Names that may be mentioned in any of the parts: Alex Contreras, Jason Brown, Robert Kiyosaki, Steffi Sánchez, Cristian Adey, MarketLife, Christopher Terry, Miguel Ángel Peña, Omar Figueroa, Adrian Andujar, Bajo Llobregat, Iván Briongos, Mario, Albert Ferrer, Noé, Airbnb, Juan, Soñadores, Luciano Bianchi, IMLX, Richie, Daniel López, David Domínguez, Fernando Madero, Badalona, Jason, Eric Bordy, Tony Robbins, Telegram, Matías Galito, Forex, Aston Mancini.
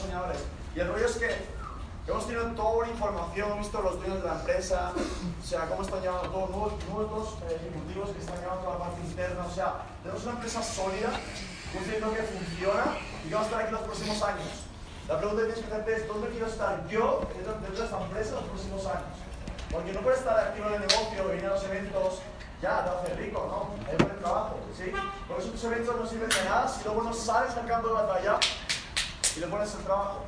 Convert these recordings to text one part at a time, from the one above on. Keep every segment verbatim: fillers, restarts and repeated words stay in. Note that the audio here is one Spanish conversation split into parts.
Soñadores. Y el rollo es que hemos tenido toda una información, visto los dueños de la empresa, o sea, cómo están llevando todo, nuevos, nuevos eh, ejecutivos que están llevando toda la parte interna, o sea, tenemos una empresa sólida, un proyecto que funciona y que va a estar aquí los próximos años. La pregunta que tienes que hacerte es, ¿dónde quiero estar yo dentro de esta empresa los próximos años? Porque no puedes estar activo en el negocio, venir a los eventos, ya, te hace rico, ¿no? Ahí por el trabajo, ¿sí? Porque esos eventos no sirven de nada si luego no sales al campo de batalla y le pones el trabajo.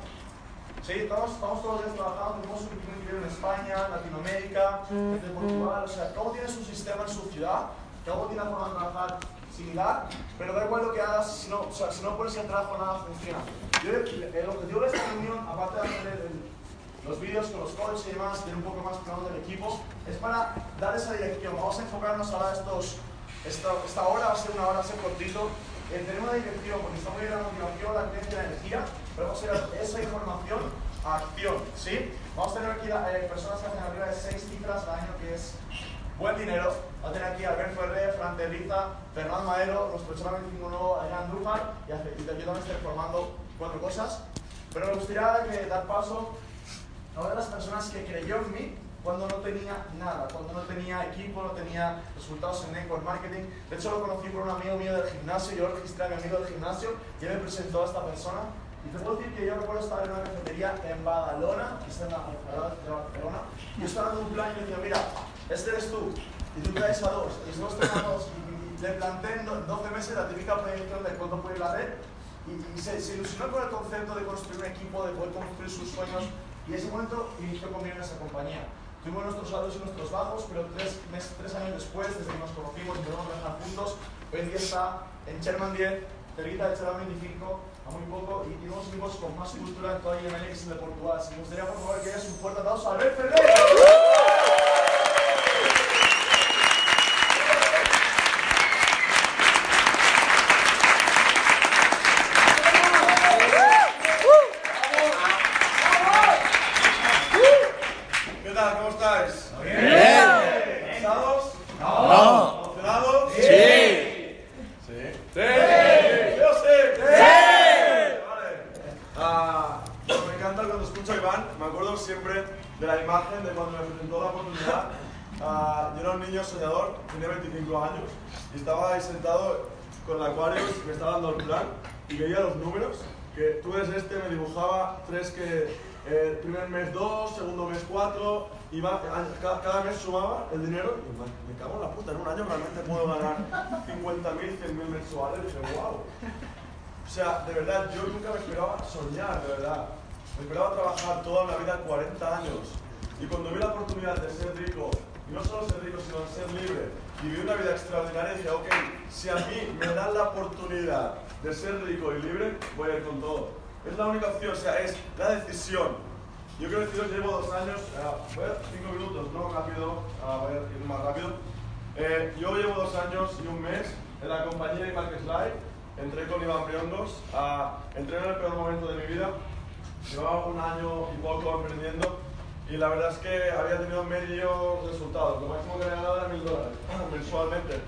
Sí, estamos, estamos todos los días trabajando, tenemos un equipo en España, Latinoamérica, desde Portugal, o sea, todo tiene su sistema en su ciudad, cada uno tiene una forma de trabajar similar, pero da igual lo que hagas, si no, o sea, si no pones el trabajo, nada funciona. Yo, el objetivo de esta reunión, aparte de hacer el, el, los vídeos con los coaches y demás, tener un poco más claro del equipo, es para dar esa dirección. Vamos a enfocarnos ahora estos, esta, esta hora, va a ser una hora, va a ser cortito, en tener una dirección, porque estamos viendo la motivación, la creencia, la energía, pero vamos a llevar esa información a acción, ¿sí? Vamos a tener aquí la, eh, personas que hacen arriba de seis cifras al año, que es buen dinero. Vamos a tener aquí a Albert Ferrer, Fran Terriza, Fernando Madero, nuestro Chairman veintiuno, Adrian Andujar, y yo también estoy formando cuatro cosas. Pero me gustaría que dar paso a una de las personas que creyó en mí cuando no tenía nada, cuando no tenía equipo, no tenía resultados en network marketing. De hecho, lo conocí por un amigo mío del gimnasio, yo registré a mi amigo del gimnasio y él me presentó a esta persona. Y te puedo decir que yo recuerdo estar en una cafetería en Badalona, que está en la ciudad de Barcelona, y yo estaba dando un plan y le decía, mira, este eres tú, y tú traes a dos, y dos tenemos dos, y le planteé en doce meses la típica proyección de cuánto puede ir la red, y, y se, se ilusionó con el concepto de construir un equipo, de poder construir sus sueños, y en ese momento inició conmigo en esa compañía. Tuvimos nuestros altos y nuestros bajos, pero tres, mes, tres años después, desde que nos conocimos, empezamos a trabajar juntos, hoy en día está en Chairman diez, Territa de Chairman veinticinco, a muy poco, y tenemos equipos con más cultura en toda I M L X de Portugal. Si me gustaría, por favor, que hayas un fuerte aplauso a Albert Ferrer. Y veía los números, que tú eres este, me dibujaba tres que eh, primer mes dos, segundo mes cuatro, y va, cada, cada mes sumaba el dinero y man, me cago en la puta, en un año realmente puedo ganar cincuenta mil, cien mil mensuales, y dije, wow. O sea, de verdad, yo nunca me esperaba soñar, de verdad. Me esperaba trabajar toda la vida cuarenta años, y cuando vi la oportunidad de ser rico, y no solo ser rico, sino ser libre, y vivir una vida extraordinaria, y dije, ok, si a mí me dan la oportunidad de ser rico y libre, voy a ir con todo. Es la única opción, o sea, es la decisión. Yo quiero deciros, llevo dos años, uh, voy a cinco minutos, no rápido, uh, voy a ir más rápido. Eh, yo llevo dos años y un mes en la compañía IMLX. Entré con Iván Briongos, uh, entré en el peor momento de mi vida. Llevaba un año y poco aprendiendo y la verdad es que había tenido medio resultados. Lo máximo que había ganado era mil dólares mensualmente.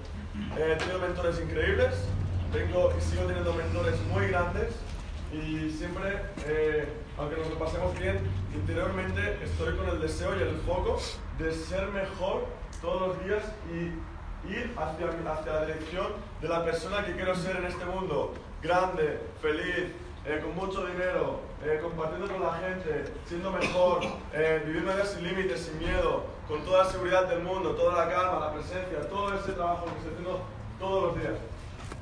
Eh, he tenido mentores increíbles. Tengo y sigo teniendo mentores muy grandes y siempre, eh, aunque nos lo pasemos bien, interiormente estoy con el deseo y el foco de ser mejor todos los días y ir hacia, hacia la dirección de la persona que quiero ser en este mundo. Grande, feliz, eh, con mucho dinero, eh, compartiendo con la gente, siendo mejor, eh, viviendo una vida sin límites, sin miedo, con toda la seguridad del mundo, toda la calma, la presencia, todo ese trabajo que estoy haciendo todos los días.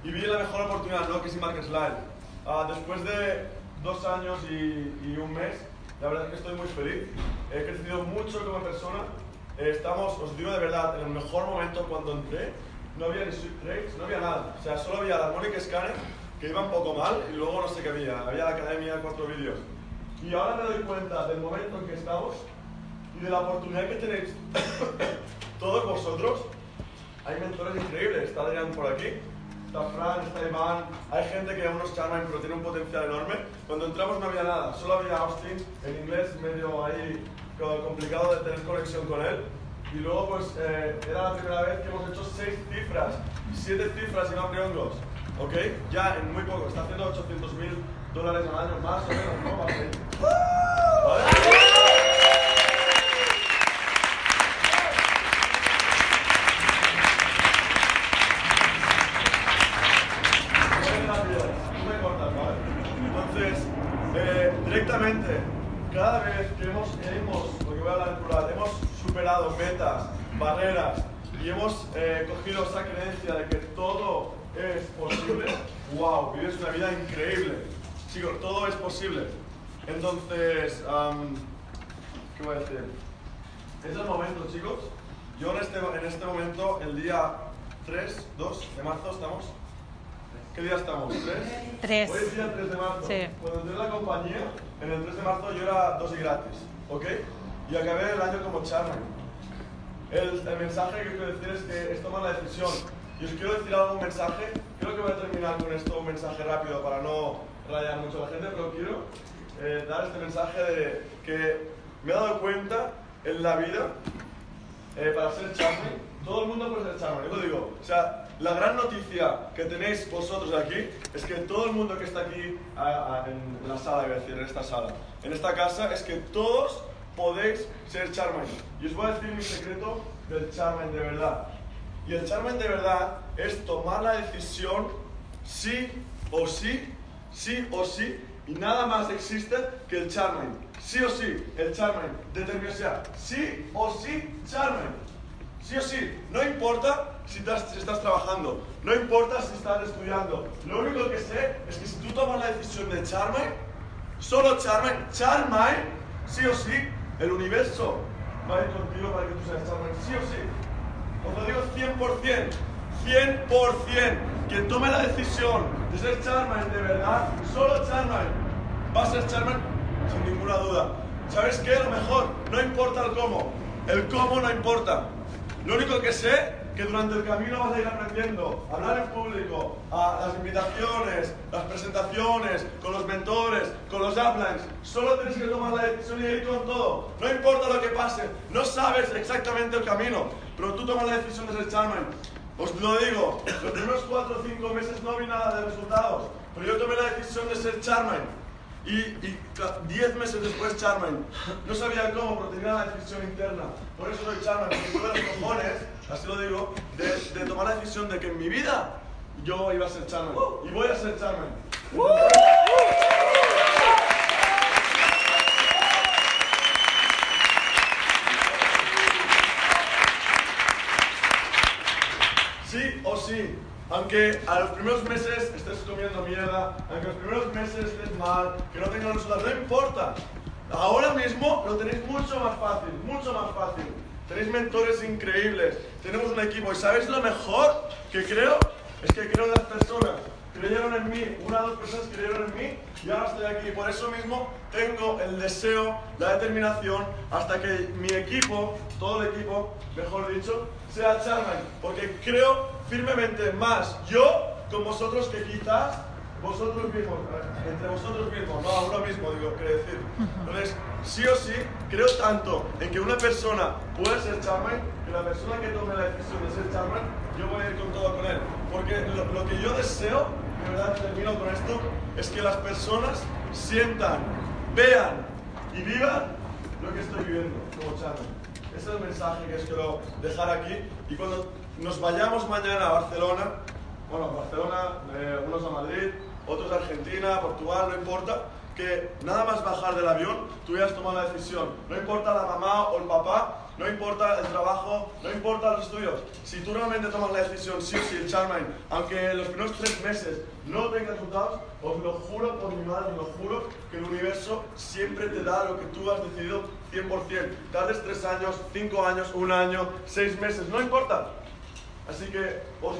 Y vi la mejor oportunidad, ¿no?, que es iMarketsLive. Uh, después de dos años y, y un mes, la verdad es que estoy muy feliz. He crecido mucho como persona. Eh, estamos, os digo de verdad, en el mejor momento cuando entré. No había ni switch trades, no había nada. O sea, solo había la Mónica Escáner, que iba un poco mal, y luego no sé qué había. Había la academia, cuatro vídeos. Y ahora me doy cuenta del momento en que estamos y de la oportunidad que tenéis todos vosotros. Hay mentores increíbles. Está Adrian por aquí. Está Fran, está Iván, hay gente que aún nos charla, pero tiene un potencial enorme. Cuando entramos no había nada, solo había Austin, en inglés medio ahí complicado de tener conexión con él. Y luego pues eh, era la primera vez que hemos hecho seis cifras, siete cifras y no Briongos, ¿ok? Ya en muy poco, está haciendo ochocientos mil dólares al año más o menos, ¿no? Más o menos. ¿Vale? Directamente, cada vez que hemos, hemos, lo que voy a hablar en plural, hemos superado metas, barreras y hemos eh, cogido esa creencia de que todo es posible, wow, vives una vida increíble. Chicos, todo es posible. Entonces, um, ¿qué voy a decir? Es el momento, chicos. Yo en este, en este momento, el día tres, dos de marzo estamos. ¿Qué día estamos? ¿tres? tres. Hoy es día tres de marzo. Sí. Cuando entré en la compañía, en el tres de marzo yo era dos y gratis, ¿ok? Y acabé el año como Chairman. El, el mensaje que quiero decir es que es tomar la decisión. Y os quiero decir algo, un mensaje. Creo que voy a terminar con esto, un mensaje rápido para no rayar mucho a la gente, pero quiero eh, dar este mensaje de que me he dado cuenta en la vida, eh, para ser Chairman, todo el mundo puede ser Chairman, yo lo digo. O sea, la gran noticia que tenéis vosotros aquí es que todo el mundo que está aquí a, a, en la sala, iba a decir, en esta sala, en esta casa, es que todos podéis ser Chairman. Y os voy a decir mi secreto del Chairman de verdad. Y el Chairman de verdad es tomar la decisión sí o sí, sí o sí, y nada más existe que el Chairman. Sí o sí, el Chairman, determinación, sí o sí, Chairman. Sí o sí, no importa si estás, si estás trabajando, no importa si estás estudiando. Lo único que sé es que si tú tomas la decisión de Chairman, solo Chairman, Chairman, sí o sí, el universo va a ir contigo para que tú seas Chairman, sí o sí. Os lo digo cien por ciento, cien por ciento, quien tome la decisión de ser Chairman de verdad, solo Chairman, va a ser Chairman sin ninguna duda. ¿Sabes qué? Lo mejor, no importa el cómo, el cómo no importa. Lo único que sé que durante el camino vas a ir aprendiendo a hablar en público, a las invitaciones, las presentaciones, con los mentores, con los uplines. Solo tienes que tomar la decisión y ir con todo. No importa lo que pase, no sabes exactamente el camino, pero tú tomas la decisión de ser Chairman. Os lo digo, los primeros cuatro o cinco meses no vi nada de resultados, pero yo tomé la decisión de ser Chairman. Y diez meses después, Chairman. No sabía cómo, pero tenía la decisión interna. Por eso soy Chairman, porque tuve los cojones, así lo digo, de, de tomar la decisión de que en mi vida yo iba a ser Chairman. Y voy a ser Chairman. Sí o sí. Aunque a los primeros meses estés comiendo mierda, aunque a los primeros meses estés mal, que no tengas resultados, no importa. Ahora mismo lo tenéis mucho más fácil, mucho más fácil. Tenéis mentores increíbles, tenemos un equipo y ¿sabéis lo mejor que creo? Es que creo en las personas. Creyeron en mí, una o dos personas creyeron en mí y ahora estoy aquí. Por eso mismo tengo el deseo, la determinación, hasta que mi equipo, todo el equipo, mejor dicho, sea Chairman. Porque creo firmemente más yo con vosotros que quizás vosotros mismos, entre vosotros mismos, no a uno mismo, digo, quiero decir. Entonces, sí o sí, creo tanto en que una persona puede ser Chairman que la persona que tome la decisión de ser Chairman, yo voy a ir con todo con él. Porque lo, lo que yo deseo, de verdad termino con esto, es que las personas sientan, vean y vivan lo que estoy viviendo como Chairman. Ese es el mensaje que os quiero dejar aquí. Y cuando nos vayamos mañana a Barcelona, bueno, Barcelona, eh, unos a Madrid, otros a Argentina, Portugal, no importa, que nada más bajar del avión tú ya has tomado la decisión. No importa la mamá o el papá, no importa el trabajo, no importa los estudios. Si tú realmente tomas la decisión, sí o sí, el Chairman, aunque en los primeros tres meses no tengas resultados, os lo juro por mi madre, os lo juro, que el universo siempre te da lo que tú has decidido cien por ciento. Tardes tres años, cinco años, un año, seis meses, no importa. Así que os, os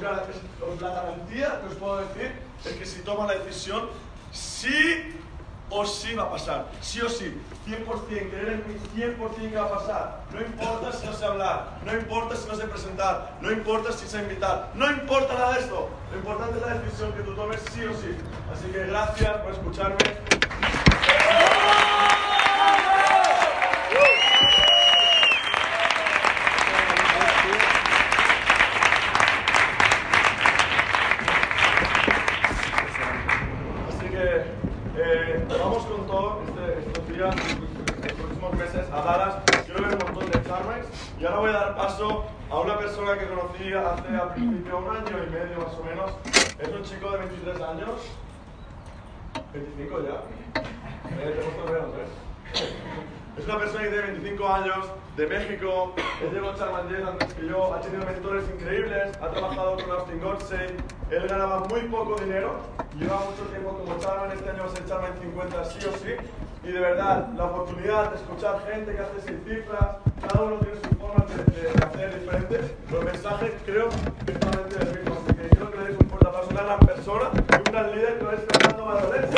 la garantía que os puedo decir es que si tomas la decisión, sí o sí va a pasar, sí o sí, cien por ciento, creer en mí, cien por ciento que va a pasar. No importa si no sé hablar, no importa si no sé presentar, no importa si sé invitar, no importa nada de esto. Lo importante es la decisión que tú tomes, sí o sí. Así que gracias por escucharme. Así que... Eh, Te vamos con todo este, estos días, los próximos meses, a Dallas. Yo voy a ver un montón de charmex y ahora voy a dar paso a una persona que conocí hace a principio un año y medio más o menos. Es un chico de veintitrés años. ¿veinticinco ya? Eh, tenemos menos, ¿eh? Es una persona que tiene veinticinco años, de México. Él lleva un Chairman diez antes que yo, ha tenido mentores increíbles, ha trabajado con Austin Godsey. Él ganaba muy poco dinero, lleva mucho tiempo como Chairman, este año va a ser Chairman cincuenta sí o sí. Y de verdad, la oportunidad de escuchar gente que hace seis cifras, cada uno tiene sus formas de, de, de hacer diferentes. Los mensajes creo que están dentro del mismo, así que quiero que le deis un fuerte aplauso a una gran persona y un gran líder que es Fernando Madero.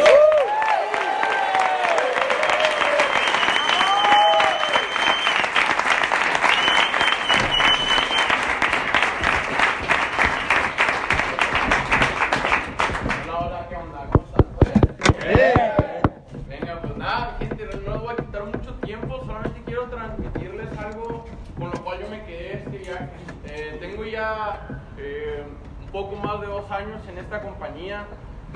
Poco más de dos años en esta compañía,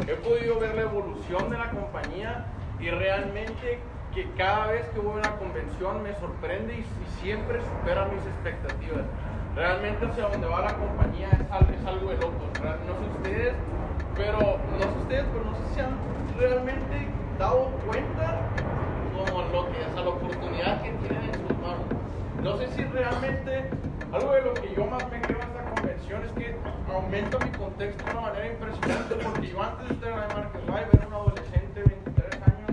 he podido ver la evolución de la compañía y realmente que cada vez que voy a una convención me sorprende y, y siempre supera mis expectativas. Realmente hacia donde va la compañía es, es algo de locos. No sé ustedes, pero no sé ustedes, pero no sé si han realmente dado cuenta como lo que es a la oportunidad que tienen en sus manos. No sé si realmente algo de lo que yo más me creo en esta convención es que aumento mi contexto de una manera impresionante, porque yo antes de estar en MarketLive era un adolescente de veintitrés años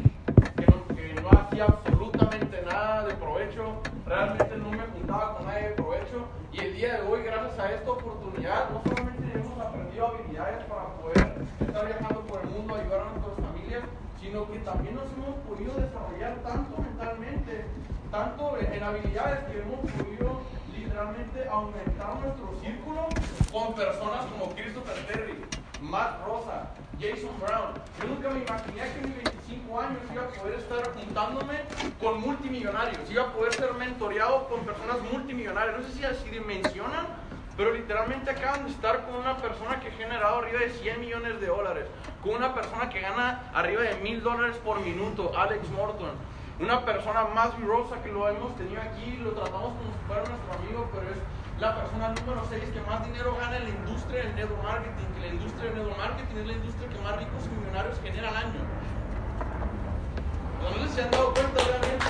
que no, que no hacía absolutamente nada de provecho, realmente no me juntaba con nadie de provecho, y el día de hoy, gracias a esta oportunidad, no solamente hemos aprendido habilidades para poder estar viajando por el mundo, ayudar a nuestras familias, sino que también nos hemos podido desarrollar tanto mentalmente, tanto en habilidades que hemos podido realmente aumentar nuestro círculo con personas como Christopher Terry, Matt Rosa, Jason Brown. Yo nunca me imaginé que en mis veinticinco años iba a poder estar juntándome con multimillonarios, iba a poder ser mentoreado con personas multimillonarias. No sé si así dimensionan, pero literalmente acaban de estar con una persona que ha generado arriba de cien millones de dólares, con una persona que gana arriba de mil dólares por minuto, Alex Morton. Una persona más virosa que lo hemos tenido aquí, lo tratamos como si fuera nuestro amigo, pero es la persona número seis que más dinero gana en la industria del neuromarketing, que la industria del neuromarketing es la industria que más ricos y millonarios genera al año. No sé si se han dado cuenta realmente.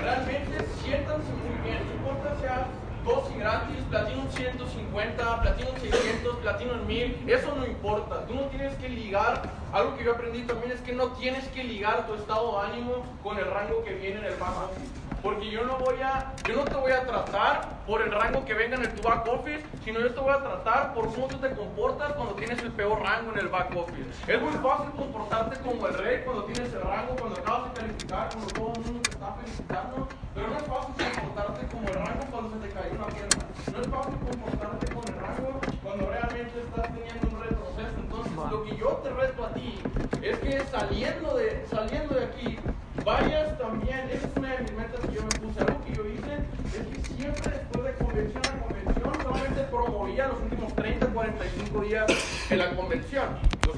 Realmente siéntanse muy bien, no importa sea dos y gratis, Platino ciento cincuenta, Platino seiscientos, Platino mil, eso no importa. Tú no tienes que ligar, algo que yo aprendí también es que no tienes que ligar tu estado de ánimo con el rango que viene en el back office, porque yo no voy a, yo no te voy a tratar por el rango que venga en el tu back office, sino yo te voy a tratar por cómo tú te comportas cuando tienes el peor rango en el back office. Es muy fácil comportarte como el rey cuando tienes el rango, cuando acabas de calificar, cuando todo el mundo te está felicitando, pero no es fácil comportarte como el rango cuando se te cae una pierna. No es fácil comportarte con el rango cuando realmente estás teniendo un retroceso. Entonces, lo que yo te reto a ti es que saliendo de, saliendo de aquí, vayas también. Esa es una de mis metas que yo me puse. Algo que yo hice es que siempre después de convención a convención, solamente promovía los últimos treinta, cuarenta y cinco días en la convención,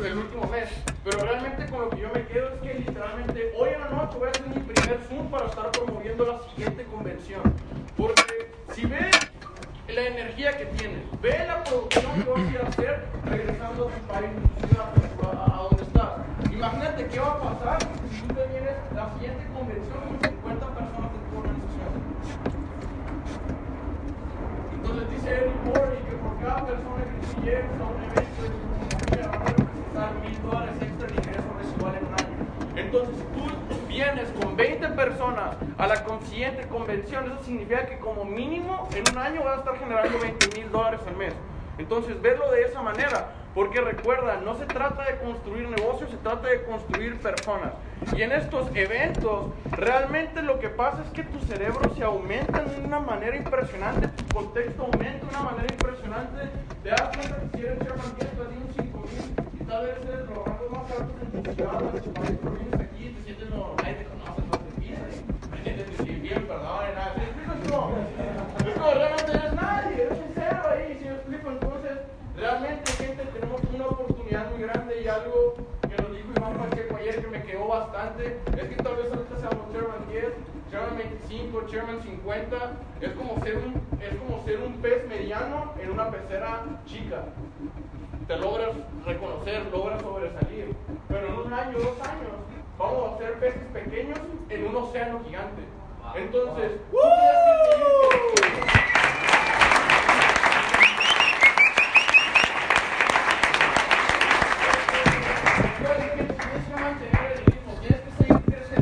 el último mes. Pero realmente con lo que yo me quedo es que literalmente hoy en la noche voy a hacer mi primer Zoom para estar promoviendo la siguiente convención. Porque si ves la energía que tienes, ve la producción que vas a ir a hacer regresando a tu país, a, a donde estás. Imagínate qué va a pasar si tú te vienes la siguiente convención con cincuenta personas de tu organización. Entonces dice Eric Bordy que por cada persona que tú lleves a un evento de tu compañía va a representar mil dólares extra de ingresos residuales en un año. Entonces tú vienes con veinte personas a la siguiente convención, eso significa que como mínimo en un año vas a estar generando veinte mil dólares al mes. Entonces verlo de esa manera, porque recuerda, no se trata de construir negocios, se trata de construir personas. Y en estos eventos, realmente lo que pasa es que tu cerebro se aumenta de una manera impresionante, tu contexto aumenta de una manera impresionante, te das cuenta que si eres Chairman diez, tienes un cinco mil y tal vez eres los rangos más altos en tu ciudad, en tu país, pero vienes aquí y te sientes normal, nadie te conoce, no te pisa, y te sientes bien, perdón, nada, es como realmente eres nadie, eres sincero. bastante. Es que tal vez ahorita seamos Chairman diez, Chairman veinticinco, Chairman cincuenta. Es como ser un, es como ser un pez mediano en una pecera chica. Te logras reconocer, logras sobresalir. Pero en un año, dos años, vamos a ser peces pequeños en un océano gigante. Entonces, wow. ¿Tú tienes que seguir?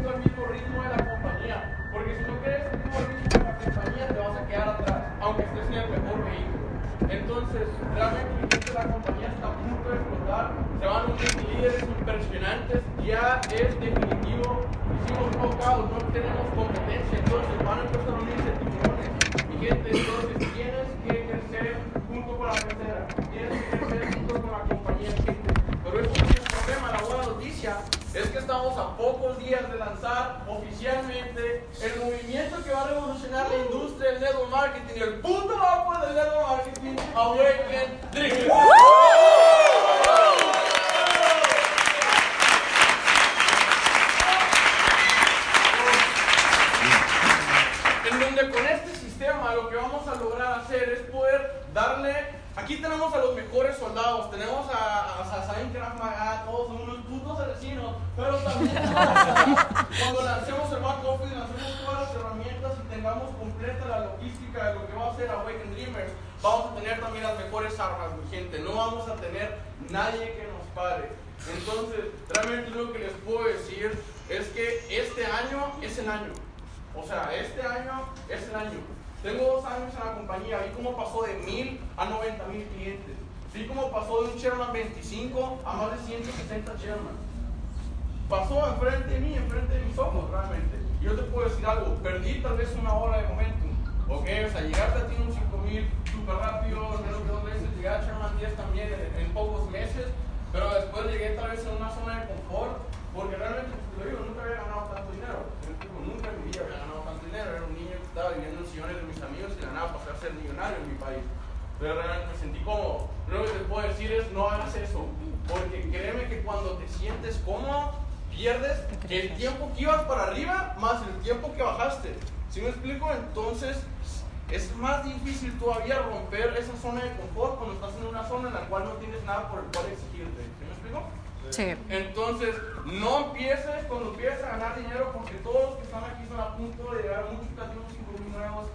Entonces, no empieces cuando empieces a ganar dinero, porque todos los que están aquí están a punto de llegar muchos Platino cinco mil nuevos,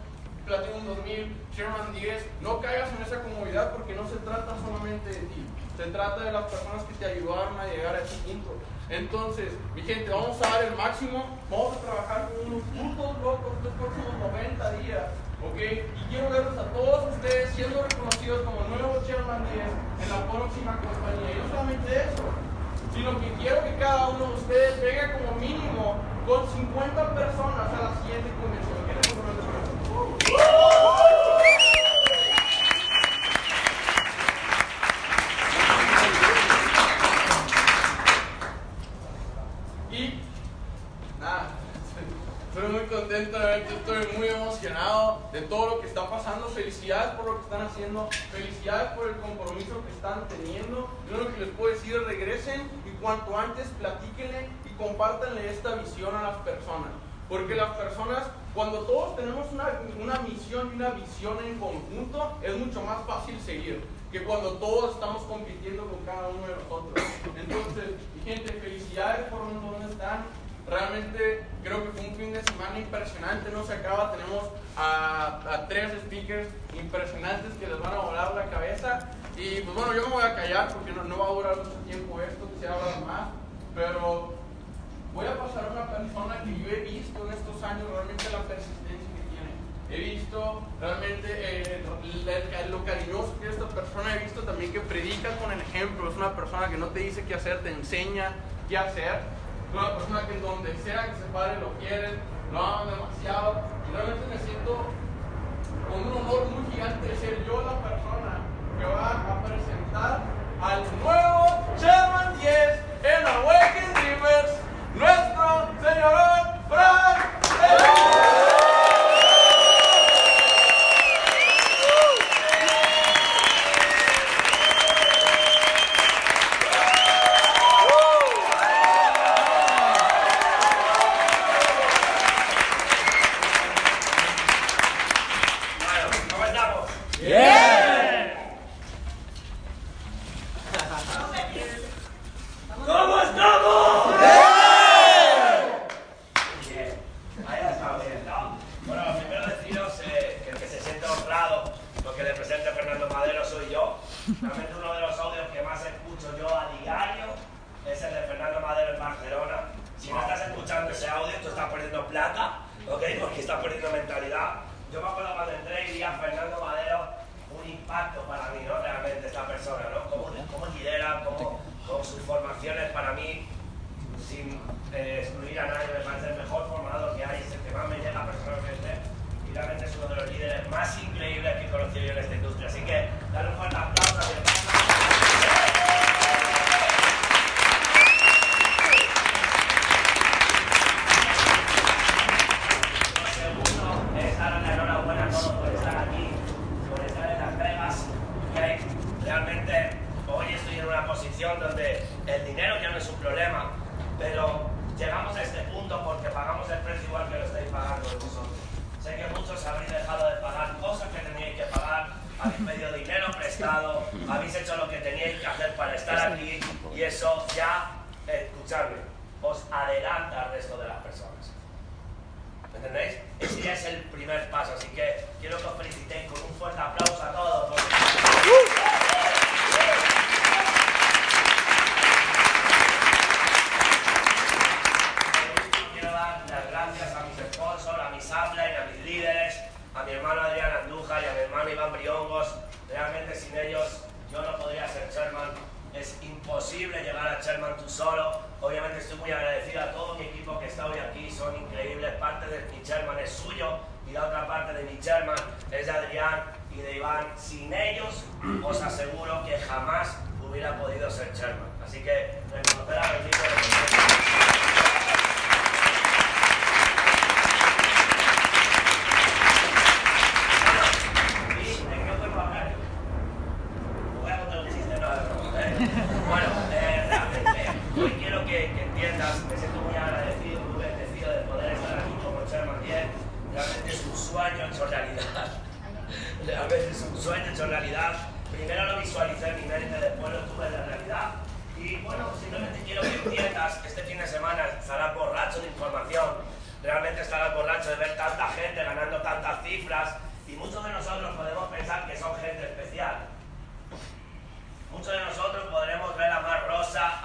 Platino dos mil, Chairman diez. No caigas en esa comodidad, porque no se trata solamente de ti, se trata de las personas que te ayudaron a llegar a ese punto. Entonces, mi gente, vamos a dar el máximo, vamos a trabajar con unos puntos locos los próximos noventa días. Okay. Y quiero verlos a todos ustedes siendo reconocidos como nuevos Chairman diez en la próxima compañía. Y no solamente eso, sino que quiero que cada uno de ustedes venga como mínimo con cincuenta personas a la siguiente convención. Y nada, estoy muy contento de verte, estoy muy emocionado de todo lo que está pasando. Felicidades por lo que están haciendo, felicidades por el compromiso que están teniendo. Yo lo que les puedo decir es regresen. Cuanto antes, platíquenle y compártanle esta visión a las personas. Porque las personas, cuando todos tenemos una, una misión y una visión en conjunto, es mucho más fácil seguir que cuando todos estamos compitiendo con cada uno de nosotros. Entonces, gente, felicidades por donde están. Realmente creo que fue un fin de semana impresionante, no se acaba. Tenemos a, a tres speakers impresionantes que les van a volar la cabeza. Y pues bueno, yo me voy a callar porque no, no va a durar mucho tiempo esto, quisiera hablar más, pero voy a pasar a una persona que yo he visto en estos años realmente la persistencia que tiene. He visto realmente eh, lo, lo cariñoso que es esta persona, he visto también que predica con el ejemplo. Es una persona que no te dice qué hacer, te enseña qué hacer. Es una persona que donde sea que se pare lo quieren, lo aman demasiado. Y realmente me siento con un honor muy gigante de ser yo la persona que va a presentar al nuevo Chairman diez en Awaken Dreamers, nuestro señor Fran Terriza. soy yo. Realmente uno de los audios que más escucho yo a diario es el de Fernando Madero en Barcelona. Si no estás escuchando ese audio, tú estás perdiendo plata, ¿ok? Porque estás perdiendo mentalidad. Yo me acuerdo cuando entré y vi a Fernando Madero, un impacto para mí, ¿no? Realmente esta persona, ¿no? Cómo, cómo lidera, cómo, con sus formaciones, para mí, sin eh, excluir a nadie, me parece el mejor formador que hay, es el que más me llega personalmente. Y realmente es uno de los líderes más increíbles que he conocido yo en esta industria. Así que, dale un fuerte aplauso a mi donde el dinero ya no es un problema, pero llegamos a este punto porque pagamos el precio igual que lo estáis pagando vosotros. Sé que muchos habéis dejado de pagar cosas que teníais que pagar, habéis pedido dinero prestado, habéis hecho lo que teníais que hacer para estar aquí y eso ya, escuchadme, os adelanta al resto de las personas. ¿Me entendéis? Ese ya es el primer paso, así que quiero que os felicitéis con un fuerte aplauso a todos. Porque... a mis líderes, a mi hermano Adrian Andujar y a mi hermano Iván Briongos. Realmente sin ellos yo no podría ser Chairman. Es imposible llegar a Chairman tú solo. Obviamente estoy muy agradecido a todo mi equipo que está hoy aquí, son increíbles. Parte de mi Chairman es suyo y la otra parte de mi Chairman es de Adrián y de Iván. Sin ellos os aseguro que jamás hubiera podido ser Chairman. Así que reconocer a mi equipo de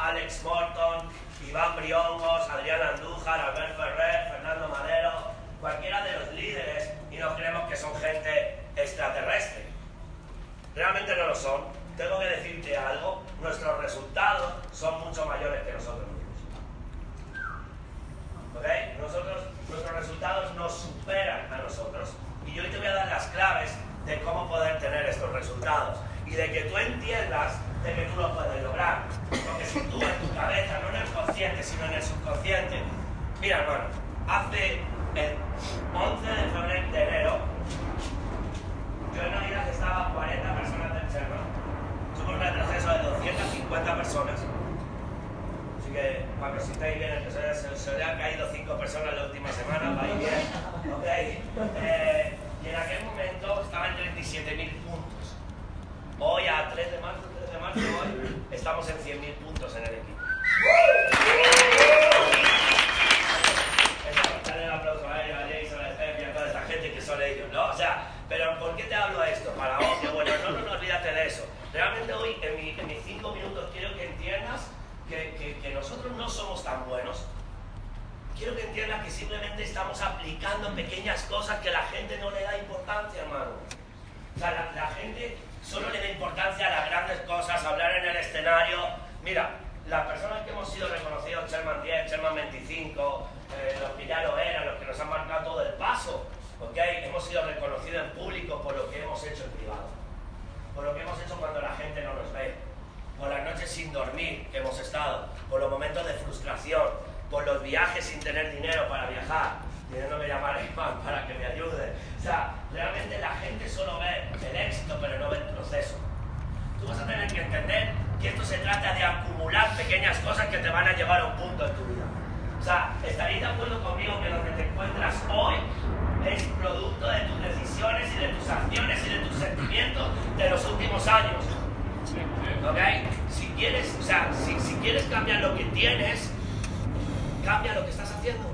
Alex Morton, Iván Briongos, Adrian Andujar, Albert Ferrer, Fernando Madero, cualquiera de los líderes, y nos creemos que son gente extraterrestre. Realmente no lo son. Tengo que decirte algo, nuestros resultados son mucho mayores que nosotros mismos. ¿Ok? Nosotros, nuestros resultados nos superan a nosotros. Y yo hoy te voy a dar las claves de cómo poder tener estos resultados y de que tú entiendas de que tú lo puedes lograr. Porque si tú en tu cabeza, no en el consciente, sino en el subconsciente... Mira, hermano, hace el once de febrero de enero, yo en Navidad estaba cuarenta personas del Chairman. Tuve un retroceso de doscientas cincuenta personas. Así que, para que os sintáis bien, se os han caído cinco personas la última semana, va a ir bien. Okay. Eh, y en aquel momento estaban treinta y siete mil puntos. Hoy, a tres de marzo, de marzo, hoy estamos en cien mil puntos en el equipo. Dale un aplauso a ellos, a Jason, a Sergi, a toda esta gente que son ellos, ¿no? O sea, pero ¿por qué te hablo de esto? Para vos, que bueno, no, no, no olvídate de eso. Realmente hoy, en, mi, en mis cinco minutos, quiero que entiendas que, que, que nosotros no somos tan buenos. Quiero que entiendas que simplemente estamos aplicando pequeñas cosas que la gente no le da importancia, hermano. O sea, la, la gente... solo le da importancia a las grandes cosas, hablar en el escenario. Mira, las personas que hemos sido reconocidos, Chairman diez, Chairman veinticinco, eh, los que ya lo eran, los que nos han marcado todo el paso, ¿okay? Hemos sido reconocidos en público por lo que hemos hecho en privado, por lo que hemos hecho cuando la gente no nos ve, por las noches sin dormir que hemos estado, por los momentos de frustración, por los viajes sin tener dinero para viajar, teniéndome llamar a Iván para que me ayude. O sea, realmente la gente solo ve el éxito, pero no ve el proceso. Tú vas a tener que entender que esto se trata de acumular pequeñas cosas que te van a llevar a un punto en tu vida. O sea, estaréis de acuerdo conmigo que lo que te encuentras hoy es producto de tus decisiones y de tus acciones y de tus sentimientos de los últimos años. ¿Ok? Si quieres, o sea, si, si quieres cambiar lo que tienes, cambia lo que estás haciendo.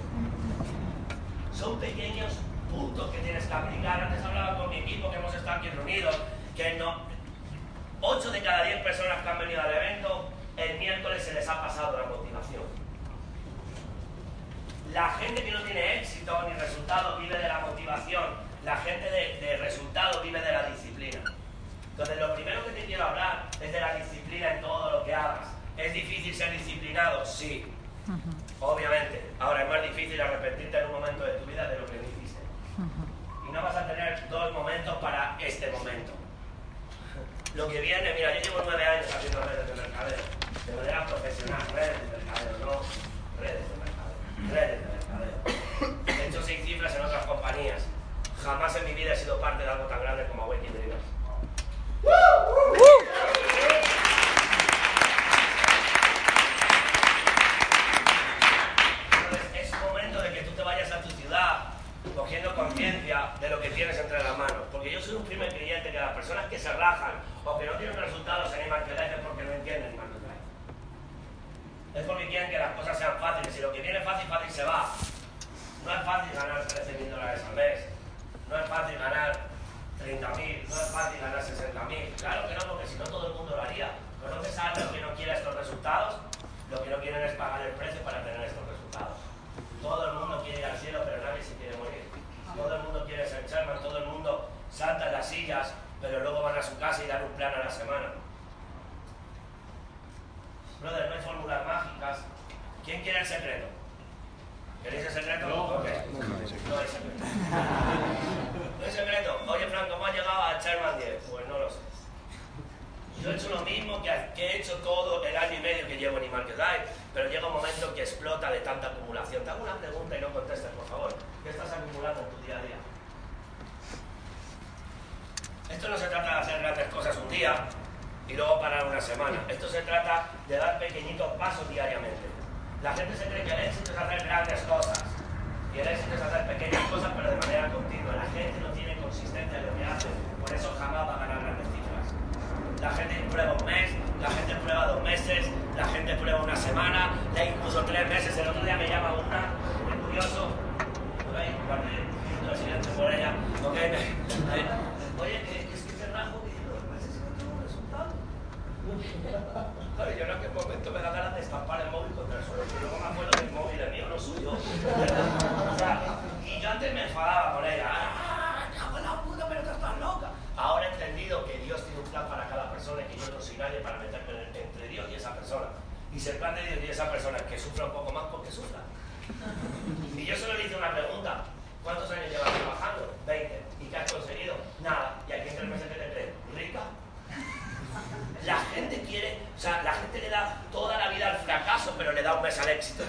Son pequeños puntos que tienes que aplicar. Antes hablaba con mi equipo que hemos estado aquí reunidos, que no, ocho de cada diez personas que han venido al evento, el miércoles se les ha pasado la motivación. La gente que no tiene éxito ni resultados vive de la motivación. La gente de, de resultados vive de la disciplina. Entonces, lo primero que te quiero hablar es de la disciplina en todo lo que hagas. ¿Es difícil ser disciplinado? Sí. Uh-huh. Obviamente. Ahora es más difícil arrepentirte en un momento de tu vida de lo que dijiste. Uh-huh. Y no vas a tener dos momentos para este momento. Lo que viene, mira, yo llevo nueve años haciendo redes de mercadeo. De manera profesional, redes de mercadeo, no redes de mercadeo. Redes de mercadeo. He hecho seis cifras en otras compañías. Jamás en mi vida he sido parte de algo tan grande como Awaken Dreamers. Uh-huh. Cogiendo conciencia de lo que tienes entre las manos, porque yo soy un firme creyente que las personas que se rajan o que no tienen resultados en iMarketLive es porque no entienden iMarketLive. Es porque quieren que las cosas sean fáciles, y lo que viene fácil, fácil se va. No es fácil ganar trece mil dólares al mes, no es fácil ganar treinta mil, no es fácil ganar sesenta mil. Claro que no, porque si no todo el mundo lo haría. ¿Conoces a alguien que no quiere estos resultados? Lo que no quieren es pagar el precio para tener estos resultados. Todo el mundo quiere ir al cielo, pero nadie se quiere morir. Todo el mundo quiere ser Chairman, todo el mundo salta en las sillas, pero luego van a su casa y dan un plan a la semana. Brother, no hay fórmulas mágicas. ¿Quién quiere el secreto? ¿Queréis el secreto? No, okay. no, no, no, no, no, no, hay secreto. No hay secreto. No hay secreto. Oye, Franco, ¿cómo has llegado a Chairman diez? Pues no lo sé. Yo he hecho lo mismo que he hecho todo el año y medio que llevo en iMarketLive, pero llega un momento que explota de tanta acumulación. Te hago una pregunta y no contestes, por favor. ¿Qué estás acumulando en tu día a día? Esto no se trata de hacer grandes cosas un día y luego parar una semana. Esto se trata de dar pequeñitos pasos diariamente. La gente se cree que el éxito es hacer grandes cosas. Y el éxito es hacer pequeñas cosas, pero de manera continua. La gente no tiene consistencia en lo que hace, por eso jamás va a ganar grandes cifras. La gente prueba un mes, la gente prueba dos meses, la gente prueba una semana, la incluso tres meses. El otro día me llama una, muy curioso, por ahí, un par de silencio por ella. Okay, me, oye, ¿es que te rajo que llevo dos meses y no tengo resultado? Claro, yo no es que en momento me da ganas de estampar el móvil contra el suelo, pero luego me acuerdo que el móvil es mío, no suyo. O sea, y yo antes me enfadaba con ella. ¡Ah, te hago la puta, pero tú estás loca! Ahora he entendido que Dios tiene un plan para cada persona y que yo no soy nadie para meterme entre Dios y esa persona. Y si el plan de Dios y esa persona es que sufra un poco más, porque sufra. Y yo solo le hice una pregunta. ¿Cuántos años llevas trabajando? veinte. ¿Y qué has conseguido? Nada. ¿Y aquí en tres meses que te crees? ¿Rica? La gente quiere... O sea, la gente le da toda la vida al fracaso, pero le da un mes al éxito.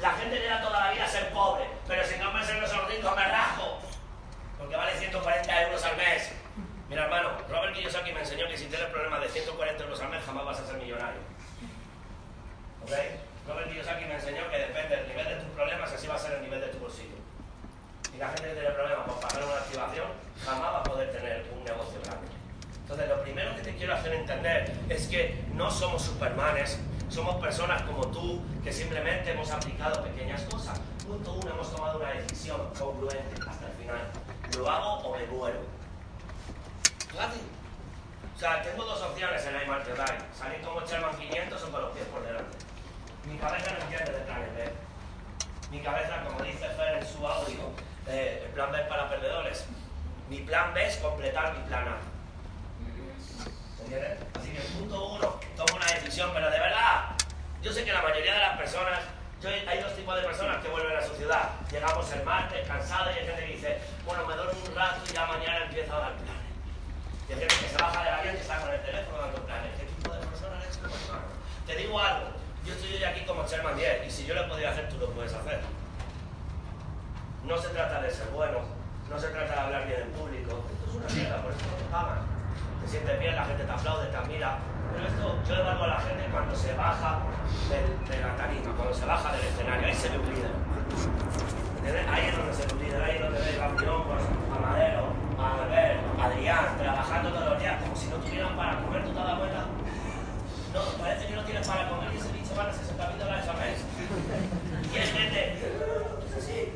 La gente le da toda la vida a ser pobre, pero si no me hacen los ricos, me rajo. Porque vale ciento cuarenta euros al mes. Mira, hermano, Robert Kiyosaki me enseñó que si tienes problemas de ciento cuarenta euros al mes, jamás vas a ser millonario. ¿Ok? Robert Kiyosaki me enseñó que depende del nivel de tus problemas, así va a ser el nivel de tu bolsillo. Y la gente que tiene problemas por pagar una activación, jamás va a poder tener un negocio grande. Entonces, lo primero que te quiero hacer entender es que no somos supermanes, somos personas como tú, que simplemente hemos aplicado pequeñas cosas. Punto uno, hemos tomado una decisión congruente hasta el final. ¿Lo hago o me muero? Fácil. O sea, tengo dos opciones en iMarketLive. Salir como Chairman quinientos o con los pies por delante. Mi cabeza no entiende de plan B. Mi cabeza, como dice Fer en su audio, eh, el plan B es para perdedores. Mi plan B es completar mi plan A. ¿Entiendes? Así que punto uno, tomo una decisión, pero de verdad, yo sé que la mayoría de las personas... Yo, hay dos tipos de personas que vuelven a su ciudad. Llegamos el martes cansados y hay gente que dice, bueno, me duermo un rato y ya mañana empiezo a dar planes. Y hay gente que se baja del avión y está con el teléfono dando planes. ¿Qué tipo de personas eres? Te digo algo, yo estoy hoy aquí como Chairman diez y si yo lo podría hacer, tú lo puedes hacer. No se trata de ser bueno, no se trata de hablar bien en público. Esto es una mierda, por eso no te pagan. Te sientes bien, la gente te aplaude, te admira. Pero esto, yo evalúo a la gente cuando se baja del, de la tarima, cuando se baja del escenario, ahí se ve un líder. ¿Entiendes? Ahí es donde se ve un líder, ahí es donde ve a Briongos, a Madero, a Albert, a Adrián, trabajando todos los días como si no tuvieran para comer. ¿Tú te das cuenta? No, parece que no tienes para comer y ese bicho van a sesenta mil dólares al mes. Y es gente, es así.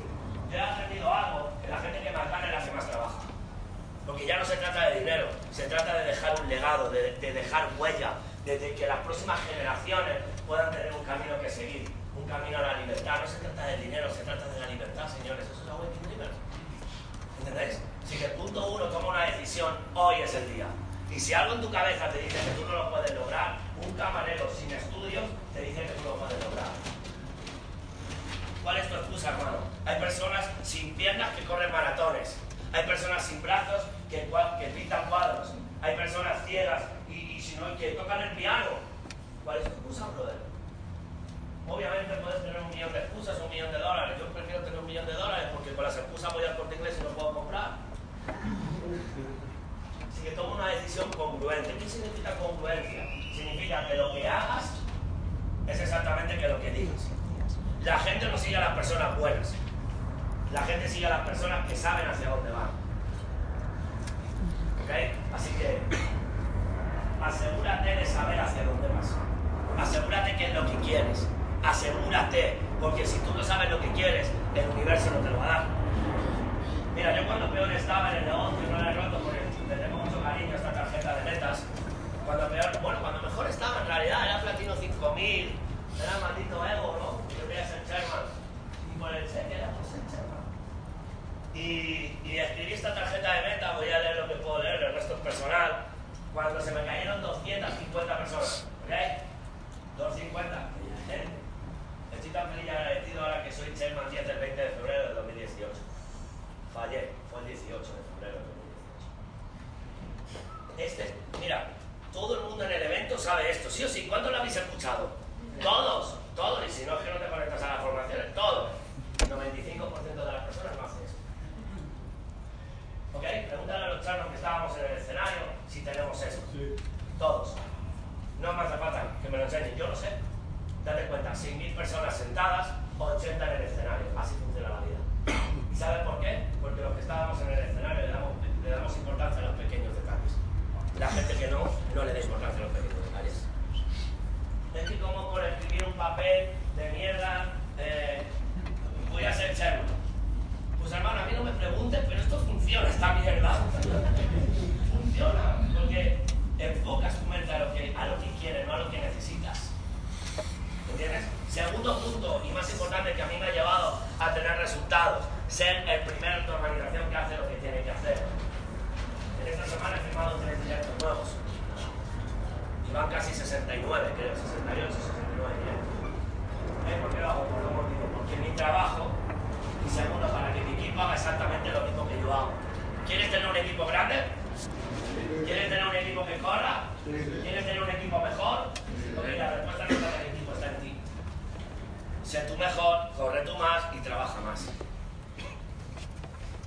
Yo he aprendido algo, que la gente que más gana es la que más trabaja. Porque ya no se trata de dinero, se trata de dejar un legado. legado, de, de dejar huella, de que las próximas generaciones puedan tener un camino que seguir, un camino a la libertad. No se trata del dinero, se trata de la libertad, señores. Eso es la Awaken Dreamers. ¿Entendéis? Así que el punto uno, toma una decisión, hoy es el día. Y si algo en tu cabeza te dice que tú no lo puedes lograr, un camarero sin estudios te dice que tú lo puedes lograr. ¿Cuál es tu excusa, hermano? Hay personas sin piernas que corren maratones. Hay personas sin brazos que, que pintan cuadros. Hay personas ciegas y, y si no, que tocan el piano. ¿Cuál es tu excusa, brother? Obviamente puedes tener un millón de excusas, un millón de dólares. Yo prefiero tener un millón de dólares porque con las excusas voy al Corte Inglés y no puedo comprar. Así que toma una decisión congruente. ¿Qué significa congruencia? Significa que lo que hagas es exactamente que lo que digas. La gente no sigue a las personas buenas. La gente sigue a las personas que saben hacia dónde van. ¿Okay? Así que asegúrate de saber hacia dónde vas. Asegúrate que es lo que quieres. Asegúrate, porque si tú no sabes lo que quieres, el universo no te lo va a dar. Mira, yo cuando peor estaba en el negocio, no la he roto porque le tengo mucho cariño a esta tarjeta de metas. Cuando peor, bueno, cuando mejor estaba en realidad, era Platino cinco mil, era maldito ego, ¿no? Yo quería ser Chairman. Y por el cheque era por ser Chairman. Y, y escribí esta tarjeta de metas, voy a leer lo que puedo leer, el resto es personal. Cuando se me cayeron doscientas cincuenta personas, ¿ok? doscientas cincuenta, gente. Estoy tan feliz y agradecido ahora que soy Chairman del veinte de febrero de dos mil dieciocho. Fallé, fue el dieciocho de febrero de dos mil dieciocho. Este, mira, todo el mundo en el evento sabe esto, sí o sí. ¿Cuántos lo habéis escuchado? Todos, todos. Y si no es que no te conectas a las formaciones, todos. El noventa y cinco por ciento de las personas no hacen esto. ¿Ok? Pregúntale a los charnos que estábamos en el escenario si tenemos eso. Sí. Todos. No me hace falta que me lo enseñen, yo lo sé. Date cuenta, seis mil personas sentadas, ochenta en el escenario. Así funciona la vida. ¿Y sabes por qué? Porque los que estábamos en el escenario le damos, le damos importancia a los pequeños detalles. La gente que no, no le da importancia a los pequeños detalles. Es que como por escribir un papel de mierda, eh, voy a ser Chairman. Pues hermano, a mí no me preguntes, pero esto funciona, esta mierda. Funciona, porque enfocas tu mente a lo que, a lo que quieres, no a lo que necesitas. ¿Entiendes? Segundo punto, y más importante, que a mí me ha llevado a tener resultados: ser el primero en tu organización que hace lo que tiene que hacer. En esta semana he firmado tres directos nuevos. Y van casi sesenta y nueve, creo, sesenta y ocho, sesenta y nueve directos. ¿Eh? ¿Por qué lo hago? Por lo motivo. Porque mi trabajo, y segundo, para que mi equipo haga exactamente lo mismo que yo hago. ¿Quieres tener un equipo grande? ¿Quieres tener un equipo que corra? ¿Quieres tener un equipo mejor? Porque la respuesta no está en el equipo, está en ti. Sé tú mejor, corre tú más y trabaja más.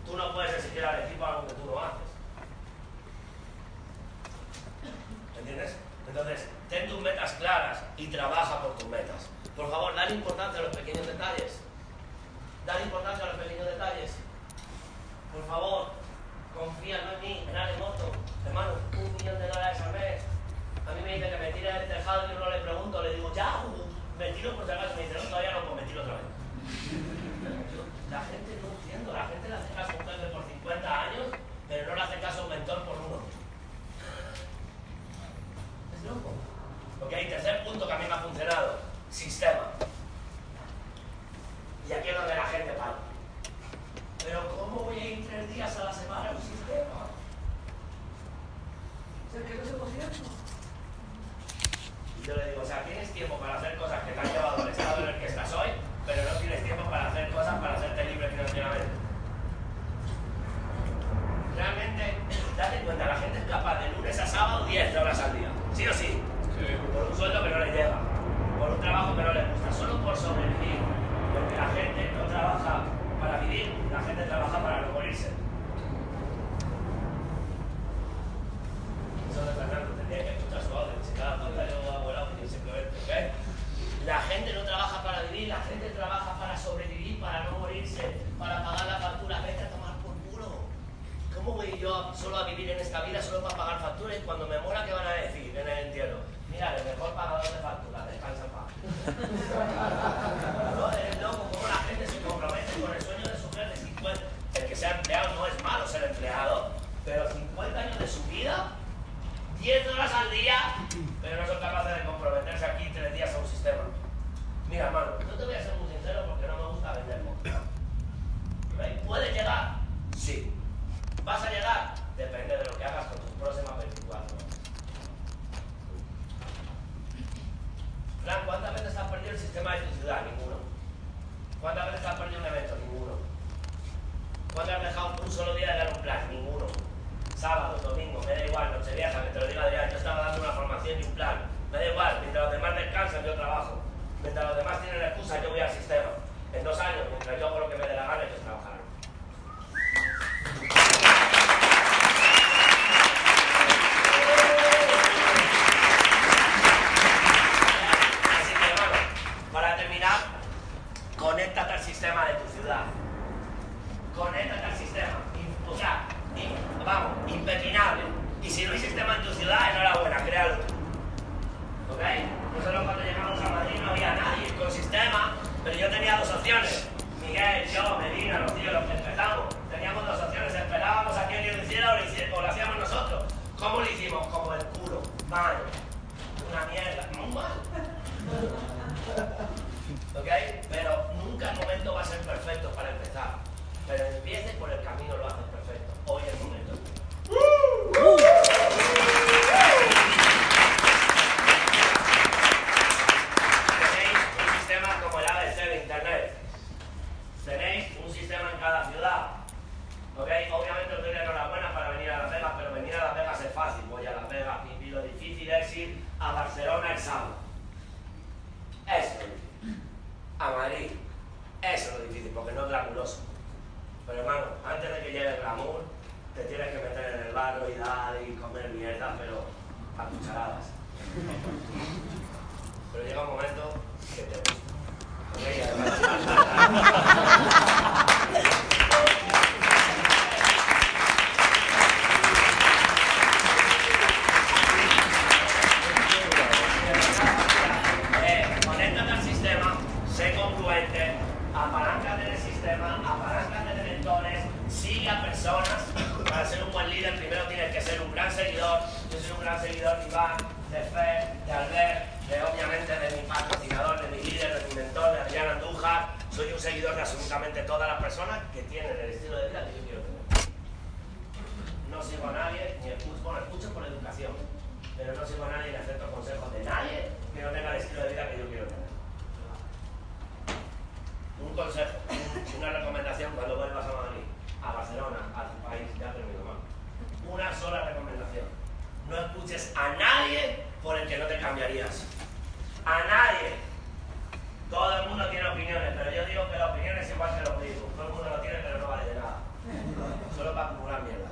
Tú no puedes exigir al equipo algo que tú no haces. ¿Entiendes? Entonces, ten tus metas claras y trabaja por tus metas. Por favor, dale importancia a los pequeños detalles. Dale importancia a los pequeños detalles. Por favor, confía no en mí, en Alex Morton. Hermano, un millón de dólares al mes. A mí me dice que me tire del tejado y yo no le pregunto, le digo, ya, me tiro por si acaso. Me dice, no, todavía no, pues me tiro otra vez. Yo, la gente no entiendo, la gente le hace caso a un jefe por cincuenta años, pero no le hace caso a un mentor por uno. Es loco. Ok, tercer punto que a mí me ha funcionado: sistema. Y aquí es donde la gente para. Pero ¿cómo voy a ir tres días a la semana a un sistema? O sea, que no se consiente. Yo le digo, o sea, tienes tiempo para hacer cosas que te han llevado al estado en el que estás hoy, pero no tienes tiempo para hacer cosas para hacerte libre financieramente. Realmente, date cuenta, la gente es capaz de lunes a sábado diez horas al día. ¿Sí o sí? Sí. Por un sueldo que no le llega, por un trabajo que no le gusta, solo por sobrevivir. Porque la gente no trabaja para vivir, la gente trabaja para no morirse. Eso de Fernando, tendría que escuchar su audio. Si cada cuenta yo hago el audio, simplemente, ¿ok? La gente no trabaja para vivir, la gente trabaja para sobrevivir, para no morirse, para pagar las facturas. Vete a tomar por culo. ¿Cómo voy yo solo a vivir en esta vida solo para pagar facturas? Y cuando me muera, ¿qué van a decir en el entierro? Mira, el mejor pagador de facturas, descansa en paz. No, eres loco, como la gente se compromete con el sueño de su jefe. cincuenta El que sea empleado no es malo ser empleado, pero cincuenta años de su vida. diez horas al día, pero no son capaces de comprometerse aquí tres días a un sistema. Mira, mano, no te voy a ser muy sincero porque no me gusta venderlo. ¿Puedes llegar? Sí. ¿Vas a llegar? Depende de lo que hagas con tus próximas veinticuatro horas. Fran, ¿cuántas veces has perdido el sistema de tu ciudad? Ninguno. ¿Cuántas veces has perdido un evento? Ninguno. ¿Cuántas has dejado un solo día de dar un plan? Ninguno. Sábado, domingo, me da igual, nochevieja, que te lo diga Adrián, yo estaba dando una formación y un plan. Me da igual, mientras los demás descansan, yo trabajo. Mientras los demás tienen la excusa, yo voy al sistema. En dos años, mientras yo hago lo que me dé la gana, ellos trabajarán. Así que, hermano, para terminar, conéctate al sistema de tu ciudad. Conéctate al sistema. O sea, vamos, impepinable. Y si no hay sistema en tu ciudad, enhorabuena, créalo. ¿Ok? Nosotros cuando llegamos a Madrid no había nadie con sistema. Pero yo tenía dos opciones, Miguel, yo, Medina, los tíos, los que empezamos, teníamos dos opciones, esperábamos a que alguien lo hiciera o lo, hiciera, o lo hacíamos nosotros. ¿Cómo lo hicimos? Como el culo, mal, una mierda, muy mal. ¿Ok? Pero nunca el momento va a ser perfecto para empezar, pero empieces por el camino, lo haces perfecto, hoy es el momento. Tenéis un sistema en cada ciudad. ¿Ok? Obviamente os doy la enhorabuena para venir a Las Vegas, pero venir a Las Vegas es fácil. Voy a Las Vegas y lo difícil es ir a Barcelona el sábado. Eso es lo difícil. A Madrid. Eso es lo difícil, porque no es glamuroso. Pero hermano, antes de que llegue el glamour, te tienes que meter en el barro y dar y comer mierda, pero a cucharadas. Pero llega un momento que te gusta. Okay, además, eh, conéctate al sistema, sé congruente, apaláncate del sistema, apaláncate de mentores, sigue a personas. Para ser un buen líder primero tienes que ser un gran seguidor. Yo soy un gran seguidor de Iván, de Fer, de Albert, de, obviamente de mi patrocinador, de mi líder, de mi mentor, de Adrian Andujar. Soy un seguidor de absolutamente todas las personas que tienen el estilo de vida que yo quiero tener. No sigo a nadie, ni escucho, bueno, escucho por educación, pero no sigo a nadie ni acepto consejos de nadie que no tenga el estilo de vida que yo quiero tener. Un consejo, una recomendación cuando vuelvas a Madrid, a Barcelona, a tu país, ya termino más. Una sola recomendación. No escuches a nadie por el que no te cambiarías. A nadie. Todo el mundo tiene opiniones, pero yo digo que la opinión es igual que los griegos. Todo el mundo lo tiene, pero no vale de nada. Solo para acumular mierda.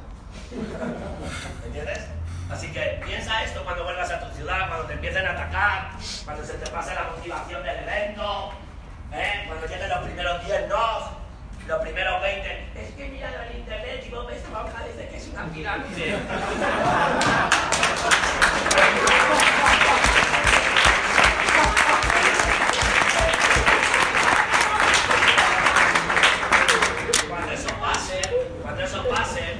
¿Entiendes? Así que piensa esto cuando vuelvas a tu ciudad, cuando te empiecen a atacar, cuando se te pase la motivación del evento, ¿eh? Cuando lleguen los primeros diez nos, los primeros veinte. Es que mira en internet y vos ves esta hoja dice que es una pirámide. Cuando eso pase, cuando eso pase,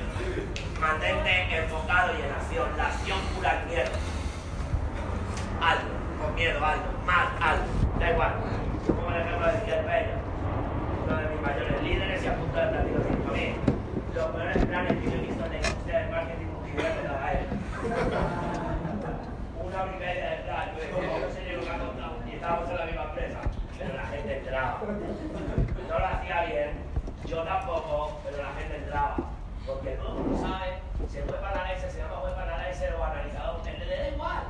mantente enfocado y en acción. La acción cura el miedo. Algo, con miedo, algo, mal, algo, da igual. Como el ejemplo de Miguel Peña, uno de mis mayores líderes y a punto de Platino cinco mil. Los peores planes que yo he visto en la industria del marketing multimedia de la era. Una hora y media de plan, luego no sé yo lo que ha contado, y estábamos en la misma empresa, pero la gente entraba. No lo hacía bien, yo tampoco, pero la gente entraba. Porque todo el mundo sabe, si el web analyzer se llama web analyzer o analizador, le da igual.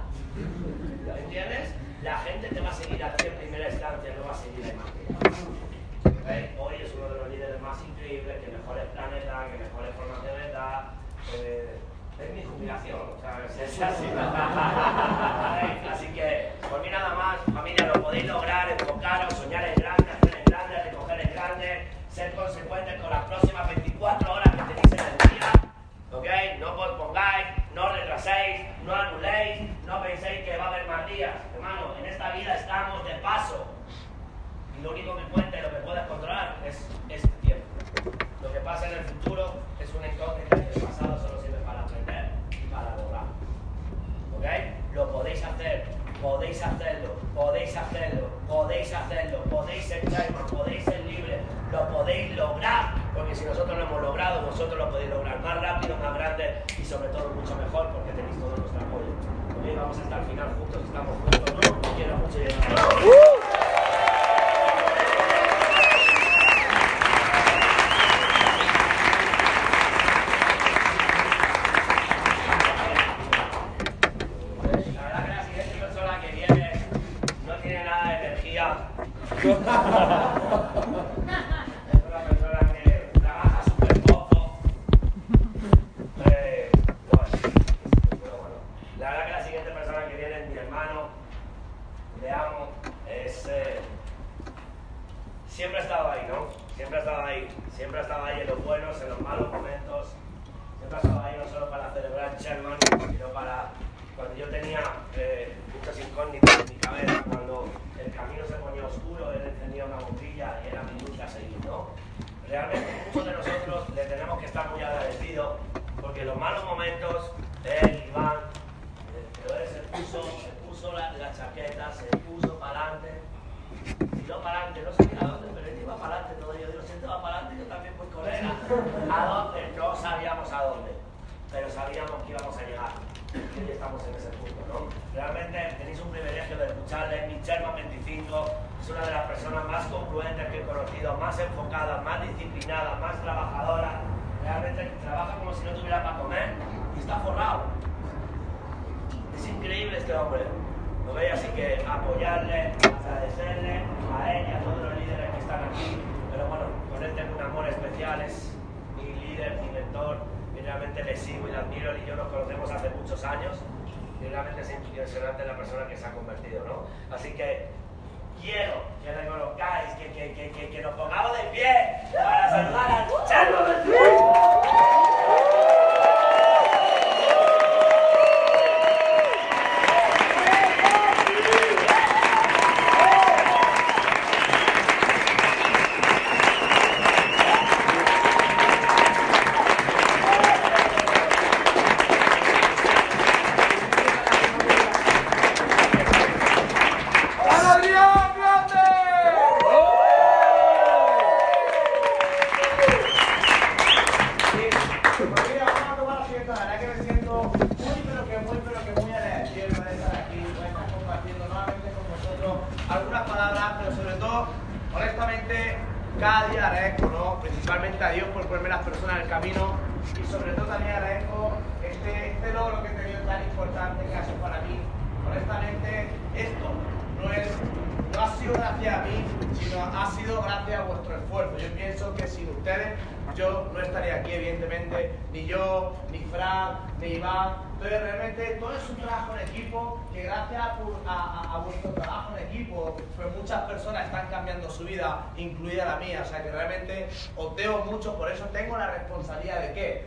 ¿Lo entiendes? La gente te va a seguir a ti en primera instancia, no va a seguir a imagen. ¿Okay? Hoy es uno de los líderes más increíbles, que mejores planes da, que mejores formaciones da. Eh, Es mi jubilación, o sea, es así. Así que, por mí nada más, familia, lo podéis lograr, enfocaros, soñar en grande, hacer en grande, recoger en grande, ser consecuentes con las próximas veinticuatro horas que tenéis en el día, ¿ok? No pospongáis, no retraséis, no anuléis, no penséis que va a haber más días. Hermano, en esta vida estamos de paso y lo único que cuenta y lo que puedes controlar es este tiempo. Lo que pasa en el futuro es una incógnita y el pasado solo sirve para aprender y para lograr. podéis hacer, podéis hacerlo, podéis hacerlo, podéis hacerlo, podéis ser Chairman, podéis ser libre, lo podéis lograr, porque si nosotros lo hemos logrado, vosotros lo podéis lograr más rápido, más grande y sobre todo mucho mejor, porque tenéis todo nuestro apoyo. Hoy vamos hasta el final juntos, estamos juntos, ¿no? Os quiero mucho y adiós.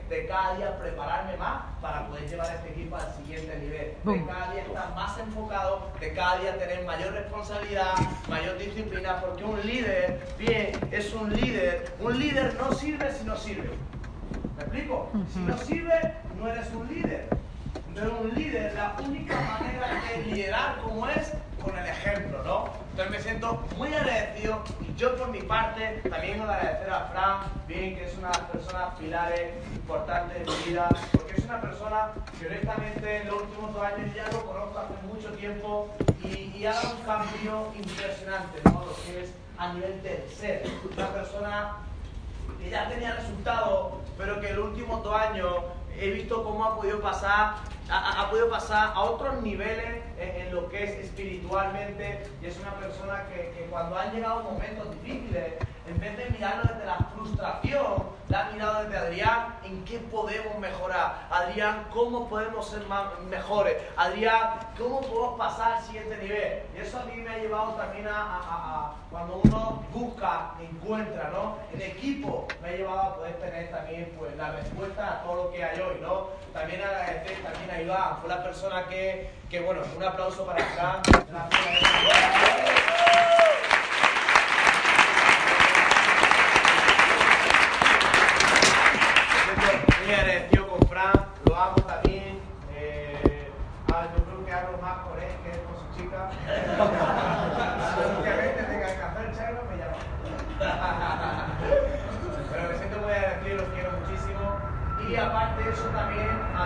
De cada día estar más enfocado, de cada día tener mayor responsabilidad, mayor disciplina, porque un líder, bien, es un líder. Un líder no sirve si no sirve. ¿Me explico? Si no sirve, no eres un líder. No eres un líder. La única manera de liderar como es, con el ejemplo, ¿no? Entonces me siento muy agradecido y yo por mi parte también quiero agradecer a Fran, bien, que es una de las personas pilares importantes de mi vida, porque es una persona que honestamente en los últimos dos años ya lo conozco hace mucho tiempo y, y ha dado un cambio impresionante, ¿no? Lo que es a nivel de ser. Una persona que ya tenía resultados, pero que en los últimos dos años he visto cómo ha podido pasar ha, ha podido pasar a otros niveles en, en lo que es espiritualmente, y es una persona que, que cuando han llegado momentos difíciles, en vez de mirarlo desde la frustración, la ha mirado desde Adrián, en qué podemos mejorar, Adrián, cómo podemos ser más, mejores, Adrián, cómo podemos pasar al siguiente nivel. Y eso a mí me ha llevado también a, a, a cuando uno busca, encuentra, ¿no? El equipo me ha llevado a poder tener también pues, la respuesta a todo lo que hay hoy, ¿no? También agradecer también a Iván, fue la persona que, que bueno, un aplauso para Iván. Me agradecido con Fran, lo amo también, eh, yo creo que hablo más con él.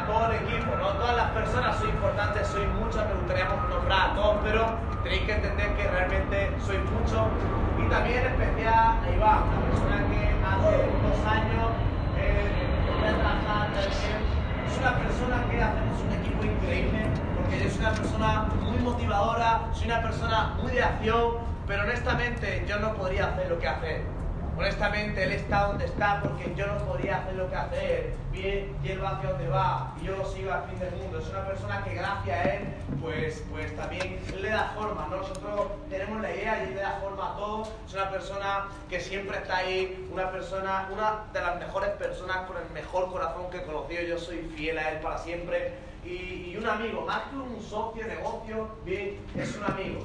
a todo el equipo, no todas las personas, soy importante, soy muchas, me gustaría nombrar a todos, pero tenéis que entender que realmente soy mucho. Y también en especial a Iván, una persona que hace dos años eh, trabajar también. Es una persona que hacemos un equipo increíble, porque yo soy una persona muy motivadora, soy una persona muy de acción, pero honestamente yo no podría hacer lo que hace. Honestamente, él está donde está porque yo no podría hacer lo que hacer. Bien, y él va hacia donde va, y yo lo sigo al fin del mundo. Es una persona que gracias a él, pues, pues también le da forma, ¿no? Nosotros tenemos la idea y él le da forma a todo. Es una persona que siempre está ahí, una persona, una de las mejores personas con el mejor corazón que he conocido. Yo soy fiel a él para siempre. Y, y un amigo, más que un socio de negocio, bien, es un amigo.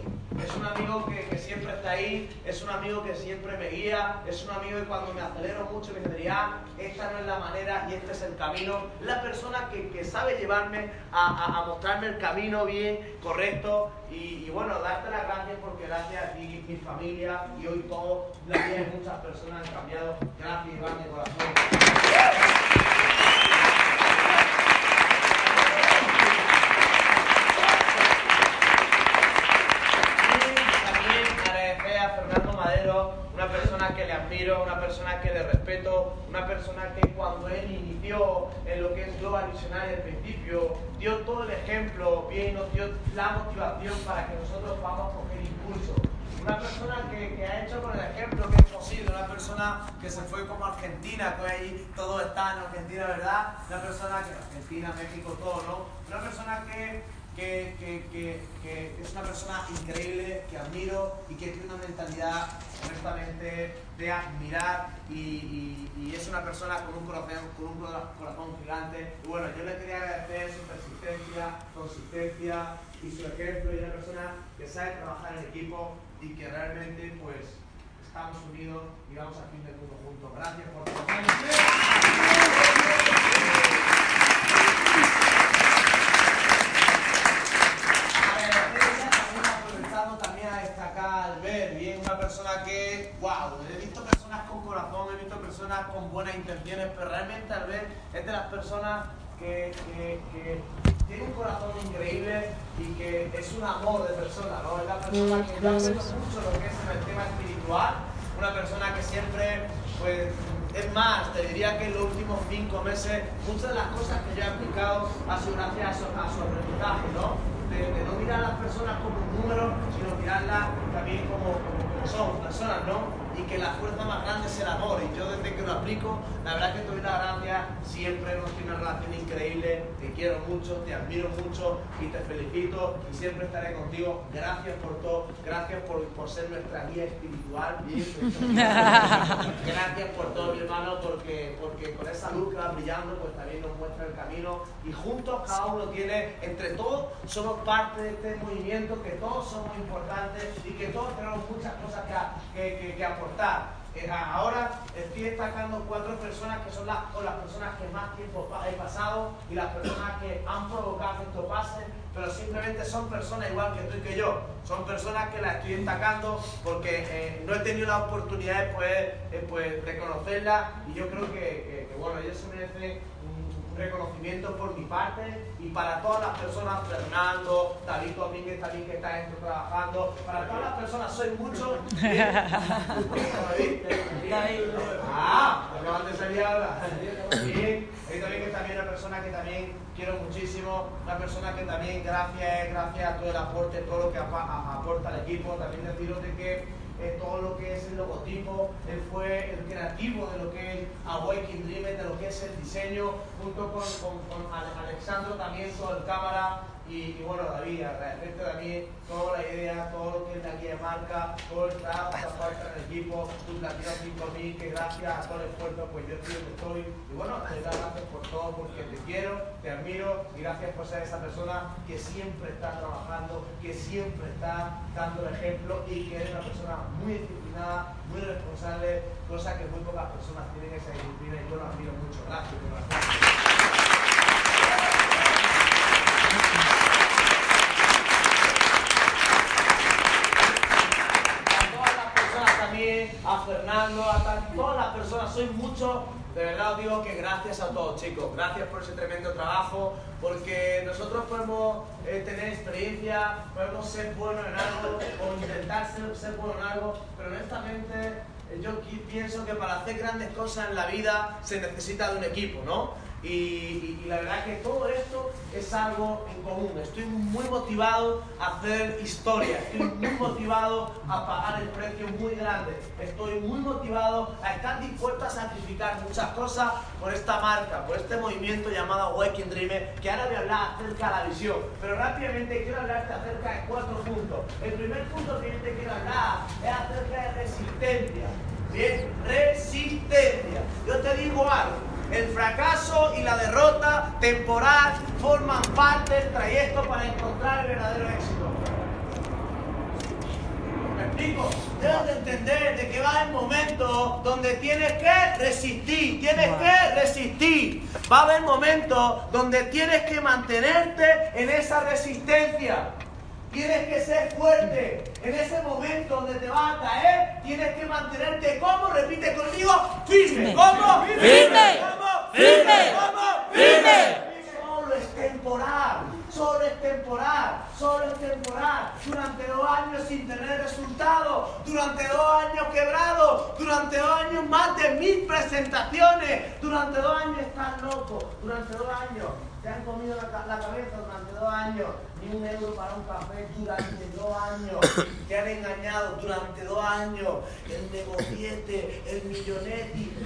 Es un amigo que, que siempre está ahí, es un amigo que siempre me guía, es un amigo que cuando me acelero mucho me diría, esta no es la manera y este es el camino. Es la persona que, que sabe llevarme a, a, a mostrarme el camino bien, correcto. Y, y bueno, darte las gracias porque gracias a ti, mi familia y hoy todo, la vida de muchas personas han cambiado. Gracias, Iván, de corazón. Una persona que le admiro, una persona que le respeto, una persona que cuando él inició en lo que es Global Visionary al principio, dio todo el ejemplo, bien, nos dio la motivación para que nosotros podamos coger impulso. Una persona que, que ha hecho con el ejemplo que es posible, una persona que se fue como Argentina, que ahí todo está en Argentina, ¿verdad? Una persona que Argentina, México, todo, ¿no? Una persona que... Que, que, que, que es una persona increíble, que admiro y que tiene una mentalidad honestamente de admirar y, y, y es una persona con un corazón, con un corazón gigante. Y bueno, yo le quería agradecer su persistencia, consistencia y su ejemplo. Y una persona que sabe trabajar en equipo y que realmente pues estamos unidos y vamos al fin del mundo juntos. Gracias por tu atención. Albert, bien, una persona que, wow, he visto personas con corazón, he visto personas con buenas intenciones, pero realmente Albert es de las personas que, que, que tiene un corazón increíble y que es un amor de persona, ¿no? Es la persona que me ha hecho mucho lo que es en el tema espiritual, una persona que siempre, pues, es más, te diría que en los últimos cinco meses, muchas de las cosas que yo he aplicado a su gracia, a su, a su aprendizaje, ¿no? De, de no mirar a las personas como un número, sino mirarlas también como, como son personas, ¿no? Y que la fuerza más grande es el amor. Y yo desde que lo aplico, la verdad que te doy las gracias. Siempre hemos tenido una relación increíble. Te quiero mucho, te admiro mucho y te felicito. Y siempre estaré contigo. Gracias por todo. Gracias por, por ser nuestra guía espiritual. Gracias por todo, mi hermano, porque, porque con esa luz que va brillando, pues también nos muestra el camino. Y juntos, cada uno tiene, entre todos, somos parte de este movimiento, que todos somos importantes y que todos tenemos muchas cosas que, que, que, que aportar. Ahora estoy destacando cuatro personas que son las, o las personas que más tiempo he pasado y las personas que han provocado que esto pase, pero simplemente son personas igual que tú y que yo. Son personas que las estoy destacando porque eh, no he tenido la oportunidad de poder eh, pues, reconocerlas y yo creo que, que, que bueno, ellos se merecen un reconocimiento por mi parte y para todas las personas, Fernando, David Domínguez también que está dentro trabajando, para todas las personas soy mucho. Ah, acaban de salir ahora. Bien, y también que también una persona que también quiero muchísimo, una persona que también gracias, gracias a todo el aporte, todo lo que ap aporta al equipo, también deciros de que Eh, todo lo que es el logotipo, él fue el creativo de lo que es Awaken Dreamers, de lo que es el diseño, junto con, con, con Alexandro también, con el cámara, y, y bueno, David, agradecerte también toda la idea, todo lo que es la guía de marca, todo el trabajo que aporta el equipo, tu Platino cinco mil, que gracias a todo el esfuerzo, pues yo estoy donde estoy, y bueno, te das gracias por todo, porque te quiero, te admiro, y gracias por ser esa persona que siempre está trabajando, que siempre está dando el ejemplo, y que eres una persona muy disciplinada, muy responsable, cosa que muy pocas personas tienen esa disciplina, y yo lo admiro mucho. Gracias, gracias. A Fernando, a todas las personas, soy mucho, De verdad os digo que gracias a todos, chicos. Gracias por ese tremendo trabajo, porque nosotros podemos eh, tener experiencia, podemos ser buenos en algo, o intentar ser, ser buenos en algo, pero honestamente yo pienso que para hacer grandes cosas en la vida se necesita de un equipo, ¿no? Y, y, y la verdad es que todo esto es algo en común. Estoy muy motivado a hacer historia, estoy muy motivado a pagar el precio muy grande, estoy muy motivado a estar dispuesto a sacrificar muchas cosas por esta marca, por este movimiento llamado Awaken Dreamers, que ahora voy a hablar acerca de la visión, pero rápidamente quiero hablarte acerca de cuatro puntos. El primer punto que yo te quiero hablar es acerca de resistencia. Bien, resistencia. Yo te digo algo. El fracaso y la derrota temporal forman parte del trayecto para encontrar el verdadero éxito. ¿Me explico? Debes de entender de que va a haber momentos donde tienes que resistir, tienes que resistir. Va a haber momentos donde tienes que mantenerte en esa resistencia. Tienes que ser fuerte. En ese momento donde te vas a caer, tienes que mantenerte como, repite conmigo, firme. ¿Cómo? Firme. ¿Cómo? Firme. ¿Cómo? Firme. Solo es temporal. Solo es temporal. Solo es temporal. Durante dos años sin tener resultados. Durante dos años quebrados. Durante dos años más de mil presentaciones. Durante dos años estás loco. Durante dos años te han comido la, la cabeza. Durante dos años. Ni un euro para un café durante dos años. Te han engañado durante dos años. El negociete, el millonetti.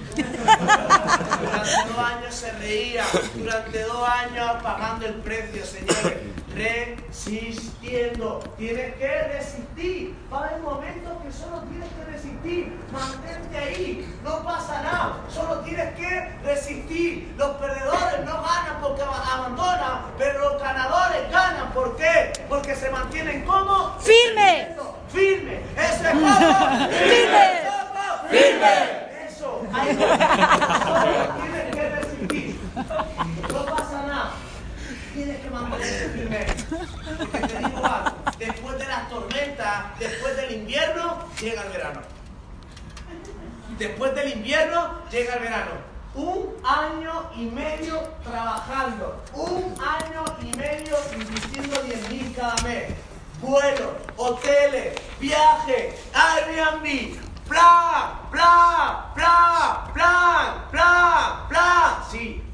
Durante dos años se reía. Durante dos años pagando el precio, señores. Resistiendo. Tienes que resistir. Va a haber momentos que solo tienes que resistir. Mantente ahí. No pasa nada. Solo tienes que resistir. Los perdedores no ganan porque abandonan, pero los ganadores ganan. ¿Por qué? Porque se mantienen como firme. Firme. Eso es como firme. Firme. Eso. Ahí va. Solo tienes que resistir. No pasa nada. Tienes que mantenerte firme. Porque te digo algo. Después de las tormentas, después del invierno, llega el verano. Después del invierno, llega el verano. Un año y medio trabajando, un año y medio invirtiendo diez mil cada mes. Vuelos, hoteles, viajes, Airbnb, plan, plan, plan, plan, plan, plan. Sí,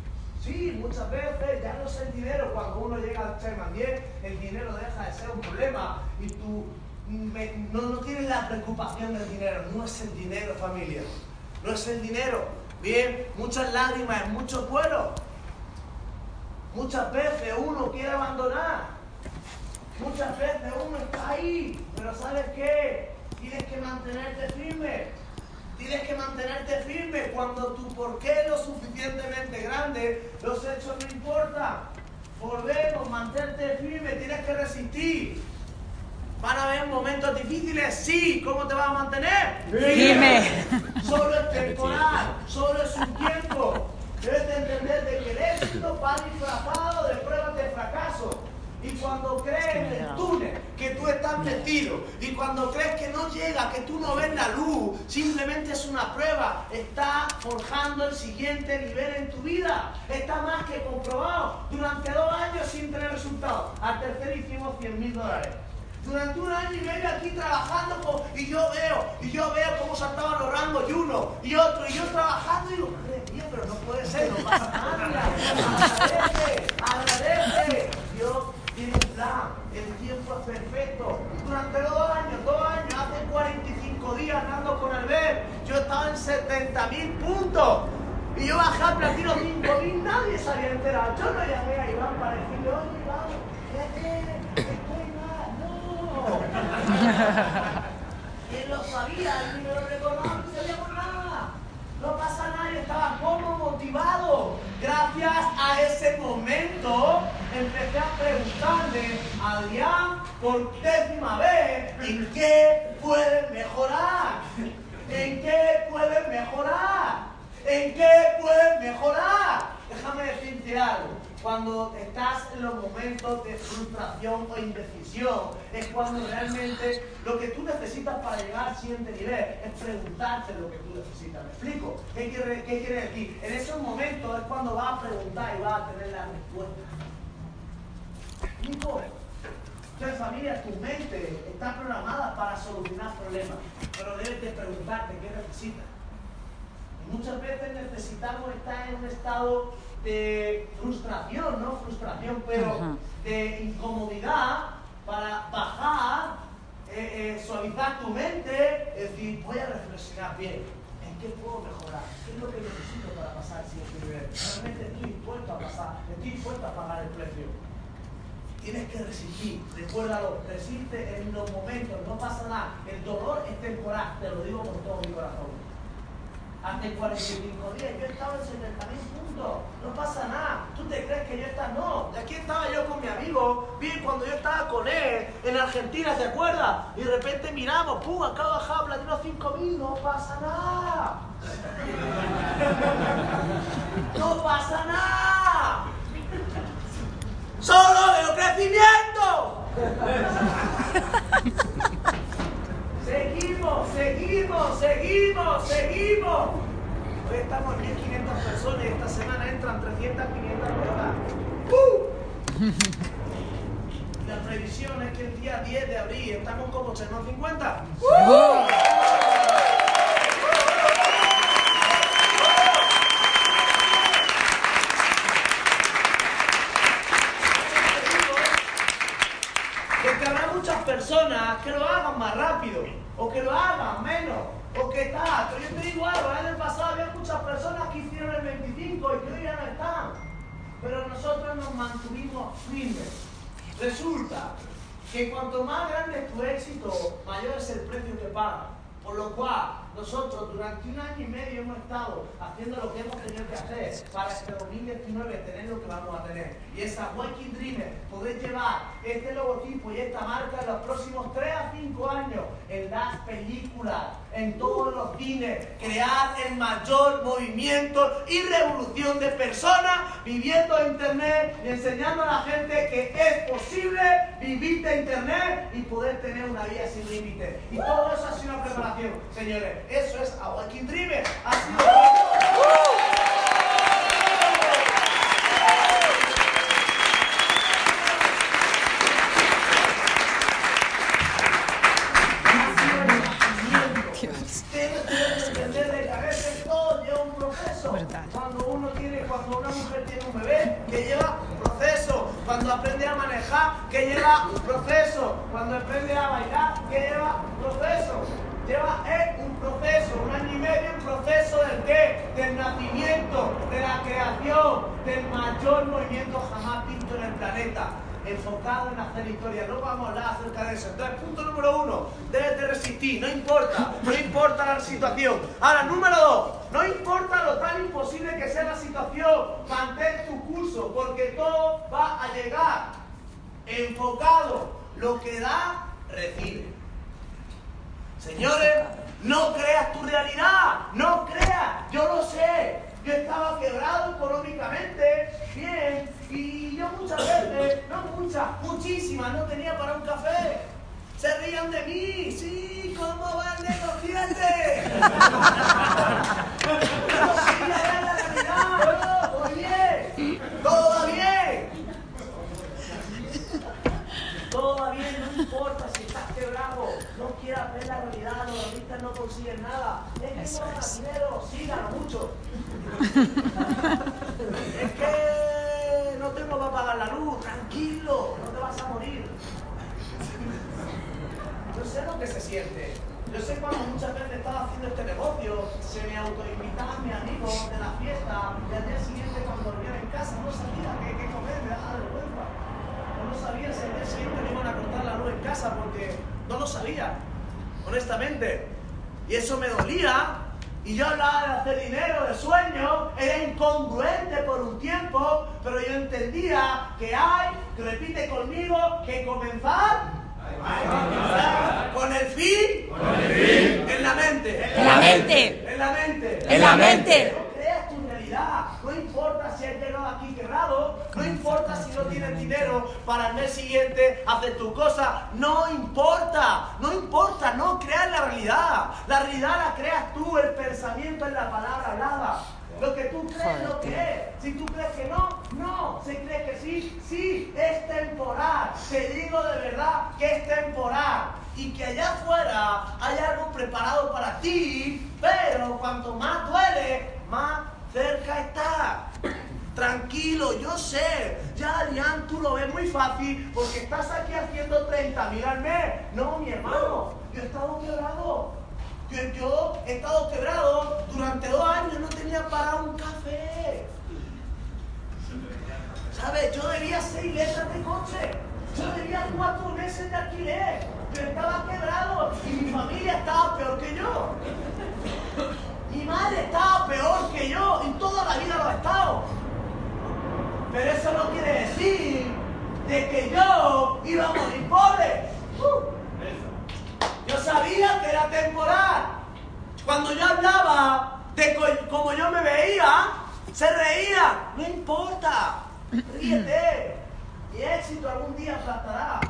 sí, muchas veces ya no sé el dinero. Cuando uno llega al Chairman diez, el dinero deja de ser un problema y tú me, no, no tienes la preocupación del dinero. No es el dinero, familia, no es el dinero. Bien, muchas lágrimas, muchos duelos. Muchas veces uno quiere abandonar. Muchas veces uno está ahí. Pero ¿sabes qué? Tienes que mantenerte firme. Tienes que mantenerte firme. Cuando tu porqué es lo suficientemente grande, los hechos no importan. Volvemos, mantente firme. Tienes que resistir. ¿Van a haber momentos difíciles? Sí. ¿Cómo te vas a mantener? Firme. Solo es temporal, solo es un tiempo. Debes de entender de que el éxito va disfrazado de pruebas de fracaso. Y cuando crees en el túnel que tú estás metido, y cuando crees que no llega, que tú no ves la luz, simplemente es una prueba. Está forjando el siguiente nivel en tu vida. Está más que comprobado. Durante dos años sin tener resultados. Al tercer hicimos cien mil dólares. Durante un año y medio aquí trabajando con, y yo veo, y yo veo cómo saltaban los rangos y uno, y otro, y yo trabajando y digo, madre mía, pero no puede ser, no pasa nada, agradece, agradece, Dios tiene un plan, el tiempo es perfecto. Durante dos años, dos años, hace cuarenta y cinco días andando con Albert, yo estaba en setenta mil puntos, y yo bajé a Platino cinco mil, nadie se había enterado, yo no llamé a Iván para decirle, oye Iván, ¿qué haces? Él lo sabía, él me lo recordaba, no sabía por nada. No pasa nada, yo estaba como motivado. Gracias a ese momento empecé a preguntarle a Adrián por décima vez en qué pueden mejorar, en qué pueden mejorar, en qué pueden mejorar. Déjame decirte algo. Cuando estás en los momentos de frustración o indecisión, es cuando realmente lo que tú necesitas para llegar al siguiente nivel es preguntarte lo que tú necesitas. ¿Me explico? ¿Qué quiere, qué quiere decir? En esos momentos es cuando vas a preguntar y vas a tener la respuesta. Nico, entonces familia, tu mente está programada para solucionar problemas, pero debes de preguntarte qué necesitas. Y muchas veces necesitamos estar en un estado de frustración, no frustración, pero Ajá. de incomodidad para bajar, eh, eh, suavizar tu mente, es decir, voy a reflexionar bien, ¿en qué puedo mejorar? ¿Qué es lo que necesito para pasar el siguiente nivel? Realmente estoy dispuesto a pasar, estoy dispuesto a pagar el precio. Tienes que resistir, recuérdalo, resiste en los momentos, no pasa nada, el dolor es temporal, te lo digo con todo mi corazón. Hace cuarenta y cinco días yo estaba en setenta mil puntos, no pasa nada. ¿Tú te crees que yo estaba? No, de aquí estaba yo con mi amigo, bien cuando yo estaba con él, en Argentina, ¿te acuerdas? Y de repente miramos, pum, acabo de bajar a Platino cinco mil, no pasa nada. No pasa nada. Solo de crecimiento. Seguimos, seguimos, seguimos, seguimos. Hoy estamos en mil quinientas personas y esta semana entran trescientas, quinientas nuevas. ¡Uh! La previsión es que el día diez de abril estamos como ochocientos cincuenta. ¡Uh! Que te habrá muchas personas que lo hagan más rápido, o que lo hagan menos, o que tal. Pero yo te digo algo, en el pasado había muchas personas que hicieron el veinticinco y que hoy ya no están. Pero nosotros nos mantuvimos firmes. Resulta que cuanto más grande es tu éxito, mayor es el precio que pagas. Por lo cual, nosotros durante un año y medio hemos estado haciendo lo que hemos tenido que hacer para este dos mil diecinueve tener lo que vamos a tener. Y esa Awaken Dreamers, poder llevar este logotipo y esta marca en los próximos tres a cinco años en las películas, en todos los cines, crear el mayor movimiento y revolución de personas viviendo Internet y enseñando a la gente que es posible vivir de Internet y poder tener una vida sin límites. Y todo eso ha sido una preparación, señores. Eso es Awaken Dreamers. Ha sido... Cuando aprende a manejar, que lleva un proceso. Cuando aprende a bailar, que lleva un proceso. Lleva eh, un proceso, un año y medio, un proceso del qué, del nacimiento, de la creación, del mayor movimiento jamás visto en el planeta. Enfocado en hacer historia, no vamos a hablar acerca de eso. Entonces, punto número uno, debes de resistir, no importa, no importa la situación. Ahora, número dos, no importa lo tan imposible que sea la situación, mantén tu curso, porque todo va a llegar. Enfocado, lo que da, recibe. Señores, no creas tu realidad, no creas, yo lo sé. Yo estaba quebrado económicamente, bien, y yo muchas veces, no muchas, muchísimas, no tenía para un café. Se rían de mí, sí, ¿cómo va el negociante? Pero sí, ya es la realidad, bro, oye, todo va bien. Todo va bien, no importa si estás quebrado, no quieras ver la realidad, los artistas no consiguen nada. Es que no ganan dinero, sí, gano mucho. Es que no tengo para pagar la luz, tranquilo, no te vas a morir. Yo sé lo que se siente. Yo sé cuando muchas veces estaba haciendo este negocio, se me autoinvitaban mis amigos de la fiesta y al día siguiente cuando volvían en casa no sabía qué, qué comer, me daba vergüenza. No sabía si al día siguiente me iban a cortar la luz en casa porque no lo sabía, honestamente. Y eso me dolía. Y yo hablaba de hacer dinero, de sueños, era incongruente por un tiempo, pero yo entendía que hay, que repite conmigo, que comenzar, hay que comenzar con el fin, con el fin. En la mente, en la mente, en la mente, en la mente. No creas tu realidad, no importa si has llegado aquí quebrado, No importa si no tienes dinero para el mes siguiente hacer tu cosa. No importa, no importa, no creas la realidad. La realidad la creas tú, el pensamiento es la palabra hablada. Lo que tú crees, lo que es. Si tú crees que no, no. Si crees que sí, sí. Es temporal. Te digo de verdad que es temporal. Y que allá afuera hay algo preparado para ti, pero cuanto más duele, más cerca está. Tranquilo, yo sé. Ya, Adrián, tú lo ves muy fácil porque estás aquí haciendo treinta mil al mes. No, mi hermano, yo he estado quebrado. Yo, yo he estado quebrado durante dos años, no tenía para un café. ¿Sabes? Yo debía seis letras de coche. Yo debía cuatro meses de alquiler. Yo estaba quebrado y mi familia estaba peor que yo. Mi madre estaba peor que yo y toda la vida lo ha estado. Pero eso no quiere decir de que yo iba a morir pobre. Uh. Yo sabía que era temporal. Cuando yo hablaba de co- como yo me veía, se reía. No importa, ríete. Y éxito algún día aplastará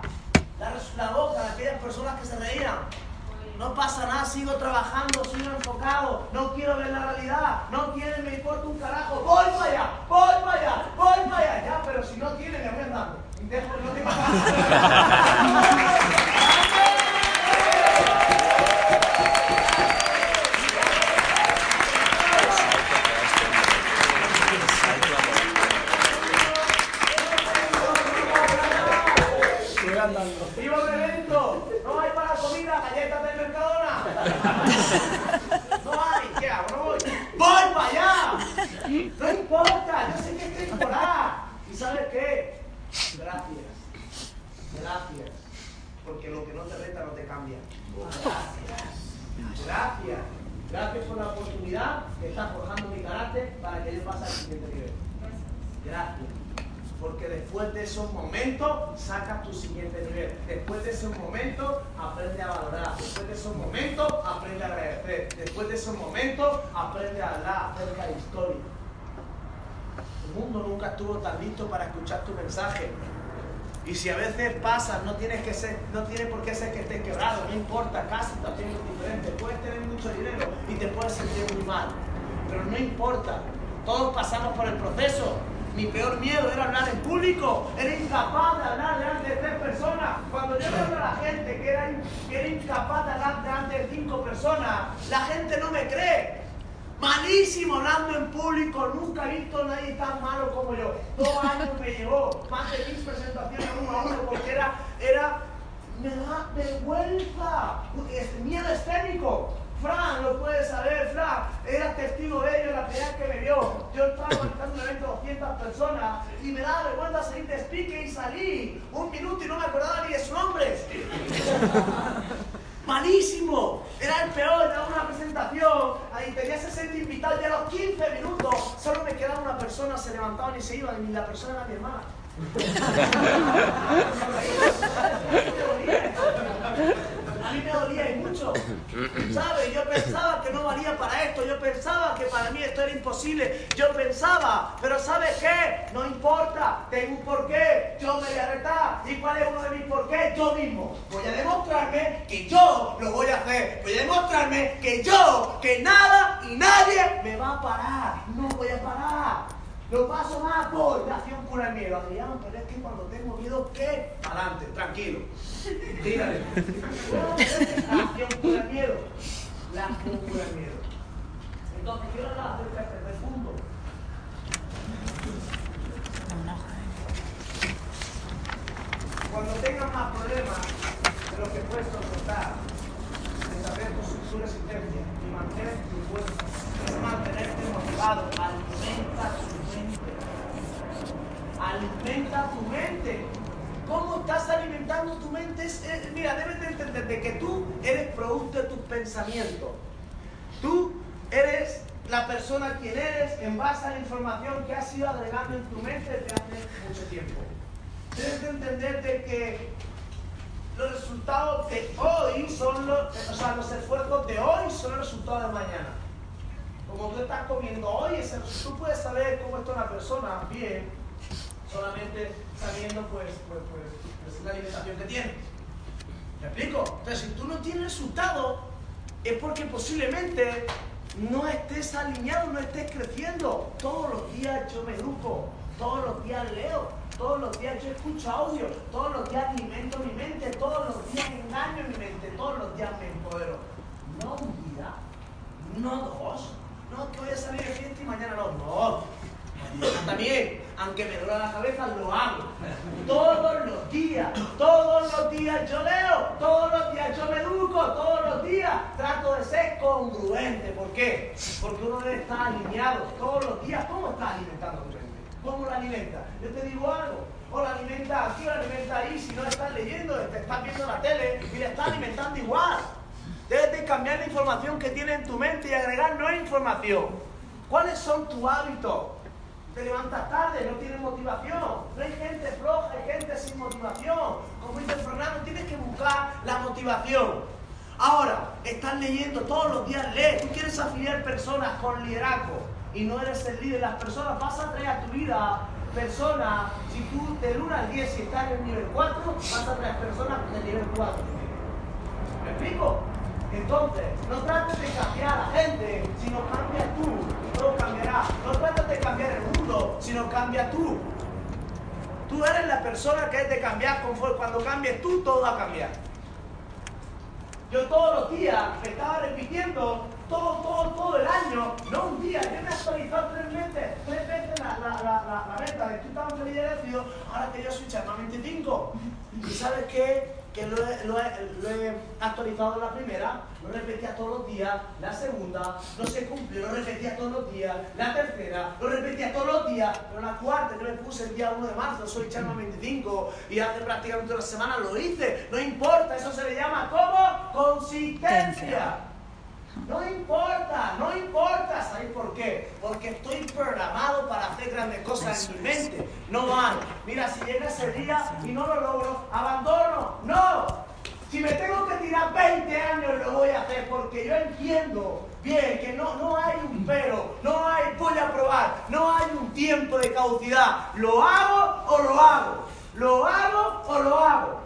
la, la boca de aquellas personas que se reían. No pasa nada, sigo trabajando, sigo enfocado, no quiero ver la realidad, no quieren, me importa un carajo, voy para allá, voy para allá, voy para allá, ya, pero si no tienen, me voy andando. Dejo, no tengo nada. ¿Sabes qué? Gracias. Gracias. Porque lo que no te reta no te cambia. Gracias. Gracias. Gracias por la oportunidad que estás forjando mi carácter para que yo pase al siguiente nivel. Gracias. Porque después de esos momentos sacas tu siguiente nivel. Después de esos momentos aprende a valorar. Después de esos momentos aprende a agradecer. Después de esos momentos aprende a hablar acerca de historia. El mundo nunca estuvo tan listo para escuchar tu mensaje. Y si a veces pasa, no tienes que ser, no tiene por qué ser que estés quebrado, no importa, casi te tienes diferente. Puedes tener mucho dinero y te puedes sentir muy mal. Pero no importa, todos pasamos por el proceso. Mi peor miedo era hablar en público, era incapaz de hablar delante de tres personas. Cuando yo veo a la gente que era, que era incapaz de hablar delante de cinco personas, la gente no me cree. Malísimo hablando en público, nunca he visto a nadie tan malo como yo. Dos años me llevó, más de mil presentaciones uno a uno, porque era, era, me da vergüenza, es miedo escénico. Fran, lo puede saber, Fran, era testigo de ello, la primera que me vio. Yo estaba contando un evento de doscientas personas y me daba vergüenza salir de speaker y salí un minuto y no me acordaba ni de su nombre. Malísimo, era el peor, daba una presentación, ahí tenía sesenta invitados, ya a los quince minutos solo me quedaba una persona, se levantaban y se iban, y la persona era mi hermana. A mí me dolía y mucho, ¿sabes? Yo pensaba que no valía para esto, yo pensaba que para mí esto era imposible, yo pensaba, pero ¿sabes qué? No importa, tengo un porqué, yo me voy a retar, ¿y cuál es uno de mis porqués? Yo mismo, voy a demostrarme que yo lo voy a hacer, voy a demostrarme que yo, que nada y nadie me va a parar, no voy a parar. Lo paso más por la acción cura el miedo, Adrián, pero es que cuando tengo miedo, ¿qué? Adelante, tranquilo. Tírale. La acción cura el miedo. La acción cura el miedo. Entonces, quiero hablar acerca del tercer punto. Cuando tengas más problemas de lo que puedes soportar, desarrollar tu, tu resistencia y mantener tu fuerza, es mantenerte motivado, alimenta tu Alimenta tu mente. ¿Cómo estás alimentando tu mente? Es, es, mira, debes de entender de que tú eres producto de tus pensamientos. Tú eres la persona quien eres en base a la información que has ido agregando en tu mente desde hace mucho tiempo. Debes de entender de que los resultados de hoy son los, o sea, los esfuerzos de hoy son los resultados de mañana. Como tú estás comiendo hoy, tú puedes saber cómo está una persona bien solamente sabiendo pues, pues, pues, pues la limitación que tiene. ¿Me explico? Entonces, si tú no tienes resultado, es porque posiblemente no estés alineado, no estés creciendo. Todos los días yo me educo, todos los días leo, todos los días yo escucho audio, todos los días alimento mi mente, todos los días engaño mi mente, todos los días me empodero. No un día, no dos, no que voy a salir de fiesta y mañana no, no. Mañana también, aunque me duela la cabeza, lo hago. Todos los días, todos los días yo leo, todos los días yo me educo, todos los días trato de ser congruente. ¿Por qué? Porque uno debe estar alineado todos los días. ¿Cómo estás alimentando tu mente? ¿Cómo la alimentas? Yo te digo algo, o la alimentas aquí o la alimentas ahí, si no estás leyendo, te estás viendo la tele y la estás alimentando igual. Debes de cambiar la información que tiene en tu mente y agregar nueva información. ¿Cuáles son tus hábitos? Te levantas tarde, no tienes motivación. No hay gente floja, hay gente sin motivación. Como dice Fernando, tienes que buscar la motivación. Ahora, estás leyendo todos los días, lees. Tú quieres afiliar personas con liderazgo y no eres el líder. Las personas vas a traer a tu vida personas. Si tú del uno al diez, si estás en el nivel cuatro, vas a traer personas del nivel cuatro. ¿Me explico? Entonces, no trates de cambiar a la gente, sino cambias tú, todo cambiará. No trates de cambiar el mundo, sino cambia tú. Tú eres la persona que es de cambiar. Cuando cambies tú, todo va a cambiar. Yo todos los días me estaba repitiendo, todo, todo, todo el año, no un día. Yo me he actualizado tres veces, tres veces la, la, la, la, la meta de tú estabas feliz de haber sido, ahora que yo soy Chairman veinticinco. ¿Y sabes qué? Que lo, lo, lo he actualizado en la primera, lo repetía todos los días, la segunda, no se cumplió, lo repetía todos los días, la tercera, lo repetía todos los días, pero la cuarta yo le puse el día uno de marzo, soy Chairman veinticinco y hace prácticamente una semana lo hice, no importa, eso se le llama como consistencia. No importa, no importa, ¿sabéis por qué? Porque estoy programado para hacer grandes cosas en mi mente. No van, mira, si llega ese día y no lo logro, abandono. No, si me tengo que tirar veinte años lo voy a hacer porque yo entiendo bien que no, no hay un pero, no hay voy a probar, no hay un tiempo de caducidad. ¿Lo hago o lo hago? ¿Lo hago o lo hago?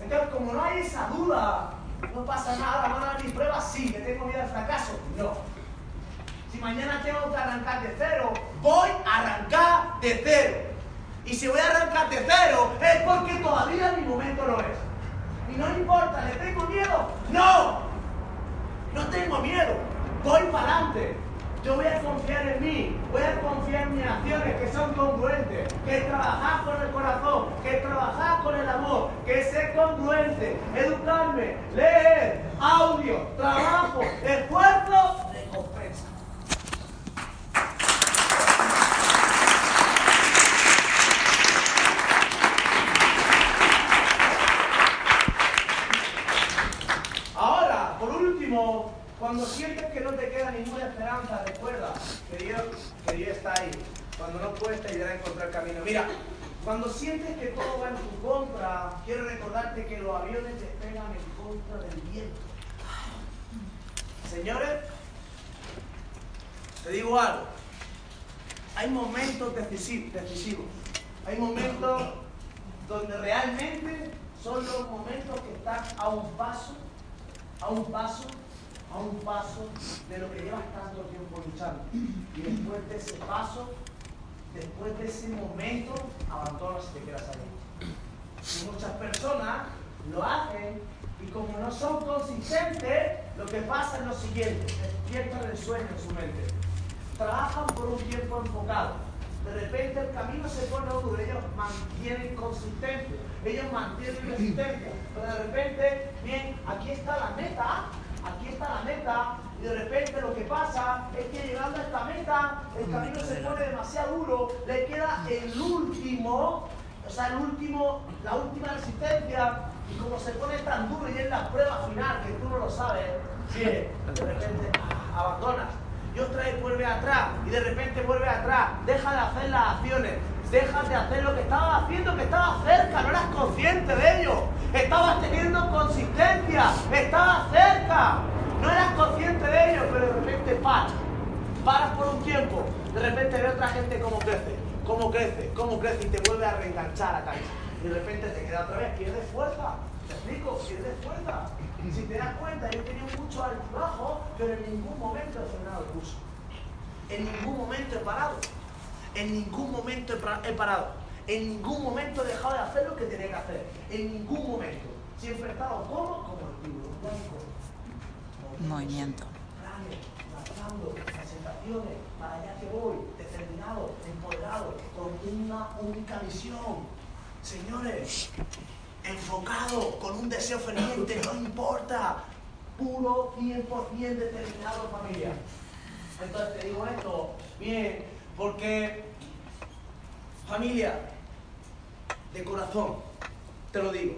Entonces, como no hay esa duda, no pasa nada, van a dar mis pruebas, sí, que tengo miedo al fracaso, no. Si mañana tengo que arrancar de cero, voy a arrancar de cero. Y si voy a arrancar de cero, es porque todavía mi momento no es. Y no importa, ¿le tengo miedo? No, no tengo miedo, voy para adelante. Yo voy a confiar en mí, voy a confiar en mis acciones que son congruentes, que es trabajar con el corazón, que es trabajar con el amor, que es ser congruente, educarme, leer, audio, trabajo, esfuerzo, recompensa. Ahora, por último, cuando sientes que no te queda ninguna esperanza, recuerda que Dios, que Dios está ahí. Cuando no puedes, te ayudará a encontrar camino. Mira, cuando sientes que todo va en tu contra, quiero recordarte que los aviones te pegan en contra del viento. Señores, te digo algo. Hay momentos decisivos. Hay momentos donde realmente son los momentos que están a un paso, a un paso, a un paso de lo que llevas tanto tiempo luchando. Y después de ese paso, después de ese momento, abandonas y te quedas ahí. Y muchas personas lo hacen y como no son consistentes, lo que pasa es lo siguiente: despiertan el sueño en su mente. Trabajan por un tiempo enfocado. De repente el camino se pone duro, ellos mantienen consistencia, ellos mantienen resistencia. Pero de repente, bien, aquí está la meta. Aquí está la meta y de repente lo que pasa es que llegando a esta meta el camino se pone demasiado duro, le queda el último, o sea el último, la última resistencia y como se pone tan duro y es la prueba final que tú no lo sabes, bien, de repente ah, abandonas y otra vez vuelve atrás y de repente vuelve atrás, deja de hacer las acciones. Dejas de hacer lo que estabas haciendo, que estabas cerca, no eras consciente de ello. Estabas teniendo consistencia, estabas cerca, no eras consciente de ello, pero de repente paras. Paras por un tiempo, de repente ve otra gente como crece. cómo crece, cómo crece y te vuelve a reenganchar a cancha. Y de repente te queda otra vez, pierdes fuerza. Te explico, pierdes fuerza. Si te das cuenta, yo tenía mucho altibajo, pero en ningún momento he frenado el curso. En ningún momento he parado. En ningún momento he parado. En ningún momento he dejado de hacer lo que tenía que hacer. En ningún momento. Siempre he estado como, como el tiburón blanco. Movimiento. Lanzando, presentaciones, para allá que voy, determinado, empoderado, con una única visión. Señores, enfocado, con un deseo ferviente, no importa. Puro, cien por ciento determinado, familia. Entonces te digo esto, bien, porque, familia, de corazón, te lo digo.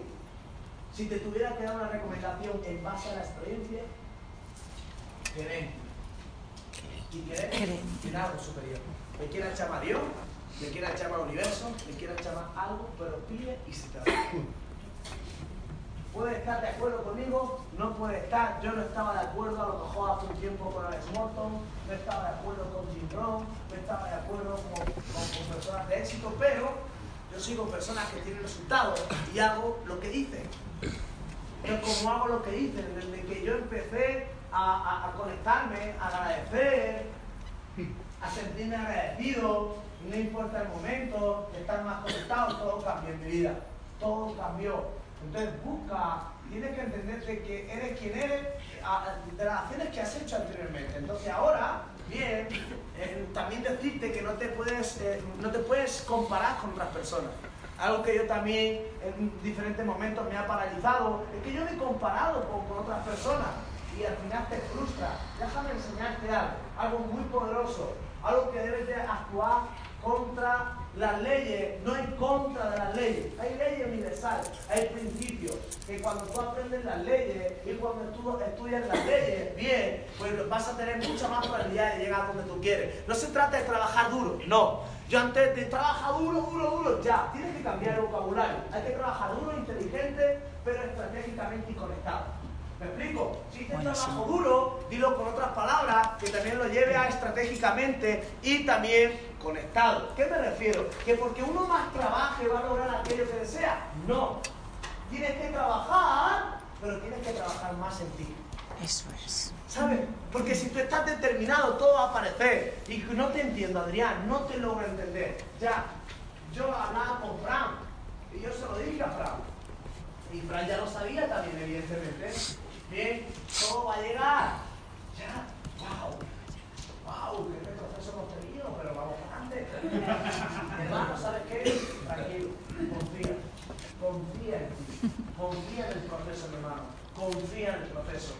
Si te tuviera que dar una recomendación en base a la experiencia, gerente. Y gerente, en algo superior. Me quieras llamar Dios, me quieras llamar universo, me quieras llamar algo, pero pide y se te da. Puedes estar de acuerdo conmigo, no puede estar. Yo no estaba de acuerdo a lo mejor hace un tiempo con Alex Morton, no estaba de acuerdo con Jim Brown, no estaba de acuerdo con, con, con personas de éxito, pero yo sigo personas que tienen resultados y hago lo que dicen. Yo como hago lo que dicen, desde que yo empecé a, a, a conectarme, a agradecer, a sentirme agradecido, no importa el momento, estar más conectado, todo cambió en mi vida, todo cambió. Entonces busca, tienes que entenderte que eres quien eres de las acciones que has hecho anteriormente. Entonces ahora, bien, eh, también decirte que no te puedes eh, no te puedes comparar con otras personas. Algo que yo también en diferentes momentos me ha paralizado, es que yo me he comparado con, con otras personas y al final te frustra. Déjame enseñarte algo, algo muy poderoso, algo que debes de actuar contra las leyes, no en contra de las leyes. Hay leyes universales, hay principios, que cuando tú aprendes las leyes y cuando tú estudias las leyes, bien, pues vas a tener mucha más probabilidad de llegar donde tú quieres. No se trata de trabajar duro, no. Yo antes de trabajar duro, duro, duro, ya. Tienes que cambiar el vocabulario. Hay que trabajar duro, inteligente, pero estratégicamente y conectado. ¿Me explico? Si dices trabajo duro, dilo con otras palabras que también lo lleve a estratégicamente y también conectado. ¿Qué me refiero? ¿Que porque uno más trabaje va a lograr aquello que desea? No. Tienes que trabajar, pero tienes que trabajar más en ti. Eso es. ¿Sabes? Porque si tú estás determinado, todo va a aparecer. Y no te entiendo, Adrián, no te logro entender. Ya, yo hablaba con Fran y yo se lo dije a Fran. Y Fran ya lo sabía también, evidentemente. Bien, todo va a llegar. Ya, wow. Wow, qué retroceso hemos tenido, pero vamos para adelante. Hermano, ¿sabes qué? Tranquilo, confía. Confía en ti. Confía en el proceso, mi hermano. Confía en el proceso.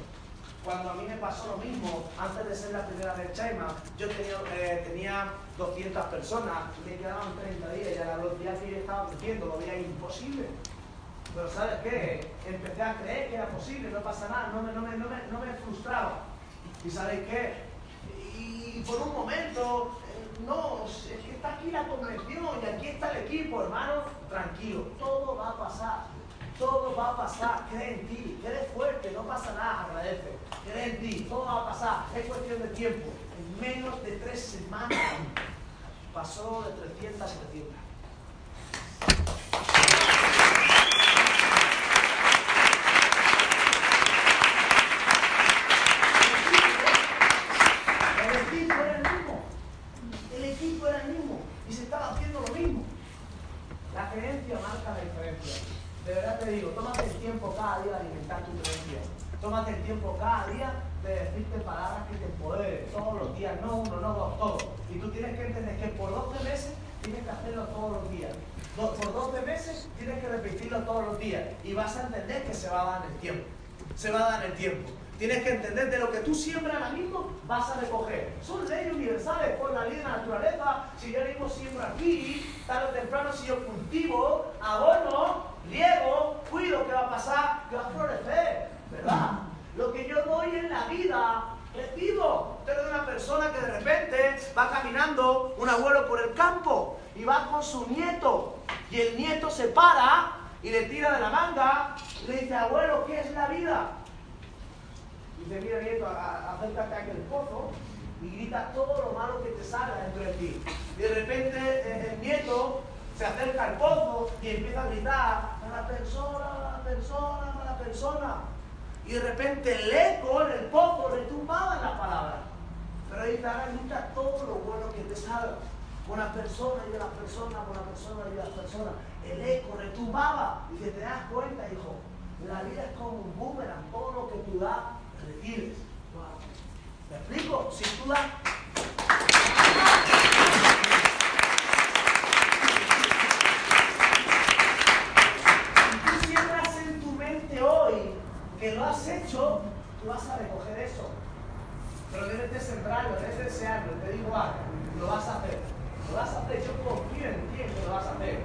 Cuando a mí me pasó lo mismo, antes de ser la primera vez Chairman, yo tenía, eh, tenía doscientas personas, me quedaban treinta días y a la velocidad que yo estaba creciendo lo veía imposible. Pero ¿sabes qué? Empecé a creer que era posible, no pasa nada, no me, no me, no me, no me frustraba. ¿Y sabéis qué? Y, y por un momento, no, es que está aquí la convención y aquí está el equipo, hermano, tranquilo, todo va a pasar, todo va a pasar, cree en ti, eres fuerte, no pasa nada, agradece, cree en ti, todo va a pasar, es cuestión de tiempo. En menos de tres semanas pasó de trescientas a setecientas. Tómate el tiempo cada día de decirte palabras que te empoderen, todos los días, no uno, no dos, todos. Y tú tienes que entender que por doce meses tienes que hacerlo todos los días. Por doce meses tienes que repetirlo todos los días y vas a entender que se va a dar el tiempo. Se va a dar el tiempo. Tienes que entender de lo que tú siembras ahora mismo, vas a recoger. Son leyes universales, por la ley de la naturaleza. Si yo mismo siembro aquí, tarde o temprano, si yo cultivo, abono, riego, cuido, ¿qué va a pasar? Que va a florecer. ¿Verdad? Lo que yo doy en la vida, recibo. Usted es una persona que de repente va caminando un abuelo por el campo y va con su nieto y el nieto se para y le tira de la manga y le dice, abuelo, ¿qué es la vida? Y dice, mira, nieto, acércate a aquel pozo y grita todo lo malo que te salga dentro de ti. Y de repente eh, el nieto se acerca al pozo y empieza a gritar, mala persona, mala persona, mala persona. Y de repente el eco en el pozo retumbaba en la palabra. Pero ahí te grita todo lo bueno que te salga. Buena persona, y de las personas, buena persona, y de las personas. El eco retumbaba. Y si te das cuenta, hijo, la vida es como un boomerang. Todo lo que tú das, recibes. ¿Me explico? Si tú das... Si tú siembras en tu mente hoy que lo has hecho, tú vas a recoger eso. Pero debes de sembrarlo, debes de desearlo. Te digo algo, lo vas a hacer. Lo vas a hacer, yo confío en ti que lo vas a hacer.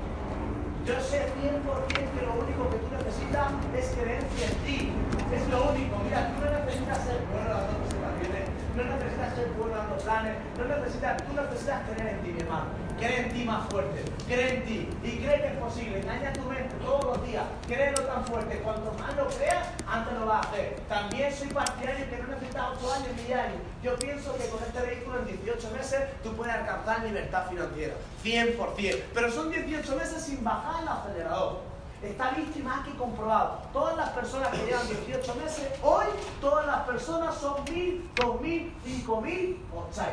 Yo sé cien por ciento que lo único que tú necesitas es creencia en ti. Es lo único. Mira, tú no necesitas ser bueno dando tus planes, no necesitas ser bueno dando planes, no necesitas, tú necesitas creer en ti, mi hermano. Cree en ti más fuerte, cree en ti y cree que es posible. Engaña tu mente todos los días, créelo tan fuerte. Cuanto más lo creas, antes lo vas a hacer. También soy partidario que no necesitas ocho años ni años. Yo pienso que con este vehículo en dieciocho meses tú puedes alcanzar libertad financiera, cien por ciento. Pero son dieciocho meses sin bajar el acelerador. Está visto y más que comprobado. Todas las personas que llevan dieciocho meses, hoy todas las personas son mil, dos mil, cinco mil, ocho mil.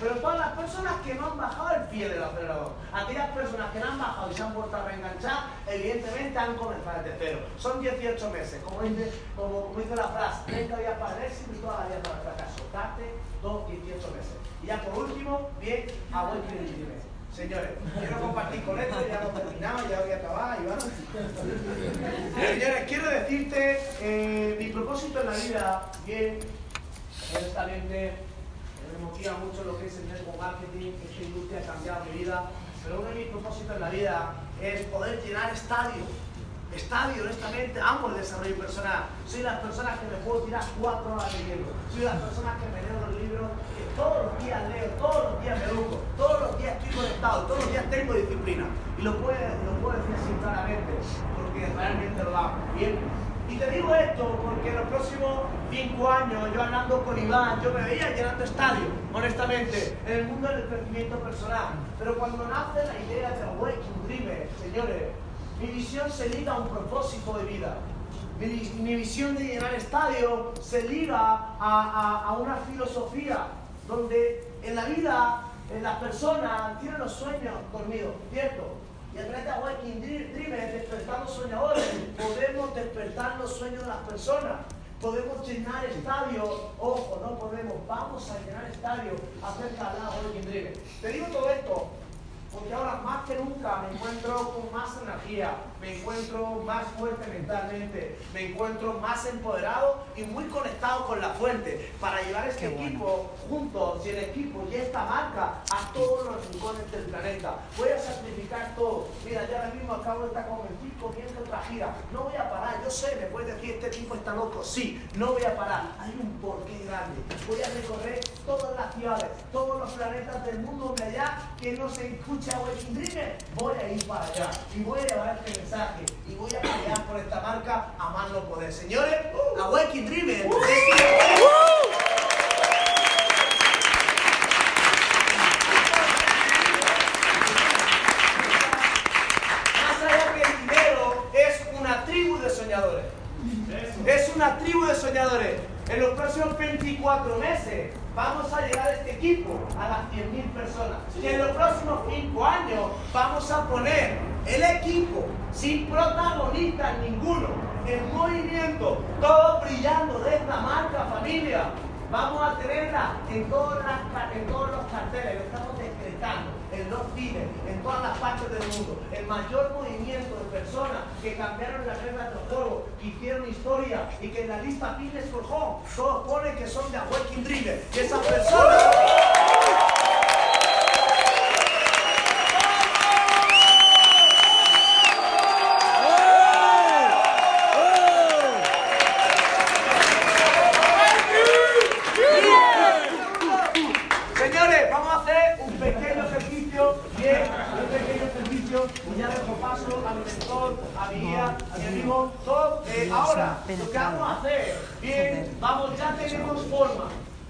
Pero todas las personas que no han bajado el pie del acelerador, aquellas personas que no han bajado y se han vuelto a reenganchar, evidentemente han comenzado desde cero. Son dieciocho meses, como dice, como, como dice la frase, treinta días para el éxito y toda la vida para el fracaso. Date dos, dieciocho meses. Y ya por último, bien, a buen dieciocho meses. Señores, quiero compartir con esto, ya hemos terminado, ya voy a acabar, Iván. Señores, quiero decirte, eh, mi propósito en la vida, bien, honestamente, me motiva mucho lo que es el network marketing, esta industria ha cambiado mi vida, pero uno de mis propósitos en la vida es poder llenar estadios. Estadio, honestamente, amo el desarrollo personal. Soy de las personas que me puedo tirar cuatro horas leyendo. Soy de las personas que me leo los libros, que todos los días leo, todos los días me educo, todos los días estoy conectado, todos los días tengo disciplina. Y lo puedo, lo puedo decir así claramente, porque realmente lo hago. Bien. Y te digo esto porque en los próximos cinco años, yo hablando con Iván, yo me veía llenando estadios, honestamente, en el mundo del crecimiento personal. Pero cuando nace la idea de Awaken Dreamers, señores, mi visión se liga a un propósito de vida. Mi, mi visión de llenar estadios se liga a, a, a una filosofía donde en la vida en las personas tienen los sueños dormidos, ¿cierto? Y a través de Awaken Dreamers, despertando soñadores, podemos despertar los sueños de las personas. Podemos llenar estadios, ojo, no podemos, vamos a llenar estadios acerca de la Awaken Dreamers. Te digo todo esto porque ahora más que nunca me encuentro con más energía, me encuentro más fuerte mentalmente, me encuentro más empoderado y muy conectado con la fuente para llevar este Qué equipo bueno. juntos y el equipo y esta marca a todos los rincones del planeta. Voy a sacrificar todo. Mira, yo ahora mismo acabo de estar con el tipo viendo otra gira. No voy a parar, yo sé, me puedes decir, este tipo está loco. Sí, no voy a parar. Hay un porqué grande. Voy a recorrer todas las ciudades, todos los planetas del mundo de allá que no se escucha Awaken Dreamers. Voy a ir para allá y voy a llevar este mensaje y voy a pelear por esta marca a más no poder. Señores, uh, Awaken Dreamers. Uh, Más allá que el dinero, es una tribu de soñadores. Es una tribu de soñadores. En los próximos veinticuatro meses vamos a llegar a este equipo a las cien mil personas. Y en los próximos cinco años vamos a poner el equipo sin protagonistas ninguno, en movimiento, todos brillando de esta marca, familia. Vamos a tenerla en, todas las, en todos los carteles, lo estamos decretando, en los cines, en todas las partes del mundo. El mayor movimiento de personas que cambiaron las reglas del juego, que hicieron historia y que en la lista Fitness for Home todos ponen que son de Awaken Dreamers. Y esas personas... Ahora, lo que vamos a hacer, bien, vamos, ya tenemos forma,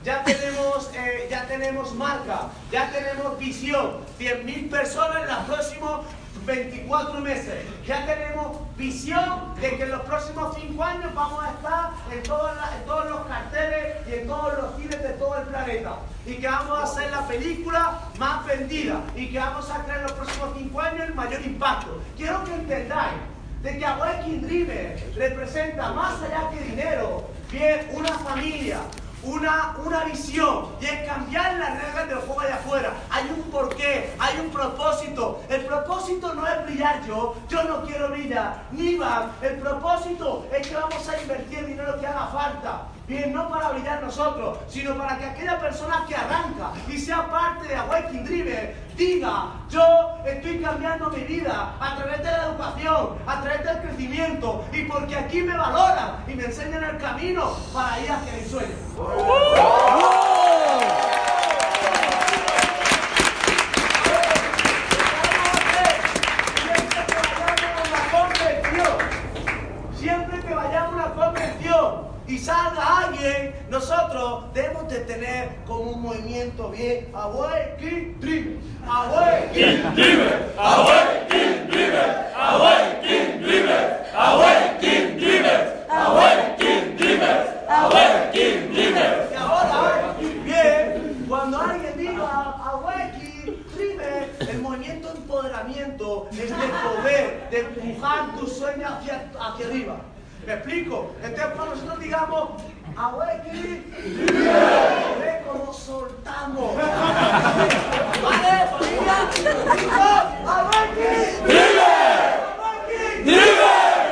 ya tenemos, eh, ya tenemos marca, ya tenemos visión, cien mil personas en los próximos veinticuatro meses, ya tenemos visión de que en los próximos cinco años vamos a estar en, todas las, en todos los carteles y en todos los cines de todo el planeta, y que vamos a hacer la película más vendida, y que vamos a crear en los próximos cinco años el mayor impacto. Quiero que entendáis de que Awaken Dreamers representa más allá que dinero, bien una familia, Una, una visión, y es cambiar las reglas del juego allá afuera. Hay un porqué, hay un propósito. El propósito no es brillar yo, yo no quiero brillar, ni van. El propósito es que vamos a invertir el dinero que haga falta. Bien, no para brillar nosotros, sino para que aquella persona que arranca y sea parte de Awaken Dreamers diga: yo estoy cambiando mi vida a través de la educación, a través del crecimiento, y porque aquí me valoran y me enseñan el camino para ir hacia mi sueño. Siempre que vayamos a una convención y salga alguien, nosotros debemos de tener como un movimiento bien Awaken Dreamers, Awaken Dreamers, Awaken Dreamers, Awaken Dreamers, Awaken Dreamers, Awaken Dreamers, Awaken Dreamers. Y ahora, bien, cuando alguien diga Awaken Dreamers, el movimiento de empoderamiento es el poder de empujar tu sueño hacia, hacia arriba. ¿Me explico? Entonces, cuando nosotros digamos Awaken Dreamers, ve cómo soltamos. ¿Vale, familia? Awaken Dreamers, Dreamers,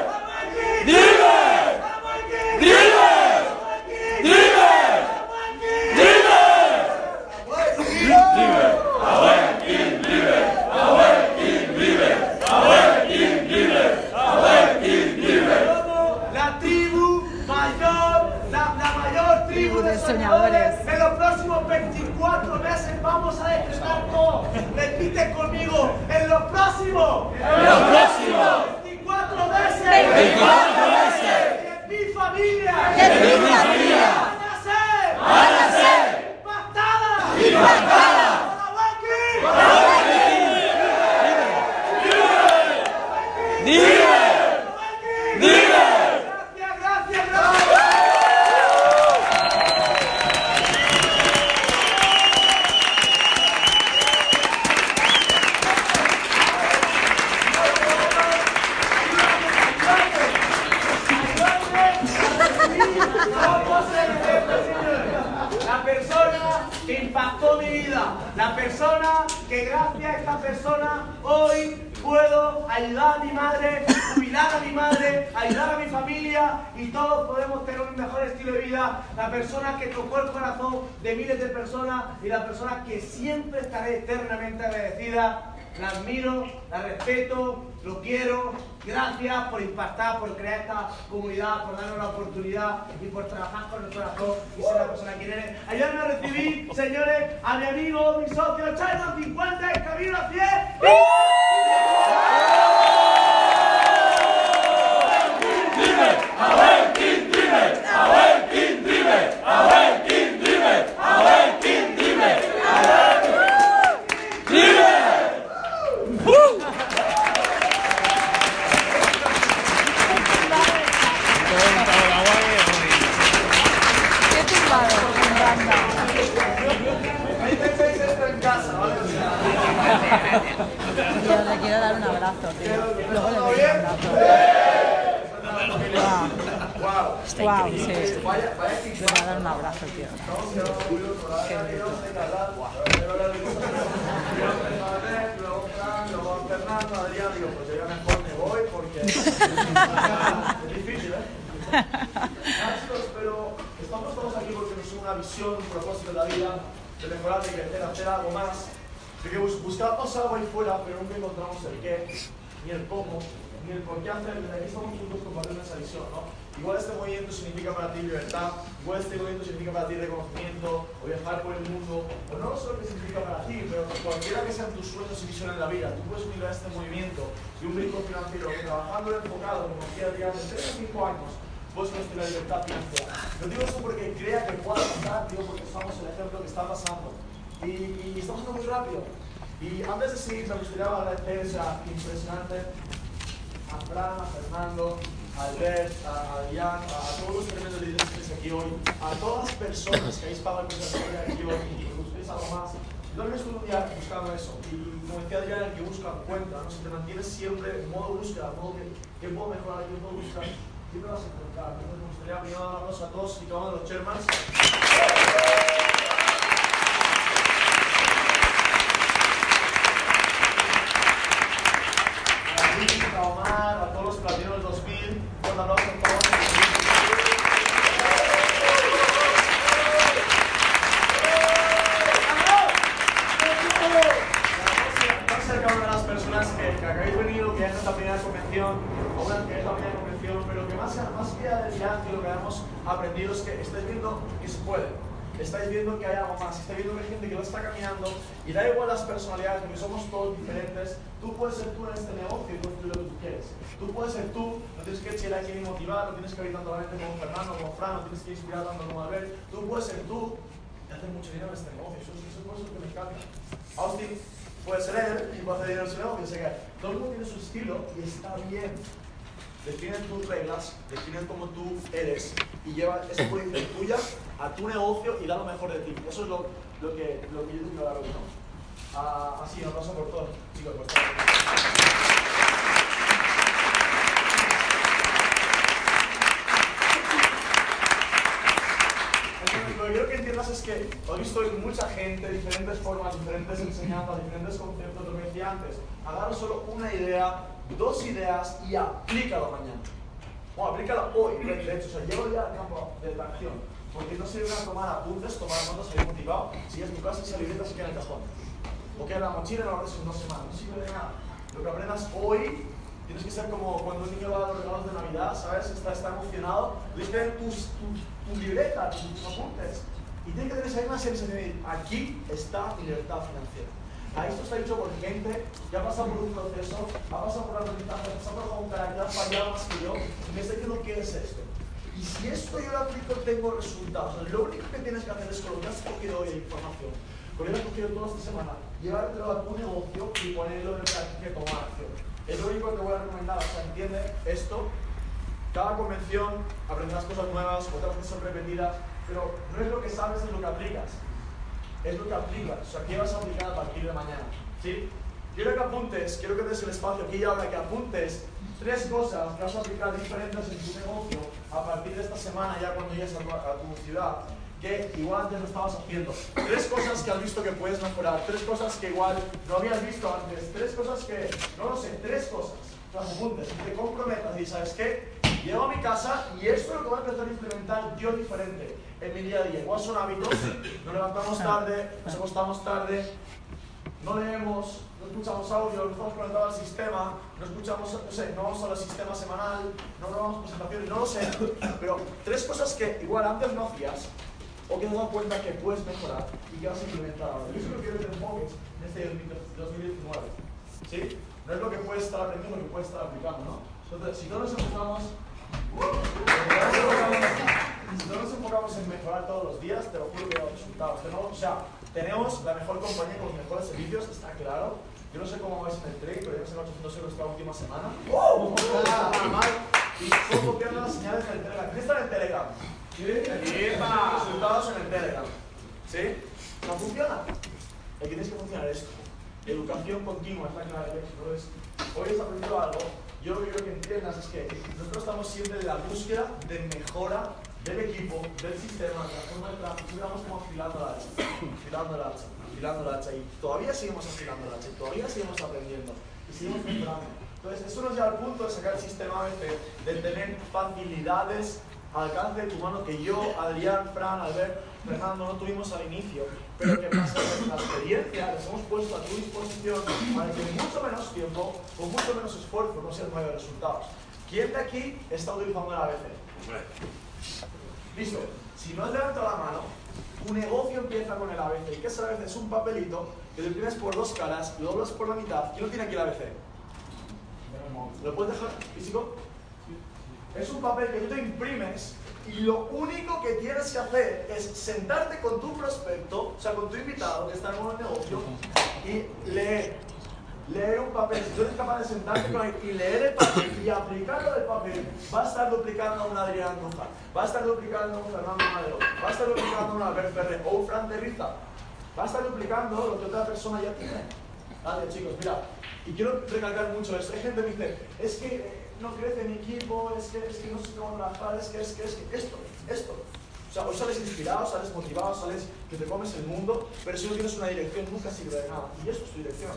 Dreamers, Dreamers, Dreamers, Dreamers, Awaken Dreamers, Awaken Dreamers, Awaken Dreamers, Awaken Dreamers. La, la mayor tribu de soñadores. En los próximos veinticuatro meses vamos a despertar todo. Repite conmigo: en los próximos, en los próximos veinticuatro meses, veinticuatro meses, en mi familia, en mi familia, van a ser, van a ser impactadas, impactadas. La persona que gracias a esta persona hoy puedo ayudar a mi madre, jubilar a mi madre, ayudar a mi familia, y todos podemos tener un mejor estilo de vida. La persona que tocó el corazón de miles de personas y la persona que siempre estaré eternamente agradecida. La admiro, la respeto, lo quiero. Gracias por impactar, por crear esta comunidad, por darnos la oportunidad y por trabajar con el corazón y ser la persona que eres. Ayúdame a recibir, señores, a mi amigo, mi socio, Chairman cincuenta, el camino a cien. ¡Awaken Dreamers! ¡Awaken Dreamers! ¡Awaken Dreamers! ¡Awaken Dreamers! ¡Awaken Dreamers! Yo le quiero dar un abrazo, tío. Luego le doy un abrazo. ¡Wow! ¡Wow! ¡Wow! Sí, le voy a dar un abrazo, tío. ¡Qué bonito! Luego Fran, luego Fernando, Adrián, digo, pues yo ya mejor me voy porque es difícil, ¿eh? Pero estamos todos aquí porque nos une una visión, un propósito de la vida, de mejorar, de crecer, hacer algo más. De que buscamos algo ahí fuera, pero nunca encontramos el qué, ni el cómo, ni el por qué hacerlo. Aquí estamos juntos compartiendo esa visión, ¿no? Igual este movimiento significa para ti libertad, igual este movimiento significa para ti reconocimiento, o viajar por el mundo, o no solo que significa para ti, pero cualquiera que sean tus sueños y visiones en la vida, tú puedes unir a este movimiento y un rico financiero que trabajando enfocado, como decía Adrián, desde hace cinco años, vos tenés la libertad financiera. No digo eso porque crea que pueda pasar, digo porque somos el ejemplo que está pasando. Y, y estamos haciendo muy rápido. Y antes de seguir, me gustaría agradecer a impresionante a Fran, a Fernando, a Albert, a Adrian, a todos los tremendos líderes que estáis aquí hoy, a todas las personas que habéis pagado el precio aquí hoy y que busquéis algo más. No habéis día buscando eso. Y como decía Adrián, el que busca encuentra, ¿no? Si te mantienes siempre en modo búsqueda, modo que, que puedo mejorar, que puedo buscar, siempre vas a encontrar. Entonces me gustaría primero darnos a todos y cada uno de los Chairmans. A Omar, a todos los Platino del dos mil, un aplauso a todos. Están cerca de las personas que, que habéis venido, que ya es la primera convención, o bueno, que es la primera convención, pero que más allá del viaje, lo que hemos aprendido es que estáis viendo que se puede. Estáis viendo que hay algo más, estáis viendo que hay gente que lo está caminando y da igual las personalidades porque somos todos diferentes. Tú puedes ser tú en este negocio y construir lo que tú quieres. Tú puedes ser tú, no tienes que echar a quien motivar, no tienes que ir tanto a la gente como Fernando, como Fran, no tienes que inspirar tanto como Albert. Tú puedes ser tú y hacer mucho dinero en este negocio. Eso, eso es por eso que me encanta. Austin puede ser él y puede hacer dinero en su negocio. O sea, todo el mundo tiene su estilo y está bien. Definen tus reglas, definen cómo tú eres y lleva esa posición tuya a tu negocio y da lo mejor de ti. Eso es lo, lo, que, lo que yo tengo que dar hoy, ¿no? Ah, así, nos paso por todo, chicos, por todo. Lo que quiero que entiendas es que hoy estoy mucha gente, diferentes formas, diferentes enseñanzas, diferentes conceptos, lo que decía antes. Agarro solo una idea, dos ideas y aplícalo mañana. O aplícalo hoy, de hecho, o sea, llevo ya al campo de la acción. Porque no sirve una tomar apuntes, tomar notas, salir motivado. Si es tu casa, esa libreta se queda en el cajón. O queda en la mochila, no abres en dos semanas. No sirve de nada. Lo que aprendas hoy, tienes que ser como cuando un niño va a los regalos de Navidad, ¿sabes? Está, está emocionado. Tienes que tener tus, tu, tu libreta, tus, tus apuntes. Y tienes que tener esa misma sensación de decir, aquí está mi libertad financiera. A esto está hecho por gente que ha pasado por un proceso, ha pasado por aprendizaje, ha pasado por un carácter, ha fallado más que yo, y me está diciendo qué es esto. Y si esto yo lo aplico, tengo resultados. Lo único que tienes que hacer es con lo que has cogido hoy de información, con lo que has cogido toda esta semana, llevártelo a tu negocio y ponerlo en práctica y tomar acción. Es lo único que voy a recomendar, o sea, entiende esto. Cada convención aprenderás cosas nuevas, otras que son repetidas, pero no es lo que sabes, es lo que aplicas. Es lo que aplicas, o sea, ¿qué vas a aplicar a partir de mañana? ¿Sí? Quiero que apuntes, quiero que des el espacio aquí y ahora, que apuntes tres cosas que vas a aplicar diferentes en tu negocio a partir de esta semana, ya cuando llegues a tu, a tu ciudad, que igual antes no estabas haciendo. Tres cosas que has visto que puedes mejorar, tres cosas que igual no habías visto antes, tres cosas que, no lo sé, tres cosas, las apuntes, te comprometas y ¿sabes qué? Llego a mi casa y esto es lo que voy a empezar a implementar yo diferente en mi día a día. Igual son hábitos, nos levantamos tarde, nos acostamos tarde, no leemos, no escuchamos audio, no estamos conectados al sistema, no escuchamos, no sé, no vamos al sistema semanal, no grabamos presentaciones, no lo sé. Pero tres cosas que igual antes no hacías o que te has dado cuenta que puedes mejorar y que vas a implementar ahora. Yo solo quiero que te enfoques en este dos mil diecinueve, ¿sí? No es lo que puedes estar aprendiendo, lo que puedes estar aplicando, ¿no? Entonces, si no nos enfocamos, si no nos enfocamos en mejorar todos los días, te lo juro que los resultados tenemos, o sea, tenemos la mejor compañía con los mejores servicios, está claro. Yo no sé cómo vais en el trade, pero ya se me ochocientos euros la última semana. ¡Oh! Y estoy copiando las señales en el Telegram. ¿Quién está en el Telegram? Los resultados en el Telegram. ¿Sí? No funciona. El que tienes que funcionar es esto. Educación continua es la clave del éxito. Hoy has aprendido algo. Yo lo que quiero que entiendas es que nosotros estamos siempre en la búsqueda de mejora del equipo, del sistema, de la forma de trabajo. Estamos como afilando la hacha, afilando la hacha, afilando la hacha. Y todavía seguimos afilando la hacha, y todavía seguimos aprendiendo, y seguimos mejorando. Entonces, eso nos lleva al punto de sacar el sistema de, de tener facilidades al alcance de tu mano que yo, Adrián, Fran, Albert, Fernando no tuvimos al inicio, pero que pasa que la experiencia les hemos puesto a tu disposición para que en mucho menos tiempo, con mucho menos esfuerzo, consigas mayores resultados. ¿Quién de aquí está utilizando la A B C? Listo. Si no has levantado la mano, tu negocio empieza con el A B C. ¿Qué es el A B C? Es un papelito que lo imprimes por dos caras, lo doblas por la mitad. ¿Quién no tiene aquí el A B C? ¿Lo puedes dejar físico? Es un papel que tú te imprimes y lo único que tienes que hacer es sentarte con tu prospecto, o sea, con tu invitado que está en un negocio, y leer. Leer un papel. Si tú eres capaz de sentarte con él y leer el papel y aplicarlo del papel, vas a estar duplicando a un Adrian Andujar, vas a estar duplicando a un Fernando Madero, vas a estar duplicando a un Albert Ferrer o un Fran Terriza. Vas a estar duplicando lo que otra persona ya tiene. Vale, chicos, mira. Y quiero recalcar mucho esto. Hay gente que dice, es que no crece mi equipo, es que, es que no sé cómo trabajar, es que, es que, es que, esto, esto. O sea, hoy sales inspirado, sales motivado, sales que te comes el mundo, pero si no tienes una dirección nunca sirve de nada. Y eso es tu dirección.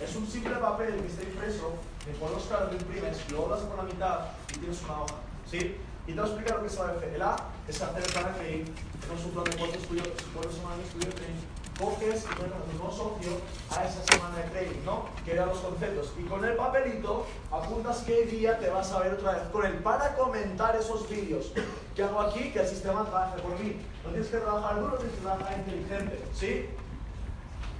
Es un simple papel que está impreso, que con los caras lo imprimes, lo doblas por la mitad y tienes una hoja, ¿sí? Y te voy a explicar lo que es la F I. El A es hacer el plan F I, tenemos un plan de cuatro estudios, cuatro semanas de estudio F I. Coges y pones a tu nuevo socio a esa semana de trading, ¿no? Que vean los conceptos. Y con el papelito apuntas qué día te vas a ver otra vez con él para comentar esos vídeos que hago aquí, que el sistema trabaje por mí. No tienes que trabajar duro, tienes que trabajar inteligente, ¿sí?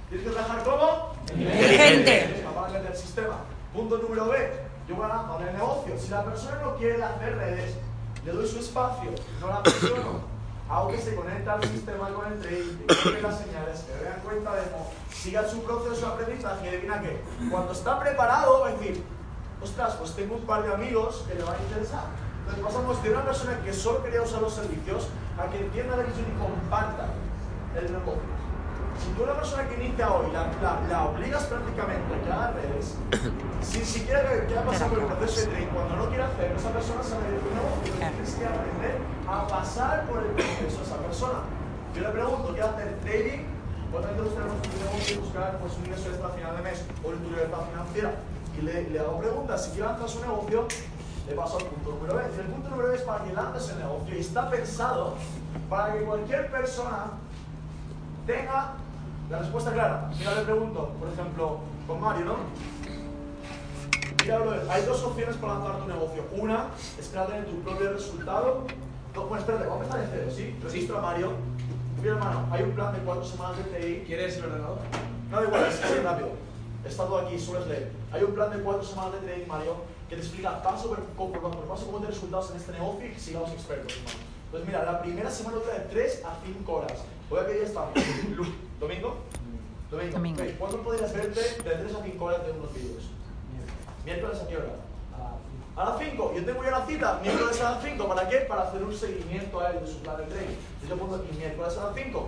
Tienes que trabajar como inteligente. Capaz del sistema. Punto número B. Yo voy a poner el negocio. Si la persona no quiere hacer redes, le doy su espacio, no la presiono. Hago que se conecta al sistema con el trading, que vean las señales, que vean cuenta de cómo siga su proceso de aprendizaje y adivina qué. Cuando está preparado, va a decir, ostras, pues tengo un par de amigos que le va a interesar. Entonces pasamos de una persona que solo quería usar los servicios a que entienda la visión y comparta el negocio. Si tú a una persona que inicia hoy la, la, la obligas prácticamente a que haga redes, sin siquiera que ha pasado por el proceso de trading, cuando no quiere hacer, esa persona se va a decir, no, tienes que aprender a pasar por el proceso a esa persona. Yo le pregunto, ¿qué hace el trading? Por tanto, tenemos que buscar pues, un ingreso extra a final de mes o tu libertad financiera. Y le, le hago preguntas, si quiere lanzar su negocio, le paso al punto número B. El punto número B es para que lances el negocio y está pensado para que cualquier persona tenga la respuesta clara. Mira, le pregunto, por ejemplo, con Mario, ¿no? Mira, brother, hay dos opciones para lanzar tu negocio. Una es crear tu propio resultado. No, bueno, espérate, vamos a empezar de cero, ¿sí? Registro a Mario. Mira, hermano, hay un plan de cuatro semanas de T I. ¿Quieres el ordenador? No, da igual, es que es rápido. Está todo aquí, sueles leer. Hay un plan de cuatro semanas de T I, Mario, que te explica paso por paso cómo tener resultados en este negocio y que sigamos expertos, hermano. Pues mira, la primera semana dura de tres a cinco horas. Hoy aquí ya estamos. ¿Domingo? Domingo. Domingo. Okay. ¿Cuándo podrías verte de tres a cinco horas de unos vídeos? ¿Miércoles a qué hora? A las cinco. Yo tengo ya la cita, miércoles a las cinco. ¿Para qué? Para hacer un seguimiento a él de su plan de trading. Entonces yo pongo aquí miércoles a las cinco.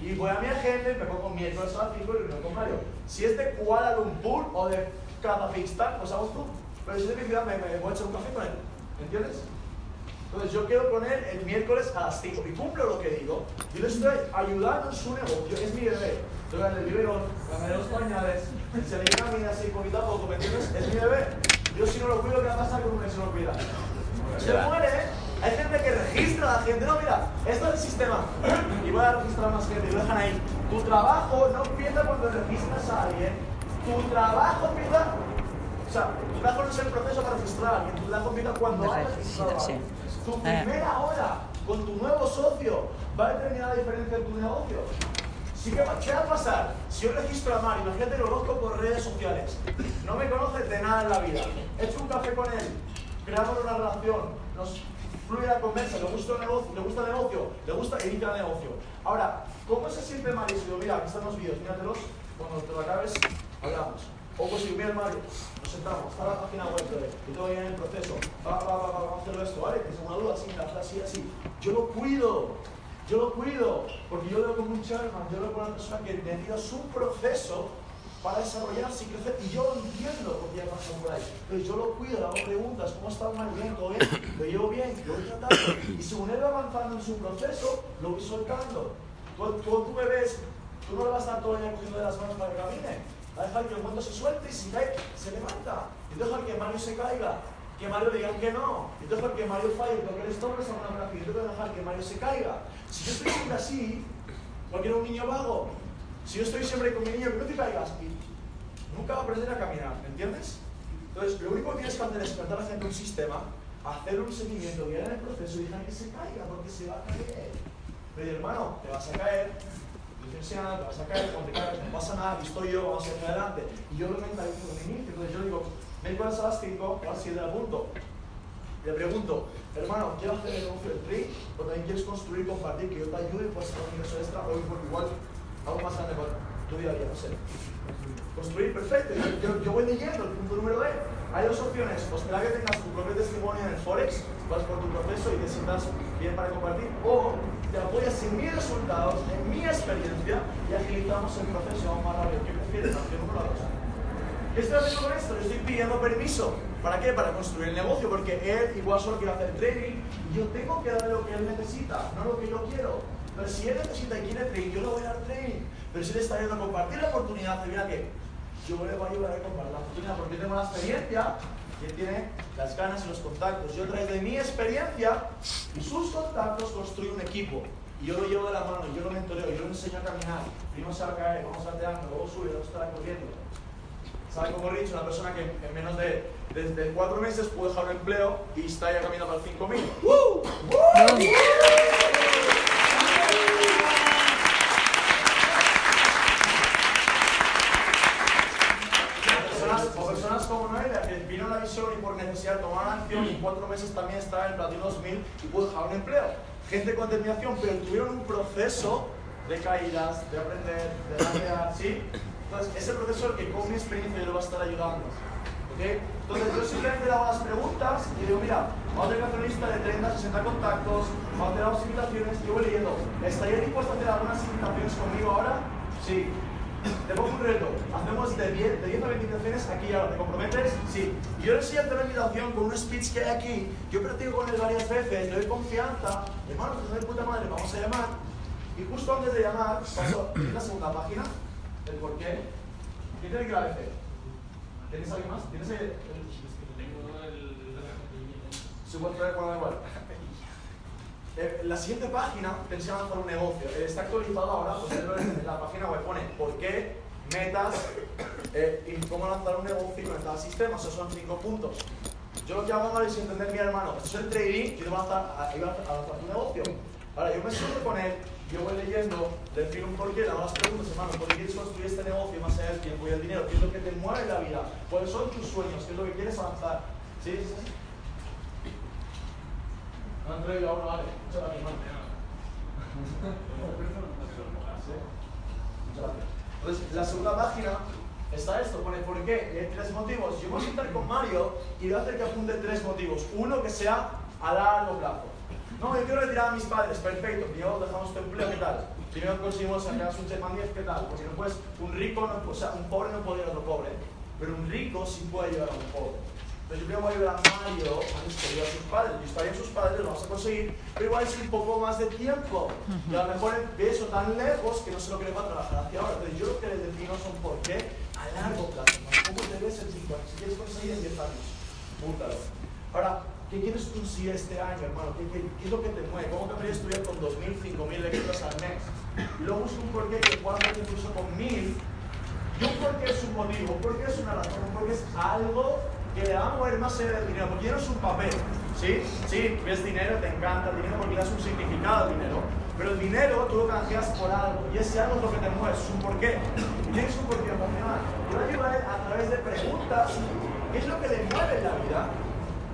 Y voy a mi agenda y me pongo miércoles a las cinco y reunión con Mario. Si es de Kuala Lumpur o de Kazajistán, pues hago tú. Pero si es de mi ciudad, me, me voy a echar un café con él. ¿Me entiendes? Entonces yo quiero poner el miércoles a las cinco y cumplo lo que digo. Yo les estoy ayudando en su negocio, es mi bebé. Yo gané el biberón, gané los pañales, se le llena a mí así poquito a poco, ¿me entiendes? Es mi bebé. Yo si no lo cuido, ¿qué va a pasar con un que se lo cuida? Se muere, ¿eh? Hay gente que registra a la gente, no, mira, esto es el sistema. Y voy a registrar más gente y lo dejan ahí. Tu trabajo no empieza cuando registras a alguien, tu trabajo empieza... O sea, tu trabajo no es el proceso para registrar a alguien, tu trabajo empieza cuando has registrado a alguien. Tu primera hora con tu nuevo socio va a determinar la diferencia en tu negocio. ¿Sí que va? ¿Qué va a pasar? Si yo registro a Mario, imagínate, lo conozco por redes sociales. No me conoces de nada en la vida. He hecho un café con él, creamos una relación, nos fluye la conversa, le gusta el negocio, le gusta el negocio, le gusta el negocio. Ahora, ¿cómo se siente Mario? Si yo, mira, aquí están los vídeos, míratelos, cuando te lo acabes, hablamos. O pues si mira Mario, nos sentamos, está la página web, yo te voy a ir en el proceso, va, va, va, vamos a hacerlo esto, ¿vale? Que es una duda, así, así, así. Yo lo cuido, yo lo cuido, porque yo lo veo como un chairman, yo lo veo como una persona que necesita su proceso para desarrollarse y crecer, y yo lo entiendo, porque ya pasa por ahí. Pero yo lo cuido, le hago preguntas, ¿cómo está mal? Bien, todo bien, lo llevo bien, lo voy tratando. Y según él va avanzando en su proceso, lo voy soltando. Tú, tú, tú me ves, tú no le vas a estar todo el día cogiendo de las manos para que camine. Va a dejar que el mundo se suelte y si cae, se levanta. Y deja que Mario se caiga, que Mario diga que no. Y deja que Mario falle, porque eres todo es una buena figura. Y dejar que Mario se caiga. Si yo estoy siempre así, porque era un niño vago, si yo estoy siempre con mi niño, que no te caigas, nunca va a aprender a caminar, ¿me entiendes? Entonces, lo único que tienes que hacer es plantar a la gente un sistema, hacer un seguimiento, guiar en el proceso y dejar que se caiga, porque se va a caer. Pero hermano, te vas a caer. Te vas a caer, cuando te caes, no pasa nada, aquí estoy yo, vamos a ir adelante. Y yo lo mentalizo en mi inicio, entonces yo digo, me encuentras a las cinco, a las siete del punto. Le pregunto, hermano, ¿quieres hacer el negocio del trade o también quieres construir, compartir, que yo te ayude y puedas hacer un ingreso extra o igual aún más grande para tu día a día? No sé. Construir, perfecto. Yo, yo voy leyendo el punto número D. Hay dos opciones. O será que tengas tu propio testimonio en el Forex, vas por tu proceso y te sientas bien para compartir, o te apoyas en mis resultados, en mi experiencia, y agilizamos el proceso y vamos más rápido. ¿Qué prefieres? ¿Qué estoy haciendo con esto? Yo estoy pidiendo permiso. ¿Para qué? Para construir el negocio, porque él igual solo quiere hacer trading y yo tengo que darle lo que él necesita, no lo que yo quiero. Pero si él necesita y quiere trading, yo le voy a dar trading. Pero si él está viendo compartir la oportunidad, mira que yo le voy a ayudar a compartir la oportunidad porque yo tengo la experiencia y él tiene las ganas y los contactos. Yo traigo de mi experiencia y sus contactos, construyo un equipo. Y yo lo llevo de la mano, yo lo mentoreo, yo lo enseño a caminar. Primero se va a caer, vamos salteando, luego sube, luego estará corriendo. ¿Sabes cómo Richie? Una persona que en menos de, de, de cuatro meses pudo dejar un empleo y está ya caminando al cinco mil. ¡Woo! ¡Woo! ¡Woo! O personas como Noelia, que vino la visión y por necesidad tomaron acción y en cuatro meses también está en el Platino dos mil y pudo dejar un empleo. Gente con determinación, pero tuvieron un proceso de caídas, de aprender, de cambiar, ¿sí? Entonces, ese profesor que con mi experiencia yo le va a estar ayudando. ¿Okay? Entonces, yo simplemente le hago las preguntas y le digo, mira, vamos a tener que hacer una lista de treinta, sesenta contactos, vamos a tener las invitaciones, yo voy leyendo. ¿Estaría dispuesto a hacer algunas invitaciones conmigo ahora? Sí. Te pongo un reto, hacemos de diez a veinte invitaciones aquí y ahora, ¿te comprometes? Sí. Y yo le enseño a hacer una invitación con un speech que hay aquí, yo practico con él varias veces, le doy confianza, hermano, que soy de puta madre, vamos a llamar. Y justo antes de llamar, paso en la segunda página. ¿El por qué? ¿Qué tiene que ver este? ¿Tienes alguien más? ¿Tienes el...? Tengo el... Se puede traer cuando da igual. La siguiente página te enseña a lanzar un negocio. Está actualizado ahora, pues en la página web pone por qué, metas eh, y cómo lanzar un negocio y conectar al sistema. Esos son cinco puntos. Yo lo que hago ahora es entender, mi hermano, esto es el trading, yo te voy a lanzar, iba a lanzar tu negocio. Ahora, yo me suelo poner, yo voy leyendo, defino un porqué, le hago las preguntas, hermano, ¿por qué quieres construir este negocio más allá del tiempo y el dinero? ¿Qué es lo que te mueve en la vida? ¿Cuáles son tus sueños? ¿Qué es lo que quieres avanzar? ¿Sí? ¿Sí? ¿Sí? No han traído a uno, vale. Muchas gracias, hermano. Muchas gracias. Entonces, la segunda página está esto, pone por qué, y hay tres motivos. Yo voy a sentar con Mario y voy a hacer que apunte tres motivos. Uno que sea a largo plazo. No, yo quiero retirar a mis padres, perfecto, primero dejamos tu empleo, ¿qué tal? Primero conseguimos sacar un Ch diez, ¿qué tal? Porque no puedes, un rico, no, o sea, un pobre no puede ir a otro pobre, pero un rico sí puede ayudar a un pobre. Entonces yo primero voy a ayudar a Mario a despedir a sus padres, y estaría en sus padres, lo vamos a conseguir, pero igual es un poco más de tiempo, y a lo mejor ve eso tan lejos que no se lo cree para trabajar hacia ahora. Entonces yo lo que les defino son por qué a largo plazo, ¿cómo te ves en cinco años? Si quieres conseguir en diez años, púntalo. Ahora, ¿qué quieres conseguir este año, hermano? ¿Qué, qué, qué es lo que te mueve? ¿Cómo cambiaría estudiar con dos mil, cinco mil euros al mes? Y luego busco un porqué que pueda hacer incluso con mil. Y un porqué es un motivo, un porqué es una razón, un porqué es algo que le va a mover más allá del dinero. Porque ya no es un papel, ¿sí? Sí, ves dinero, te encanta el dinero porque le das un significado al dinero. Pero el dinero tú lo canjeas por algo y ese algo es lo que te mueve, es un porqué. Y tienes un porqué emocional. Yo lo ayudaré a través de preguntas. ¿Qué es lo que le mueve en la vida?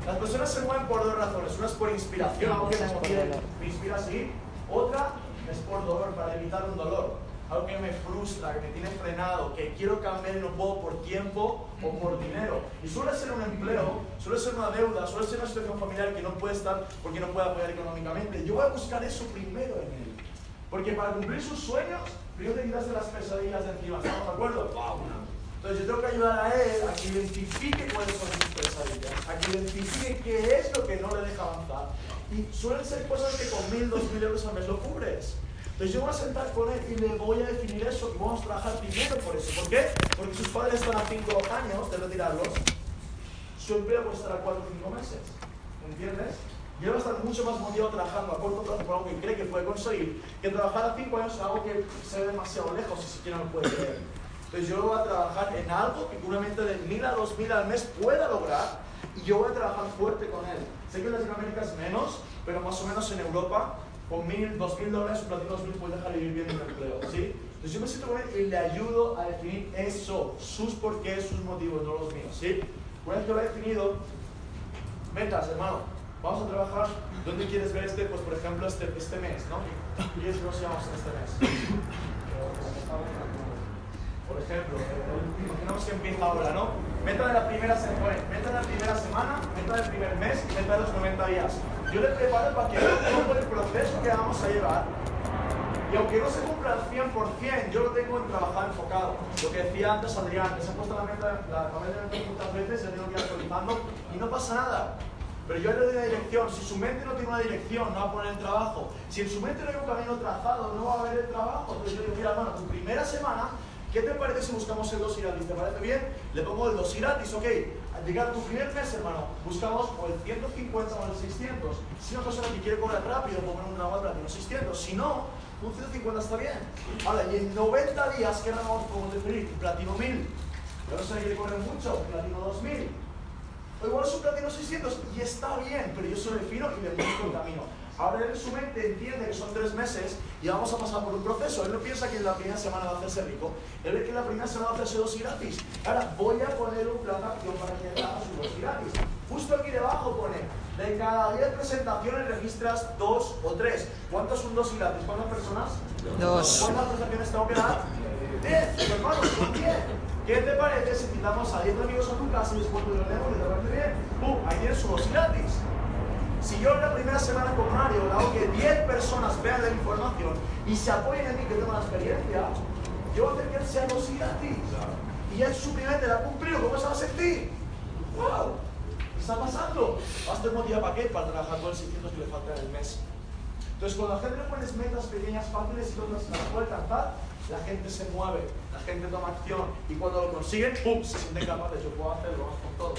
Las personas se mueven por dos razones. Una es por inspiración, algo que me motive, me inspira a seguir. Otra es por dolor, para evitar un dolor. Algo que me frustra, que me tiene frenado, que quiero cambiar y no puedo por tiempo o por dinero. Y suele ser un empleo, suele ser una deuda, suele ser una situación familiar que no puede estar porque no puede apoyar económicamente. Yo voy a buscar eso primero en él. Porque para cumplir sus sueños, primero te quitas de las pesadillas de encima. ¿Estamos de acuerdo? ¡Wow! Entonces yo tengo que ayudar a él a que identifique cuáles son sus pesadillas, a que identifique qué es lo que no le deja avanzar. Y suelen ser cosas que con mil, dos mil euros al mes lo cubres. Entonces yo voy a sentar con él y le voy a definir eso y vamos a trabajar primero por eso. ¿Por qué? Porque sus padres están a cinco años de retirarlos, su empleo puede estar a cuatro o cinco meses, ¿entiendes? Y él va a estar mucho más motivado trabajando a corto plazo por algo que cree que puede conseguir, que trabajar a cinco años es algo que se ve demasiado lejos y siquiera no puede creer. Entonces yo voy a trabajar en algo que seguramente de mil a dos mil al mes pueda lograr y yo voy a trabajar fuerte con él. Sé que en Latinoamérica es menos, pero más o menos en Europa, con mil, dos mil dólares, un platino dos mil puede dejar de vivir bien un empleo, ¿sí? Entonces yo me siento con él y le ayudo a definir eso, sus porqués, sus motivos, no los míos, ¿sí? Una vez que lo he definido, metas, hermano. vamos a trabajar, ¿dónde quieres ver este? Pues por ejemplo este, este mes, ¿no? diez euros llevamos este mes. Por ejemplo, imaginamos que empieza ahora, ¿no? Meta de la primera semana, meta de la primera semana, meta del primer mes y meta de los noventa días. Yo le preparo para que todo el proceso que vamos a llevar, y aunque no se cumpla al cien por cien, yo lo tengo en trabajar enfocado. Lo que decía antes Adrián, que se ha puesto la meta, la, la meta de muchas veces, he tenido que ir actualizando y no pasa nada. Pero yo le doy una dirección. Si su mente no tiene una dirección, no va a poner el trabajo. Si en su mente no hay un camino trazado, no va a haber el trabajo. Entonces yo le digo, mira, hermano, tu primera semana, ¿qué te parece si buscamos el dos gratis? ¿Te parece bien? Le pongo el dos gratis, ok. Al llegar a tu primer mes, hermano, buscamos o el ciento cincuenta o el seiscientos. Si una persona que quiere cobrar rápido, pongan un rango Platino seiscientos. Si no, un ciento cincuenta está bien. Ahora, y en noventa días, ¿qué rango podemos definir? Platino mil. La persona quiere cobrar mucho, Platino dos mil. O igual es un Platino seiscientos y está bien, pero yo se lo defino y le busco el camino. Ahora él en su mente entiende que son tres meses y vamos a pasar por un proceso. Él no piensa que en la primera semana va a hacerse rico. Él ve que en la primera semana va a hacerse dos gratis. Ahora voy a poner un plan de acción para que él haga sus dos gratis. Justo aquí debajo pone, de cada diez presentaciones registras dos o tres. ¿Cuántos son dos gratis? ¿Cuántas personas? Dos. ¿Cuántas presentaciones tengo que dar? Diez, hermanos, son diez. ¿Qué te parece si invitamos a diez amigos a tu casa y les pongo el relevo y te parece bien? ¡Pum! Ahí tienes dos gratis. Si yo en la primera semana con Mario hago que diez personas vean la información y se apoyen en mí, que tengo la experiencia, yo voy a hacer que él sea dos gratis. Y ya su primera te la ha cumplido. ¿Cómo se va a sentir? ¡Wow! ¿Qué está pasando? ¿Vas a tener motivo para qué? Para trabajar con los seiscientos que le faltan en el mes. Entonces, cuando la gente le pones metas pequeñas, fáciles y donde se las puede alcanzar, la gente se mueve, la gente toma acción y cuando lo consiguen, ¡pum!, se sienten capaces. Yo puedo hacerlo, vamos con todo.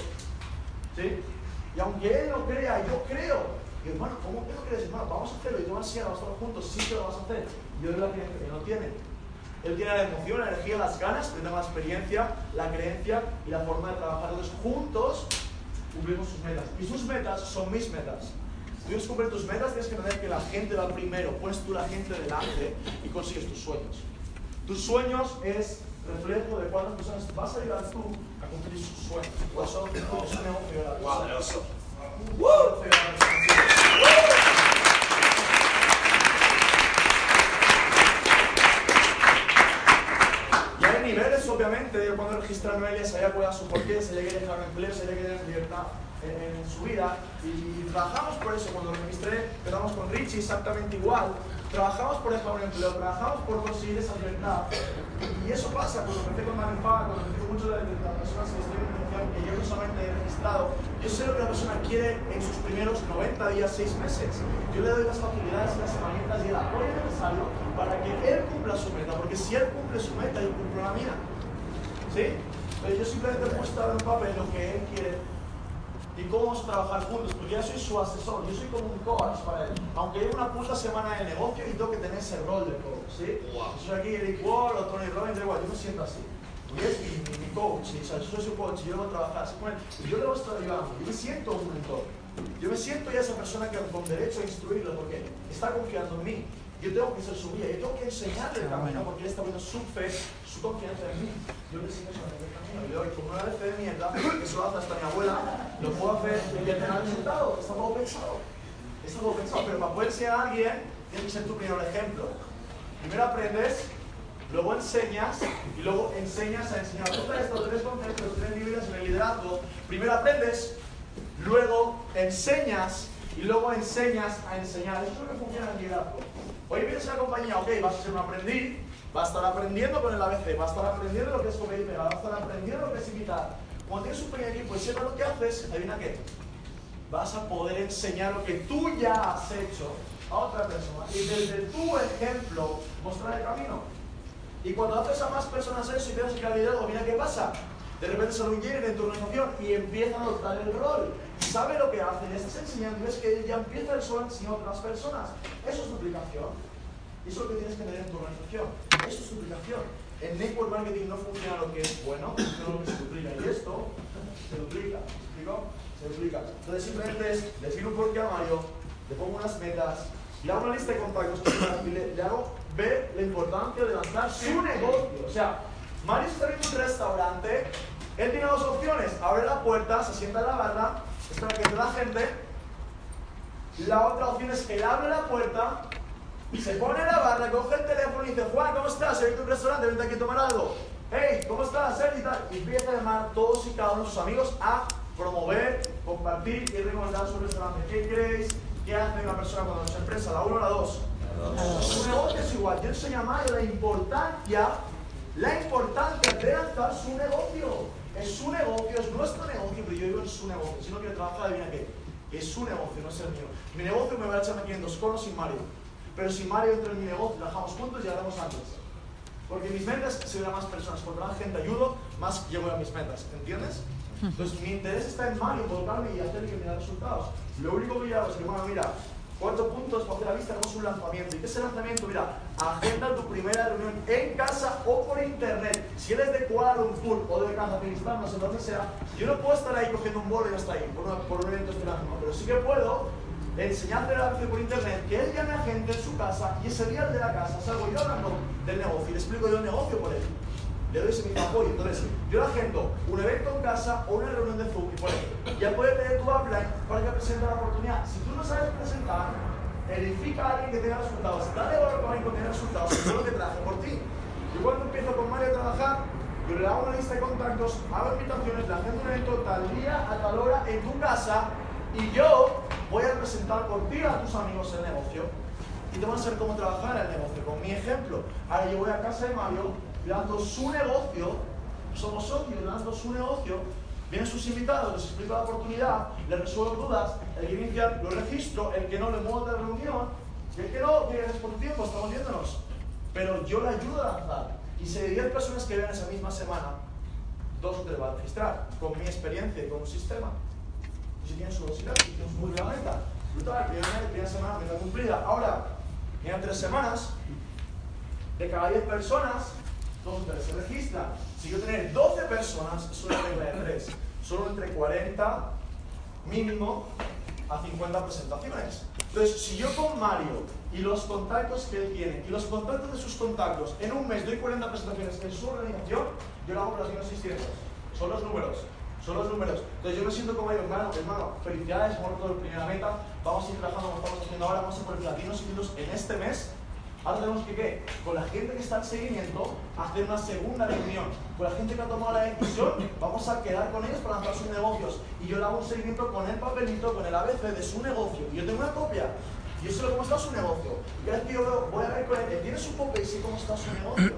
¿Sí? Y aunque él no crea, yo creo. Y hermano, ¿cómo que no crees? Hermano, vamos a hacerlo y tú vas a enseñar, vamos a estar juntos, sí que lo vas a hacer. Yo es la creencia que no tiene. Él tiene la emoción, la energía, las ganas, pero la experiencia, la creencia y la forma de trabajar. Entonces, juntos cumplimos sus metas. Y sus metas son mis metas. Tú quieres cumplir tus metas, tienes que entender que la gente va primero. Pones tú la gente delante y consigues tus sueños. Tus sueños es reflejo de cuántas personas vas a ayudar tú a cumplir sus sueños. Por eso es un negocio de la persona. Y hay niveles, obviamente. Yo cuando registré a Noelia sabía cuál era su porqué, se le quería dejar un empleo, se le quería dejar libertad en, en su vida. Y, y trabajamos por eso. Cuando lo registré, empezamos con Richie exactamente igual. Trabajamos por dejar un empleo, trabajamos por conseguir esa libertad. Y eso pasa cuando empecé con Marifa, cuando empecé mucho de las personas que estoy en intención, que yo no solamente he registrado, yo sé lo que la persona quiere en sus primeros noventa días, seis meses. Yo le doy las facilidades, las herramientas y el apoyo necesario para que él cumpla su meta, porque si él cumple su meta, yo cumplo la mía. ¿Sí? Pero yo simplemente he puesto en papel lo que él quiere y cómo vamos a trabajar juntos, porque ya soy su asesor, yo soy como un coach para él. Aunque hay una puta semana de negocio y tengo que tener ese rol de coach, ¿sí? Wow. Yo soy aquí Eric Wall o Tony Robbins, igual, yo me siento así. Y es mi, mi, mi coach, ¿sí? O sea, yo soy su coach y yo debo trabajar así con él. Y yo debo estar ayudando, yo me siento un mentor. Yo me siento ya esa persona que con derecho a instruirlo, porque está confiando en mí. Yo tengo que ser su guía, yo tengo que enseñarle el camino, porque él está poniendo su fe, su confianza en mí. Yo le enseño solamente el camino. Y le doy como una vez fe de mierda, que eso lo hace hasta mi abuela, lo puedo hacer y ya tendrá resultado. Está todo pensado. Está todo pensado. Pero para poder enseñar a alguien, tienes que ser tu primer ejemplo. Primero aprendes, luego enseñas, y luego enseñas a enseñar. Tú traes los tres conceptos, los tres niveles en el liderazgo. Primero aprendes, luego enseñas, y luego enseñas a enseñar. Eso es lo que funciona en el liderazgo. Hoy vienes a una compañía, ok, vas a ser un aprendiz, vas a estar aprendiendo con el A B C, vas a estar aprendiendo lo que es comer y pegar, vas a estar aprendiendo lo que es invitar. Cuando tienes un pequeño equipo y sepas lo que haces, adivina qué, vas a poder enseñar lo que tú ya has hecho a otra persona y desde tu ejemplo mostrar el camino. Y cuando haces a más personas eso y te das el liderazgo, mira qué pasa. De repente son un líder en tu organización y empiezan a adoptar el rol. Sabe lo que hace, le estás enseñando y ves que él ya empieza el sol enseñando a otras personas. Eso es duplicación. Y eso es lo que tienes que tener en tu organización. Eso es duplicación. En network marketing no funciona lo que es bueno, sino lo que se duplica. Y esto se duplica. ¿Me explico? Se duplica. Entonces simplemente es, le pido un porqué a Mario, le pongo unas metas, le hago una lista de contactos y le, le hago ver la importancia de lanzar su negocio. O sea, Mario está en un restaurante, él tiene dos opciones, abre la puerta, se sienta en la barra, espera que entre la gente La otra opción es que le abre la puerta, se pone en la barra, coge el teléfono y dice: Juan, ¿cómo estás? Soy de tu restaurante, vente aquí a tomar algo. Hey, ¿cómo estás? Sergi y tal. Y empieza a llamar a todos y cada uno de sus amigos a promover, compartir y recomendar su restaurante. ¿Qué creéis? ¿Qué hace una persona cuando se expresa? ¿La uno o la dos? La dos. Un negocio es igual. Yo enseño a Mario la importancia, la importancia de lanzar su negocio. Es su negocio, es nuestro negocio, pero yo digo es su negocio. Si no quiero trabajar, adivina qué. Es su negocio, no es el mío. Mi negocio me va a echar aquí en dos conos sin Mario. Pero si Mario entra en mi negocio, trabajamos juntos y haremos antes. Porque mis ventas se ven a más personas. Cuanto más gente ayudo, más llego a mis ventas. ¿Entiendes? Entonces mi interés está en Mario, involucrarme y hacer que me da resultados. Lo único que yo hago es que, bueno, mira, cuatro puntos para hacer la vista, hagamos un lanzamiento. ¿Y qué es el lanzamiento? Mira, agenda tu primera reunión en casa o por internet. Si eres de Kuala Lumpur o de Kazajistán, no sé dónde sea, yo no puedo estar ahí cogiendo un bolo y hasta ahí, por, una, por un evento esperándome. Pero sí que puedo enseñarte la vista por internet, que él llame a gente en su casa y ese día de la casa salgo yo hablando del negocio y le explico yo el negocio por él. Le doy ese mismo apoyo. Entonces, yo le agendo un evento en casa o una reunión de Zoom y por ahí. Ya puedes tener tu upline para que presente la oportunidad. Si tú no sabes presentar, edifica a alguien que tenga resultados. Dale valor a alguien que tenga resultados. Yo lo que traje por ti. Yo cuando empiezo con Mario a trabajar, yo le hago una lista de contactos, hago invitaciones, le agendo un evento tal día a tal hora en tu casa y yo voy a presentar por ti a tus amigos el negocio. Y te van a saber cómo trabajar el negocio, con mi ejemplo. Ahora yo voy a casa de Mario, lanzo su negocio, somos socios, lanzo su negocio, vienen sus invitados, les explico la oportunidad, les resuelvo dudas, el que inicia lo registro, el que no le muevo de la reunión, y el que no, gracias por tu tiempo, estamos viéndonos. Pero yo le ayudo a lanzar, y si hay diez personas que vean esa misma semana, dos o tres van a registrar, con mi experiencia y con un sistema. Y si tienen su velocidad, si tienen su buena meta, brutal, primera, primera semana, meta cumplida. Ahora, en tres semanas, de cada diez personas, dos o tres se registran. Si yo tener doce personas, es una regla de tres. Solo entre cuarenta mínimo a cincuenta presentaciones. Entonces, si yo con Mario y los contactos que él tiene y los contactos de sus contactos en un mes doy cuarenta presentaciones en su organización, yo lo hago por los menos seiscientos. Son los números. Son los números. Entonces, yo me siento como ellos, hermano, hermano, felicidades, hemos roto la primera meta. Vamos a ir trabajando como estamos haciendo ahora. Vamos a ir por el Platino Siglos en este mes. Ahora tenemos que, ¿qué? Con la gente que está en seguimiento, hacer una segunda reunión. Con la gente que ha tomado la decisión, vamos a quedar con ellos para lanzar sus negocios. Y yo le hago un seguimiento con el papelito, con el A B C de su negocio. Y yo tengo una copia. Yo sé cómo está su negocio. Y ahora yo voy a ver con él que tiene su copia y sé cómo está su negocio.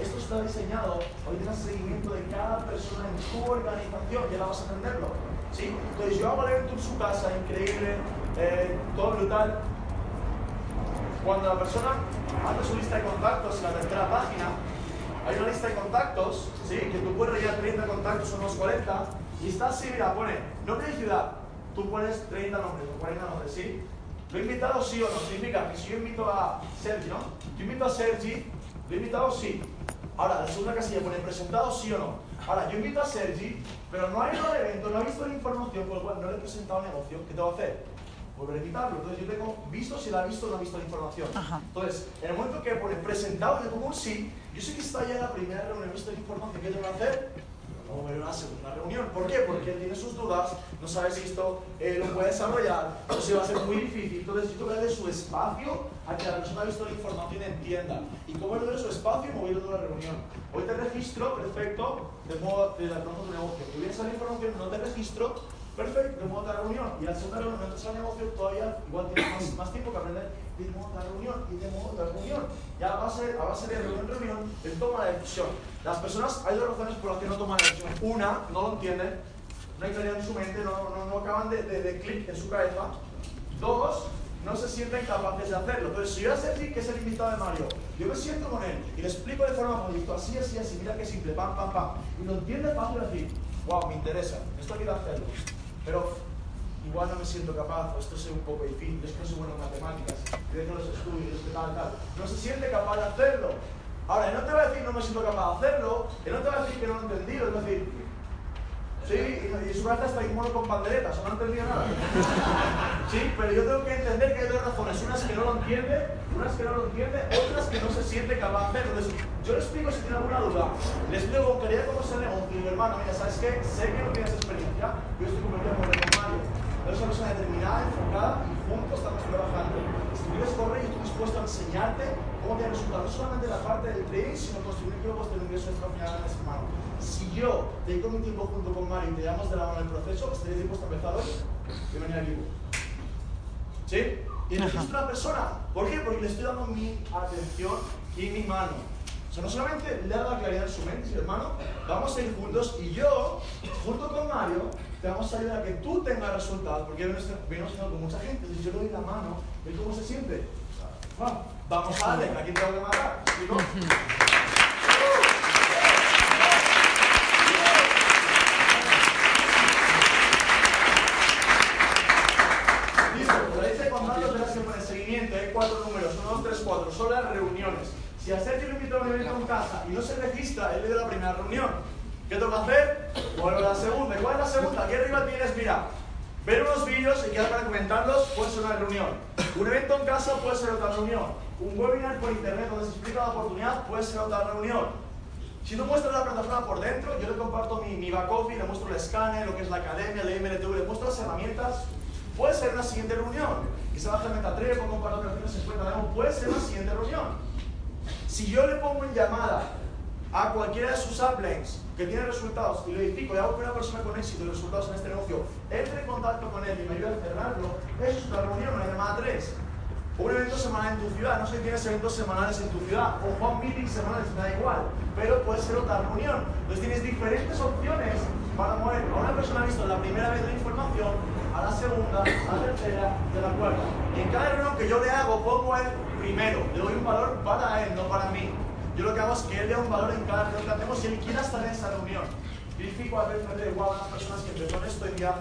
Esto está diseñado, hoy tienes seguimiento de cada persona en tu organización. Ya la vas a aprenderlo, ¿sí? Entonces yo hago leer en su casa, increíble, eh, todo brutal. Cuando la persona hace su lista de contactos en la tercera página, hay una lista de contactos, ¿sí? Que tú puedes rellenar treinta contactos o unos cuarenta, y está así, mira, pone nombre de ciudad, tú pones treinta nombres o cuarenta nombres, ¿sí? Lo he invitado sí o no, significa que si yo invito a Sergi, ¿no? Yo invito a Sergi, lo he invitado sí. Ahora, la segunda casilla pone presentado sí o no. Ahora, yo invito a Sergi, pero no ha ido al evento, no ha visto la información, por lo cual no le he presentado el negocio, ¿qué tengo que hacer? Volver a invitarlo. Entonces yo tengo visto si la ha visto o no ha visto la información. Ajá. Entonces, en el momento que pone presentado, yo pongo un sí, yo sé que está ya en la primera reunión, he visto la información, ¿qué tengo que hacer? Vamos a ver una segunda reunión. ¿Por qué? Porque él tiene sus dudas, no sabe si esto eh, lo puede desarrollar, o si va a ser muy difícil. Entonces yo tengo que darle su espacio a que la persona ha visto la información y entienda. ¿Y cómo le doy su espacio? Me voy a ir a una reunión. Hoy te registro, perfecto, te muevo de la pronto tu negocio. Si vienes a la información, no te registro, perfecto, de modo de la reunión. Y al segundo reunión, entonces al negocio todavía igual tienes más, más tiempo que aprender de modo de la reunión y de modo de la reunión. Ya a base, a base de reunión, reunión, él toma la decisión. Las personas, hay dos razones por las que no toman la decisión. Una, no lo entienden, no hay claridad en su mente, no, no, no acaban de, de, de clic en su cabeza. Dos, no se sienten capaces de hacerlo. Entonces, si yo voy a decir que es el invitado de Mario, yo me siento con él y le explico de forma bonita, así, así, así, mira que simple, pam, pam, pam. Y lo entiende fácil decir, wow, me interesa, esto quiero hacerlo. Pero igual no me siento capaz, o esto es un poco difícil, yo es que no soy bueno en matemáticas, yo dejo los estudios, que tal, tal. No se siente capaz de hacerlo. Ahora, él no te va a decir no me siento capaz de hacerlo, él no te va a decir que no lo he entendido, es decir, sí, y su carta está ahí como con panderetas, o no he entendido nada. Sí, pero yo tengo que entender que hay dos razones, unas que no lo entiende, unas que no lo entiende, otras que no se siente capaz de hacerlo. Entonces, yo le explico si tiene alguna duda, le explico con claridad cómo se negocia, y hermano, mira, ¿sabes qué? Sé que no tienes experiencia, yo estoy convencido por el Mario. Eres una persona determinada, enfocada y juntos estamos trabajando. Si tú quieres correr, yo estoy dispuesto a enseñarte cómo tener resultados, no solamente la parte del trading, sino construir grupos de ingreso extraordinario en esta semana. Si yo te dedico mi tiempo junto con Mario y te damos de la mano el proceso, ¿estarías dispuesto a empezar hoy? Bienvenido al equipo. ¿Sí? Y entonces una persona, ¿por qué? Porque le estoy dando mi atención y mi mano. O sea, no solamente le da la claridad en su mente, sino, hermano, vamos a ir juntos y yo, junto con Mario, te vamos a ayudar a que tú tengas resultados, porque venimos con mucha gente, si yo le doy la mano, ve cómo se siente. Bueno, vamos a Alex, aquí te voy a matar, ¿no? Listo, pues ahí se contando, verás que por el seguimiento hay cuatro números, uno, dos, tres, cuatro, son las reuniones. Si a Sergio le invito a un evento en casa y no se registra, él le da la primera reunión. ¿Qué toca hacer? Bueno, la segunda. ¿Cuál es la segunda? Aquí arriba tienes, mira, ver unos vídeos y quedar para comentarlos, puede ser una reunión. Un evento en casa puede ser otra reunión. Un webinar por internet donde se explica la oportunidad puede ser otra reunión. Si tú muestras la plataforma por dentro, yo te comparto mi, mi back office, le muestro el escáner, lo que es la academia, la I M L T V, le muestro las herramientas. Puede ser una siguiente reunión. Quizá baja el MetaTrade, puedo compartir operaciones en cuenta de demo, puede ser una siguiente reunión. Si yo le pongo en llamada a cualquiera de sus uplines que tiene resultados y le pico y hago que una persona con éxito y resultados en este negocio entre en contacto con él y me ayude a cerrarlo, eso es una reunión, una llamada tres. Un evento semanal en tu ciudad, no sé si tienes eventos semanales en tu ciudad, o Juan meetings semanales, me da igual, pero puede ser otra reunión. Entonces tienes diferentes opciones para mover a una persona visto la primera vez la información, a la segunda, a la tercera y a la cuarta. Y en cada reunión que yo le hago, pongo el primero, le doy un valor para él, no para mí. Yo lo que hago es que él le da un valor en cada reunión que hacemos y él quiera estar en esa reunión. Verifico a ver frente igual a las personas que empezó en esto y ya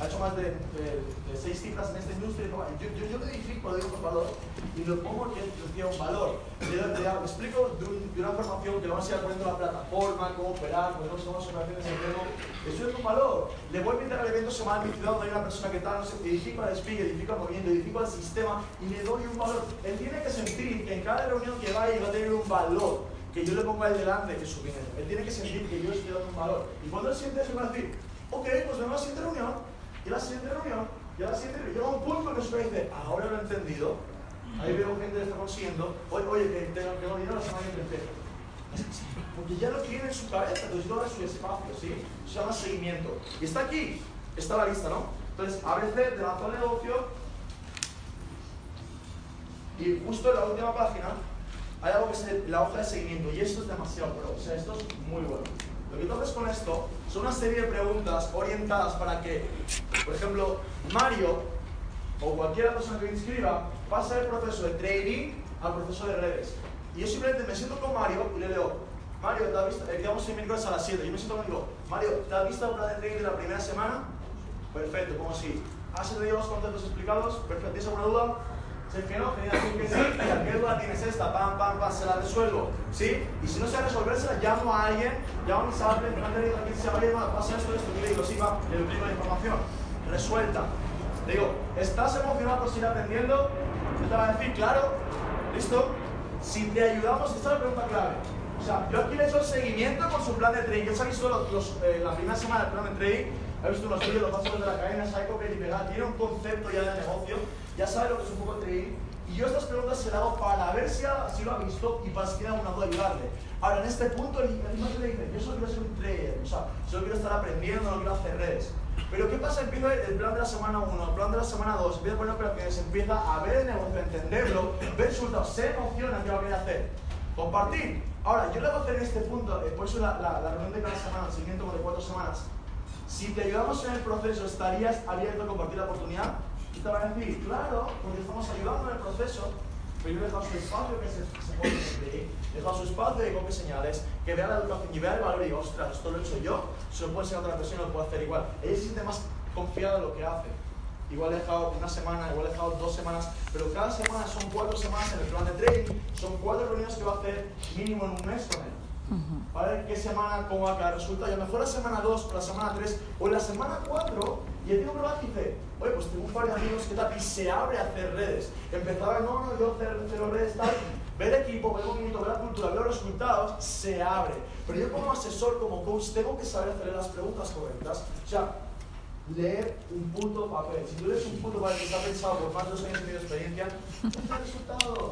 ha hecho más de, de, de seis cifras en esta industria. Yo, yo, yo le verifico, le doy un valor y lo pongo que él tiene un valor. Le, le, le explico de, un, de una formación que le vamos a ir poniendo la plataforma, cómo operar, cómo son las operaciones en el tema. Eso es un valor. Le voy a invitar al evento semanal, mi ciudad, donde hay una persona que tal, no sé, edifico al speaker, edifico al movimiento, edifico al sistema y le doy un valor. Él tiene que sentir que en cada reunión que vaya va a tener un valor, que yo le pongo al delante que su dinero. Él tiene que sentir que yo estoy dando un valor. Y cuando él siente eso, me va a decir, ok, pues vemos la siguiente reunión. Y la siguiente reunión, y la siguiente reunión, llega un punto que se dice, ahora lo he entendido, ahí veo gente que está consiguiendo, oye, oye, que tengo dinero la semana que empecé. Porque ya lo tiene en su cabeza, entonces yo ahora su espacio, ¿sí? Se llama seguimiento. Y está aquí, está la lista, ¿no? Entonces, a veces te lanzó el negocio, y justo en la última página, hay algo que es la hoja de seguimiento, y esto es demasiado bueno, o sea, esto es muy bueno. Lo que tú haces con esto son una serie de preguntas orientadas para que, por ejemplo, Mario o cualquier persona que me inscriba pase del proceso de trading al proceso de redes. Y yo simplemente me siento con Mario y le leo, Mario, ¿te has visto? Eh, digamos el miércoles a las siete. Yo me siento conmigo, Mario, ¿te has visto el plan de trading de la primera semana? Perfecto, como así. ¿Has entendido los conceptos explicados? Perfecto, ¿tienes alguna duda? Si es que no, genial, si es que sí, mira, ¿qué duda tienes esta? Pam, pam, pam, se la resuelvo, ¿sí? Y si no sé resolvérsela, llamo a alguien, llamo a mis alumnos, me han tenido aquí, se oye, pasa esto, esto, y le digo, sí, va, le duplico la información, resuelta. Le digo, ¿estás emocionado por seguir aprendiendo? Yo te voy a decir, claro, ¿listo? Si te ayudamos, esta es la pregunta clave. O sea, yo aquí le he hecho el seguimiento con su plan de trading, yo se ha visto los, los, eh, la primera semana del plan de trading, he visto unos vídeos, los pasos de la cadena, sabe copiar y pegar, tiene un concepto ya de negocio, ya sabe lo que es un poco el trading, y yo estas preguntas se las hago para ver si, ha, si lo ha visto y para si tiene alguna duda ayudarle. Ahora, en este punto, el inversor le dice, yo solo quiero ser un trader, o sea, solo quiero estar aprendiendo, no quiero hacer redes. Pero ¿qué pasa? Empiezo el plan de la semana uno, el plan de la semana dos, empieza a poner operaciones, empieza a ver el negocio, a entenderlo, ver resultados, se emociona, ¿qué va a querer hacer? Compartir. Ahora, yo lo voy a hacer en este punto, eh, por eso la, la, la reunión de cada semana, el seguimiento de cuatro semanas. Si te ayudamos en el proceso, ¿estarías abierto a compartir la oportunidad? Y te van a decir, claro, porque estamos ayudando en el proceso, pero yo he dejado su espacio que se, que se puede despedir, he dejado su espacio que copie señales, que vea la educación y vea el valor y diga, ostras, esto lo he hecho yo, se lo puede enseñar a otra persona y lo puede hacer igual. Ella se siente más confiada en lo que hace. Igual he dejado una semana, igual he dejado dos semanas, pero cada semana son cuatro semanas en el plan de trading, son cuatro reuniones que va a hacer mínimo en un mes o menos. Para ver qué semana, cómo va a quedar resulta. Y a lo mejor la semana dos, o la semana tres, o la semana cuatro, y el tío prueba y dice, oye, pues tengo un par de amigos que tal, y se abre a hacer redes. Empezaba, no, no, yo hacer, hacer redes tal, ver equipo, ver movimiento, ver la cultura, ver los resultados, se abre. Pero yo como asesor, como coach, tengo que saber hacer las preguntas correctas. O sea, leer un puto papel. Si tú lees un puto papel que está pensado por más de dos años y medio de experiencia, no tiene resultados.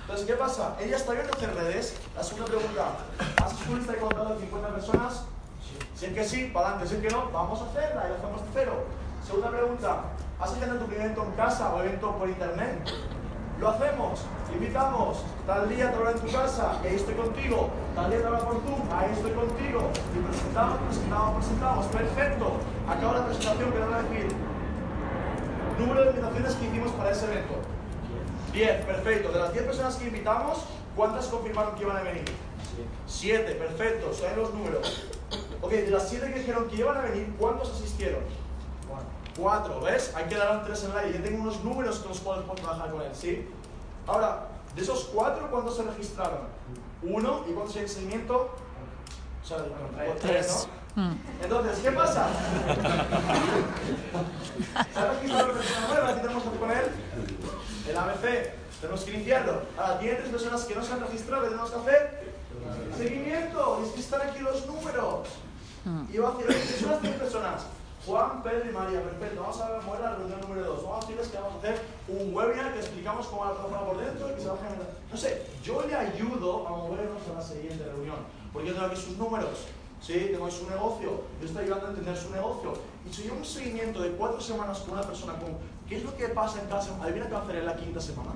Entonces, ¿qué pasa? Ella está viendo hacer redes. La segunda pregunta, ¿has lista y contado cincuenta personas? Sí. Si es que sí, para adelante. Si es que no, vamos a hacerla y la hacemos de cero. Segunda pregunta, ¿has agendado tu primer evento en casa o evento por internet? Lo hacemos, invitamos, tal día te habla en tu casa, ahí estoy contigo, tal día te habla por Zoom, ahí estoy contigo, y presentamos, presentamos, presentamos, perfecto, acaba la presentación, que van a decir, número de invitaciones que hicimos para ese evento, diez, perfecto, de las diez personas que invitamos, ¿cuántas confirmaron que iban a venir? siete, perfecto, son los números, ok, de las siete que dijeron que iban a venir, ¿cuántos asistieron? cuatro, ¿ves? Hay que dar un tres en la y yo tengo unos números con los cuales puedo trabajar con él, ¿sí? Ahora, de esos cuatro, ¿cuántos se registraron? uno, ¿y cuántos hay en seguimiento? O sea, tres, ¿no? Entonces, ¿qué pasa? ¿Se ha registrado una persona nueva? ¿Qué tenemos que hacer con él? El A B C, tenemos que iniciarlo. Ahora, tiene tres personas que no se han registrado, ¿qué tenemos que hacer? Seguimiento, es que están aquí los números. Y va a decir, ¿qué son las tres personas? Juan, Pedro y María, perfecto, vamos a mover la reunión número dos. Vamos a decirles que vamos a hacer un webinar que explicamos cómo la plataforma por dentro y que se va a generar. No sé, yo le ayudo a movernos a la siguiente reunión, porque yo tengo aquí sus números, ¿sí? Tengo su negocio, yo estoy ayudando a entender su negocio. Y si yo un seguimiento de cuatro semanas con una persona, con, ¿qué es lo que pasa en casa? Adivina qué va a hacer en la quinta semana.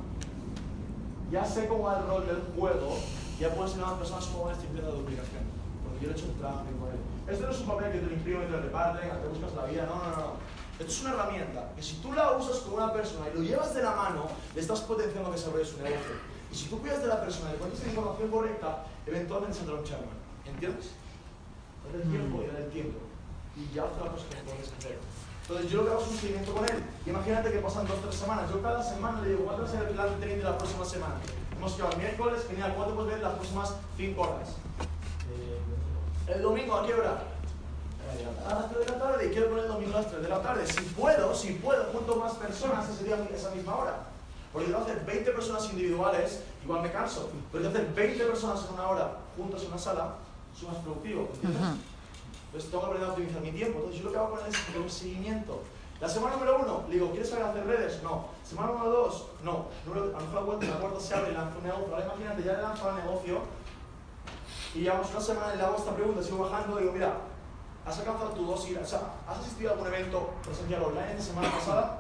Ya sé cómo va el rol del juego, ya puedo enseñar a las personas cómo va a estimular la duplicación, porque yo le he hecho un trabajo con él. Este no es un papel que te lo imprimo y te lo reparten, te buscas la vida, no, no, no. Esto es una herramienta que si tú la usas con una persona y lo llevas de la mano, le estás potenciando que desarrolle su negocio. Y si tú cuidas de la persona y le cuentas la información correcta, eventualmente saldrá un chairman. ¿Entiendes? Dale el tiempo y dale el tiempo. Y ya otra cosa que puedes hacer. Entonces yo lo que hago es un seguimiento con él. Y imagínate que pasan dos o tres semanas. Yo cada semana le digo, ¿cuánto va a ser el plan de training de la próxima semana? Hemos quedado el miércoles, genial, ¿cuánto puedes ver las próximas cinco horas? El domingo, ¿a qué hora? A las tres de la tarde, y quiero poner el domingo a las tres de la tarde. Si puedo, si puedo, junto más personas ese día, esa misma hora. Porque quiero hacer veinte personas individuales, igual me canso. Pero quiero hacer veinte personas en una hora, juntas en una sala, es más productivo, ¿entiendes? Uh-huh. Entonces tengo que aprender a optimizar mi tiempo. Entonces yo lo que hago con él es un seguimiento. La semana número uno, le digo, ¿quieres saber hacer redes? No. Semana número dos, no. Número, a lo mejor la puerta, la puerta se abre y lanzo un negocio. Ahora imagínate, ya le lanzo al negocio. Y llevamos una semana y le hago esta pregunta, sigo bajando y digo, mira, ¿has alcanzado tu dosis? O sea, ¿has asistido a algún evento presencial online la semana pasada?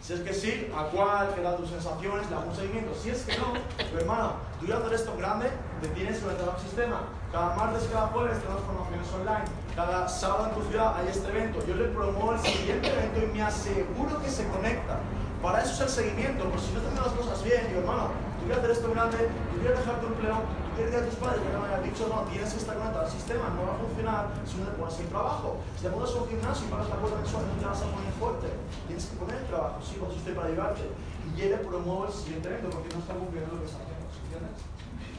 Sí. Si es que sí, ¿a cuál? ¿Qué tal tus sensaciones? ¿Le hago un seguimiento? Si es que no, pero hermano, tú ya hacer esto grande, te tienes que meter al sistema. Cada martes, cada jueves tenemos formaciones online. Cada sábado en tu ciudad hay este evento. Yo le promuevo el siguiente evento y me aseguro que se conecta. Para eso es el seguimiento, porque si no te hacen las cosas bien, digo, hermano, tú quieres hacer esto grande, tú quieres dejar tu empleo, tú quieres decir a tus padres, ya no me han dicho, no, tienes que estar conectado al sistema, no va a funcionar si no te pones el trabajo. Si te pones un gimnasio y pagas la cuota mensual, no te vas a poner fuerte. Tienes que poner el trabajo, sí, vos estoy para ayudarte. Y él le promueve el siguiente evento, porque no está cumpliendo lo que sabemos, ¿entiendes?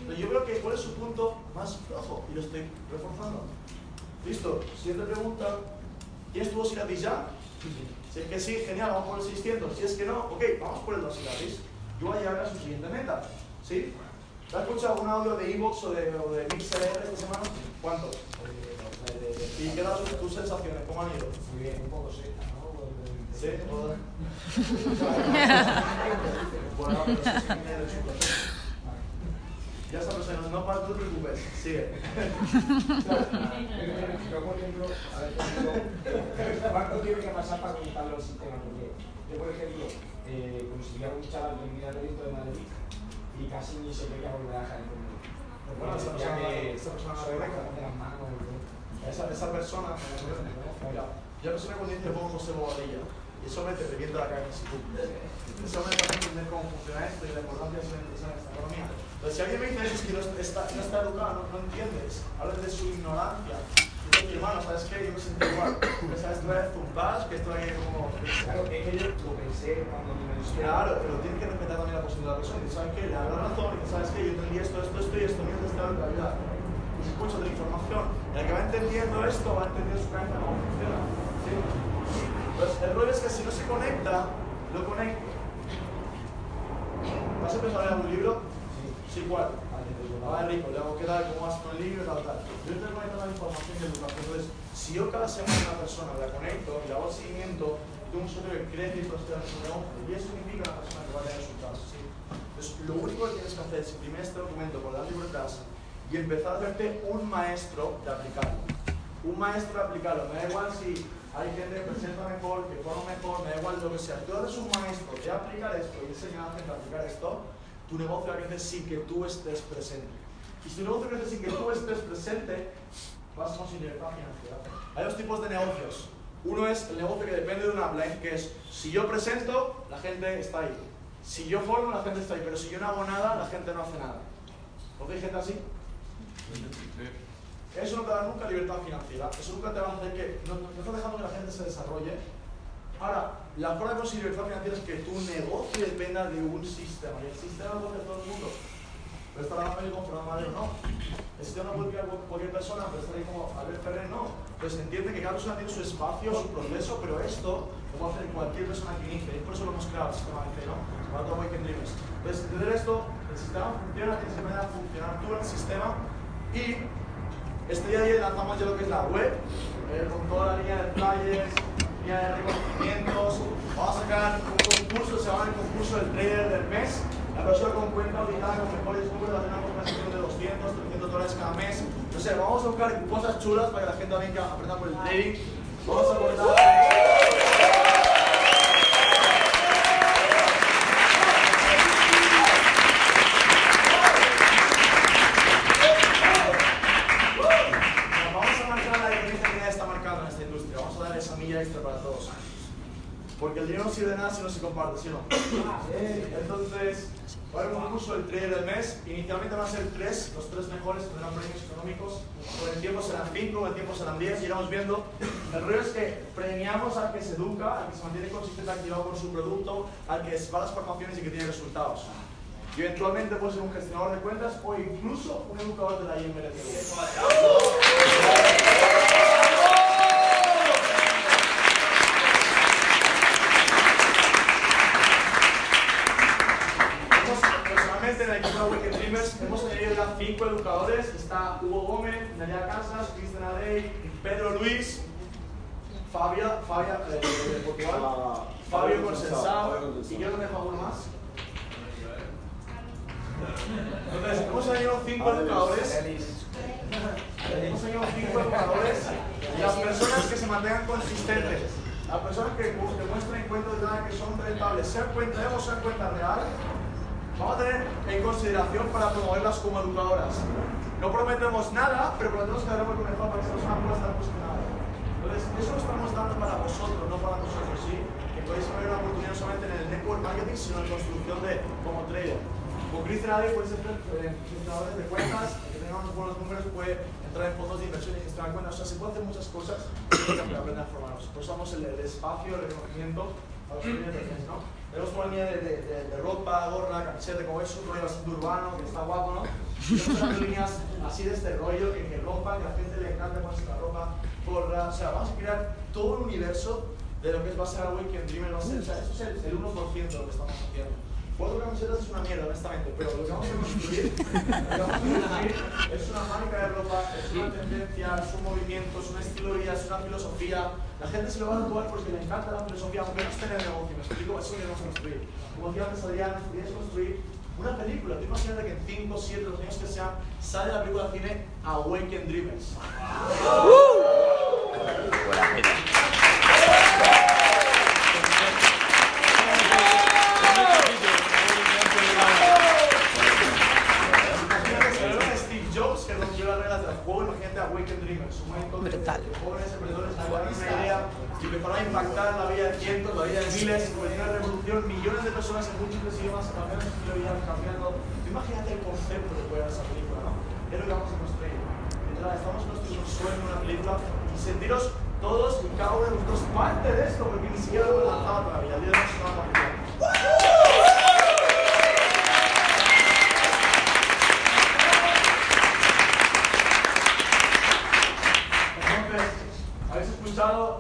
Pero yo creo que cuál es su punto más flojo, y lo estoy reforzando. Listo, siguiente pregunta. ¿Tienes tu voz gratis ya? Si es que sí, genial, vamos por el seiscientos. Si es que no, ok, vamos por el dos gratis. Yo voy a llegar a su siguiente meta. ¿Sí? ¿Te has escuchado algún audio de iVoox o de, o de Mixer esta semana? ¿Cuántos? ¿Y qué tal tus sensaciones? ¿Cómo han ido? Muy bien, un poco sí. ¿Sí? ¿Todo? Bueno, pero sí, sí, dinero, chicos. Ya esa persona no para, tú te preocupes. Sigue. Yo, por ejemplo, a ver, ¿cuánto tiene que pasar para conectarlo al sistema? Porque yo, por ejemplo, eh, conseguí a un chaval que vivía en el evento de Madrid y casi ni se veía volver a Jaén conmigo. Bueno, esa persona soy la que de las manos. Esa persona, mira, yo no sé cuando dice pongo José Bobadilla, y eso me te revienta la cabeza si tú. Eso me hace entender cómo funciona esto y la importancia de esa economía. Entonces, si alguien me dice es que no está, no está educado, no, no entiendes, hablas de su ignorancia. Dices que, hermano, ¿sabes qué? Yo me siento igual. ¿Sabes? Tú eres zumbash, que esto es como... Claro, es que yo lo pensé cuando me lo dije. Claro, pero tienes que respetar también la posibilidad de la persona. ¿Sabes qué? Le da la razón. ¿Sabes qué? Yo entendí esto, esto, esto y esto. Mientras está en realidad. Y se escucha de la información. Y el que va entendiendo esto, va entendiendo su cabeza cómo funciona. ¿Sí? Entonces, el rollo es que si no se conecta, lo conecto. ¿Vas a empezar a leer un libro? Sí, cuatro. Vale, rico, le hago quedar cómo vas con el libro y tal, tal. Yo te voy a dar la información de educación. Entonces, si yo cada semana a una persona la conecto y le hago el seguimiento, tengo un socio que crece y prospera en su negocio, y eso significa una persona que va a tener resultados. ¿Sí? Entonces, lo único que tienes que hacer es imprimir este documento con las libertades y empezar a hacerte un maestro de aplicarlo. Un maestro de aplicarlo. Me da igual si hay gente que presenta mejor, que forma mejor, me da igual lo que sea. Tú eres un maestro de aplicar esto y enseñar a la gente a aplicar esto. Tu negocio va a crecer sin que tú estés presente. Y si tu negocio crece sin que tú estés presente, vas con libertad financiera. Hay dos tipos de negocios. Uno es el negocio que depende de un upline, que es si yo presento, la gente está ahí. Si yo formo, la gente está ahí. Pero si yo no hago nada, la gente no hace nada. ¿No hay gente así? Eso no te da nunca libertad financiera. Eso nunca te va a hacer que... No, no estás dejando que la gente se desarrolle. Ahora, la forma de conseguir libertad financiera es que tu negocio dependa de un sistema. Y el sistema lo coge todo el mundo. Pero estar hablando de con Fernando Madero, no. El sistema no puede crear cualquier persona, pero estar ahí como Albert Ferrer, no. Entonces entiende que cada persona tiene su espacio, su proceso, pero esto lo puede hacer cualquier persona que inicie. Y por eso lo hemos creado, el sistema de ¿no? Para todo Awaken Dreamers. Entonces, entender esto, el sistema funciona, tienes que aprender a funcionar tú en el sistema. Y este día de hoy lanzamos ya lo que es la web, eh, con toda la línea de flyers, línea de reconocimientos. Vamos a sacar un concurso, se llama el concurso del trader del mes. La persona con cuenta auditada con mejores números va a tener una compensación de doscientos, trescientos dólares cada mes. No sé, vamos a buscar cosas chulas para que la gente venga a apretar por el trading. Vamos a apretar. Porque el dinero no sirve de nada si no se comparte, ¿sí o no? Entonces, va a haber un concurso del trader del mes. Inicialmente van a ser tres, los tres mejores tendrán premios económicos. Con el tiempo serán cinco, con el tiempo serán diez, y iremos viendo. El rollo es que premiamos al que se educa, al que se mantiene consistente activado con su producto, al que va a las formaciones y que tiene resultados. Y eventualmente puede ser un gestionador de cuentas o incluso un educador de la I M L X. Awaken Dreamers, hemos tenido ya cinco educadores, está Hugo Gómez, Nadia Casas, Cristian Adey, Pedro Luis, Fabia, Fabia de, de, de Portugal, ah, Fabio Consensado, y yo no dejo alguno más. Entonces, hemos tenido cinco educadores, hemos tenido cinco educadores, las personas que se mantengan consistentes, las personas que demuestren cuentas de nada que son rentables, sean cuenta Evo, sean cuenta real. Vamos a tener en consideración para promoverlas como educadoras. No prometemos nada, pero prometemos que haremos lo mejor para que estas personas puedan cuestionadas. Entonces, eso lo estamos dando para vosotros, no para nosotros, ¿sí? Que podéis tener una oportunidad no solamente en el network marketing, sino en la construcción de como trader. Con Christopher Terry puede ser gestionadores de cuentas, que tengan unos buenos números, puede entrar en fondos de inversión y gestionar cuentas. O sea, se puede hacer muchas cosas para aprender a formarnos. Por eso damos el, el espacio, el reconocimiento a los clientes, ¿no? Tenemos una línea de, de, de, de ropa, gorra, camiseta, como eso, un rollo bastante urbano, que está guapo, ¿no? Tenemos líneas así de este rollo, que, que rompa, que a la gente le encanta ponerse la ropa, gorra, o sea, vamos a crear todo un universo de lo que va a ser Awaken Dreamers, va a ser, o sea, eso es el, el uno por ciento de lo que estamos haciendo. Cuatro camisetas es una mierda, honestamente, pero lo que vamos a construir, lo que vamos a construir es una marca de ropa, es una tendencia, es un movimiento, es una estilo de vida, es una filosofía. La gente se lo va a tatuar porque le encanta la filosofía, aunque no esté en el negocio, me explico, eso es lo que vamos a construir. Como decía antes Adrián, podrías construir una película. Tú imagínate que en cinco, siete, los años que sean, sale la película de cine Awaken Dreamers. Brutal. Pobres emprendedores que agarran una idea y empezaron a impactar la vida de cientos, la vida de miles, con una revolución, millones de personas en múltiples idiomas, cambiando su estilo de vida, cambiando. Imagínate el concepto que puede dar esa película, ¿no? Es lo que vamos a construir. Entonces, estamos construyendo un sueño, una película, y sentiros todos y cada uno de vosotros parte de esto, porque ni siquiera lo he lanzado todavía. El día de hoy no va a cambiar.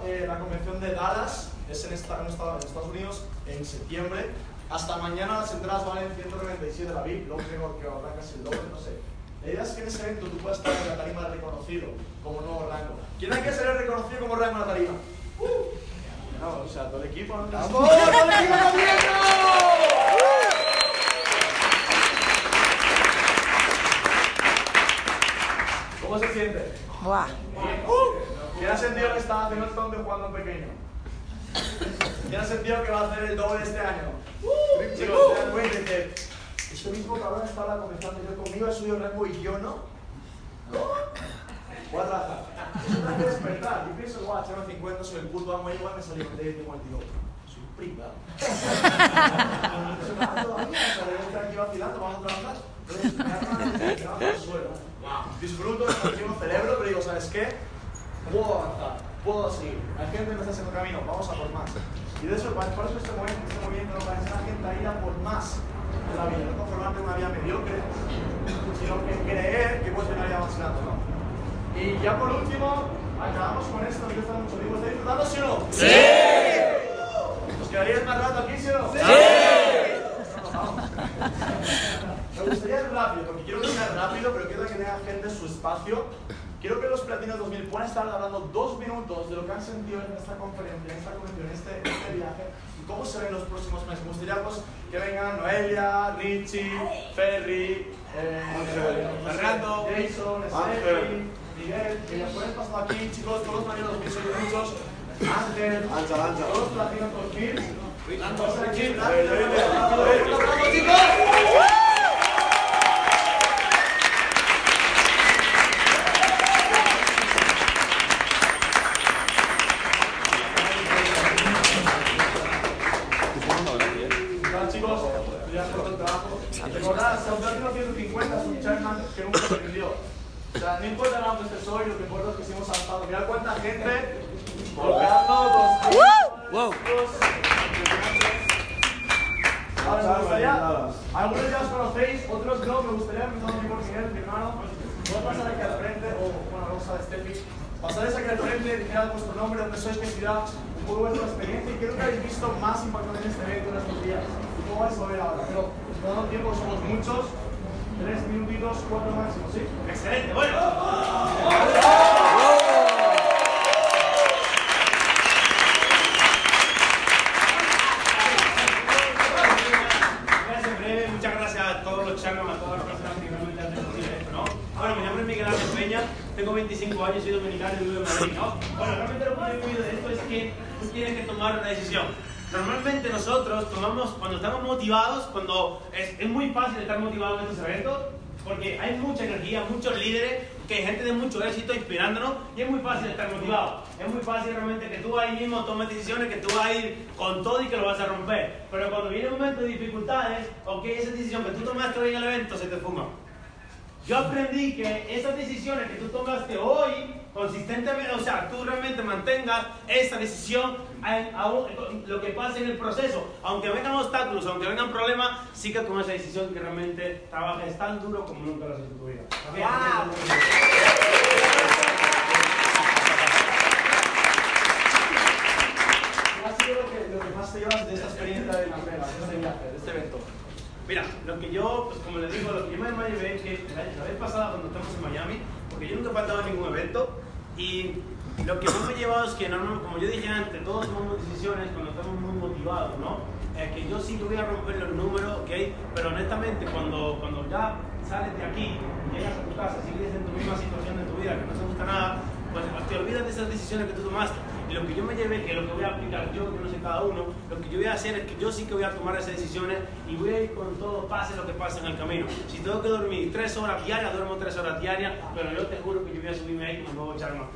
Eh, la convención de Dallas es en, esta, en, Estados, en Estados Unidos en septiembre. Hasta mañana las entradas valen ciento noventa y siete la V I P, luego creo que habrá casi el doble, no sé. La idea es que en ese evento tú puedas estar en la tarima reconocido como nuevo rango. ¿Quién hay que ser el reconocido como rango en la tarima? Uh, no, o sea, todo el equipo. ¡Vamos! ¿No? ¡Todo el equipo también! ¿Cómo se siente? ¡Buah! Uh, ¿Quién ha sentido que está haciendo el tonto jugando un pequeño? ¿Quién ha sentido que va a hacer el doble este año? Uh, Chicos, uh, te dan cuenta que este mismo cabrón estaba comenzando yo conmigo, es suyo rango y yo no. Guau, raza. Eso no hay que despertar. Yo pienso, guau, Chairman cincuenta, soy el puto amo, igual me salió de diez, como el tío. Soy prima. Eso me da todavía, hasta debo estar aquí vacilando, vamos a trabajar. Entonces, me arman desde que trabajo al suelo. Disfruto, me celebro, pero digo, ¿sabes qué? Puedo avanzar, puedo seguir. La gente no está haciendo camino, vamos a por más. Y de eso, por eso este movimiento, este movimiento no parece la gente a ir a por más de la vida, no conformarte una vida mediocre, sino que creer que puedes tener una vida más grande, ¿no? Y ya por último, acabamos con esto, que están muchos amigos. ¿Estáis disfrutando, sí o no? ¡Sí! ¿Os quedaríais más rato aquí, sí o no? ¡Sí! No, no, vamos. Me gustaría ir rápido, porque quiero que sea rápido, pero quiero que tenga gente en su espacio. Quiero que los Platinos dos mil puedan estar hablando dos minutos de lo que han sentido en esta conferencia, en esta convención, en este, este viaje, y cómo se ven los próximos meses. Me gustaría pues, que vengan Noelia, Richie, Ferri, eh, Fernando, Jason, Sergi, Miguel, que nos pueden pasar aquí, chicos, todos los Platinos dos mil son muchos, Ángel, todos los Platinos dos mil, vamos a aquí, vamos, chicos. Que nunca se perdió. O sea, no importa nada dónde esté soy, lo que importa es que hemos avanzado. Mirad cuánta gente golpeando dos. ¡Wow! Ahora, me gustaría. Algunos ya os conocéis, otros no. Me gustaría empezar por Miguel, mi hermano. Voy a pasar aquí al frente, o bueno, vamos a Steffi. Pasaréis aquí al frente, dijera vuestro nombre, dónde sois, qué ciudad, un poco vuestra experiencia y qué es lo que habéis visto más impactante en este evento en estos días. ¿Cómo vais a ver ahora? Pero, dado tiempo, somos muchos. Tres minutitos, cuatro máximo, ¿sí? ¡Excelente! ¡Bueno! Muchas gracias a todos los chairmans, a todas las personas que realmente hacen posible esto, ¿no? Bueno, mi nombre es Miguel Ángel Peña, tengo veinticinco años, soy dominicano y vivo en Madrid, ¿no? Bueno, realmente lo que he vivido de esto es que tú tienes que tomar una decisión. Normalmente nosotros tomamos, cuando estamos motivados, cuando es, es muy fácil estar motivados en estos eventos, porque hay mucha energía, muchos líderes, que hay gente de mucho éxito inspirándonos, y es muy fácil estar motivado. Es muy fácil realmente que tú ahí mismo tomes decisiones, que tú vas a ir con todo y que lo vas a romper. Pero cuando viene un momento de dificultades, o que esa decisión que tú tomaste hoy en el evento se te fuma. Yo aprendí que esas decisiones que tú tomaste hoy, consistentemente, o sea, tú realmente mantengas esa decisión en, aún, lo que pasa en el proceso, aunque vengan obstáculos, aunque vengan problemas, siga con esa decisión que realmente trabajes tan duro como nunca lo has hecho en tu vida. Okay. Wow. ¿Qué ha sido lo que, lo que más te llevas de esta experiencia de Las Vegas, de este viaje, de este evento? Mira, lo que yo, pues como les digo, lo que yo me llevé es que la vez pasada cuando estamos en Miami, porque yo nunca he faltado a ningún evento, y lo que no me he llevado es que, no, como yo dije antes, todos tomamos decisiones cuando estamos muy motivados, ¿no? Eh, que yo sí que voy a romper los números, ¿ok? Pero honestamente, cuando, cuando ya sales de aquí, llegas a tu casa, sigues en tu misma situación de tu vida, que no te gusta nada, pues te olvidas de esas decisiones que tú tomaste. Y lo que yo me llevé, que es lo que voy a aplicar yo, que no sé cada uno, lo que yo voy a hacer es que yo sí que voy a tomar esas decisiones y voy a ir con todo, pase lo que pase en el camino. Si tengo que dormir tres horas diarias, duermo tres horas diarias, pero yo te juro que yo voy a subirme ahí como un nuevo Chairman.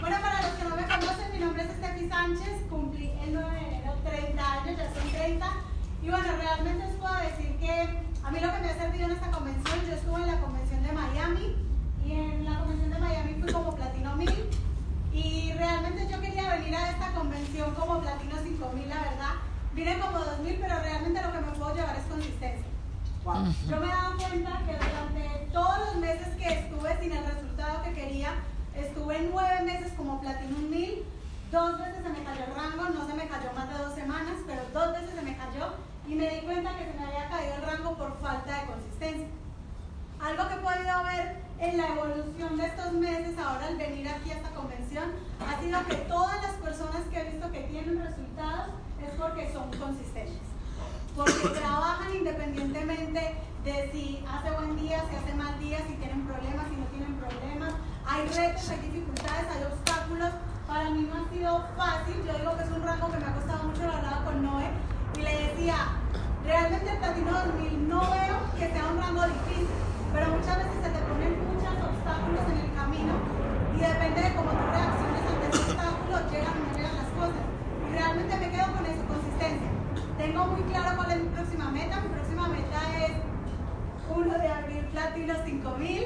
Bueno, para los que no me conocen, mi nombre es Steffi Sánchez, cumplí el nueve de enero treinta años, ya son treinta, y bueno, realmente les puedo decir que a mí lo que me ha servido en esta convención, yo estuve en la convención de Miami, y en la convención de Miami fui como Platino mil, Y realmente yo quería venir a esta convención como Platino cinco mil, la verdad. Vine como dos mil, pero realmente lo que me puedo llevar es consistencia. Wow. Yo me he dado cuenta que durante todos los meses que estuve sin el resultado que quería, estuve nueve meses como Platino mil, dos veces se me cayó el rango, no se me cayó más de dos semanas, pero dos veces se me cayó y me di cuenta que se me había caído el rango por falta de consistencia. Algo que he podido ver en la evolución de estos meses, ahora al venir aquí a esta convención, ha sido que todas las personas que he visto que tienen resultados es porque son consistentes, porque trabajan independientemente de si hace buen día, si hace mal día, si tienen problemas, si no tienen problemas. Hay retos, hay dificultades, hay obstáculos. Para mí no ha sido fácil, yo digo que es un rango que me ha costado mucho. Lo hablaba con Noé y le decía, realmente el Platino dos mil no veo que sea un rango difícil, pero muchas veces se te ponen muchos obstáculos en el camino y depende de cómo tú reacciones ante ese obstáculo, llegan o no llegan las cosas. Y realmente me quedo con eso, consistencia. Tengo muy claro cuál es mi próxima meta. Mi próxima meta es primero de abril Platino cinco mil.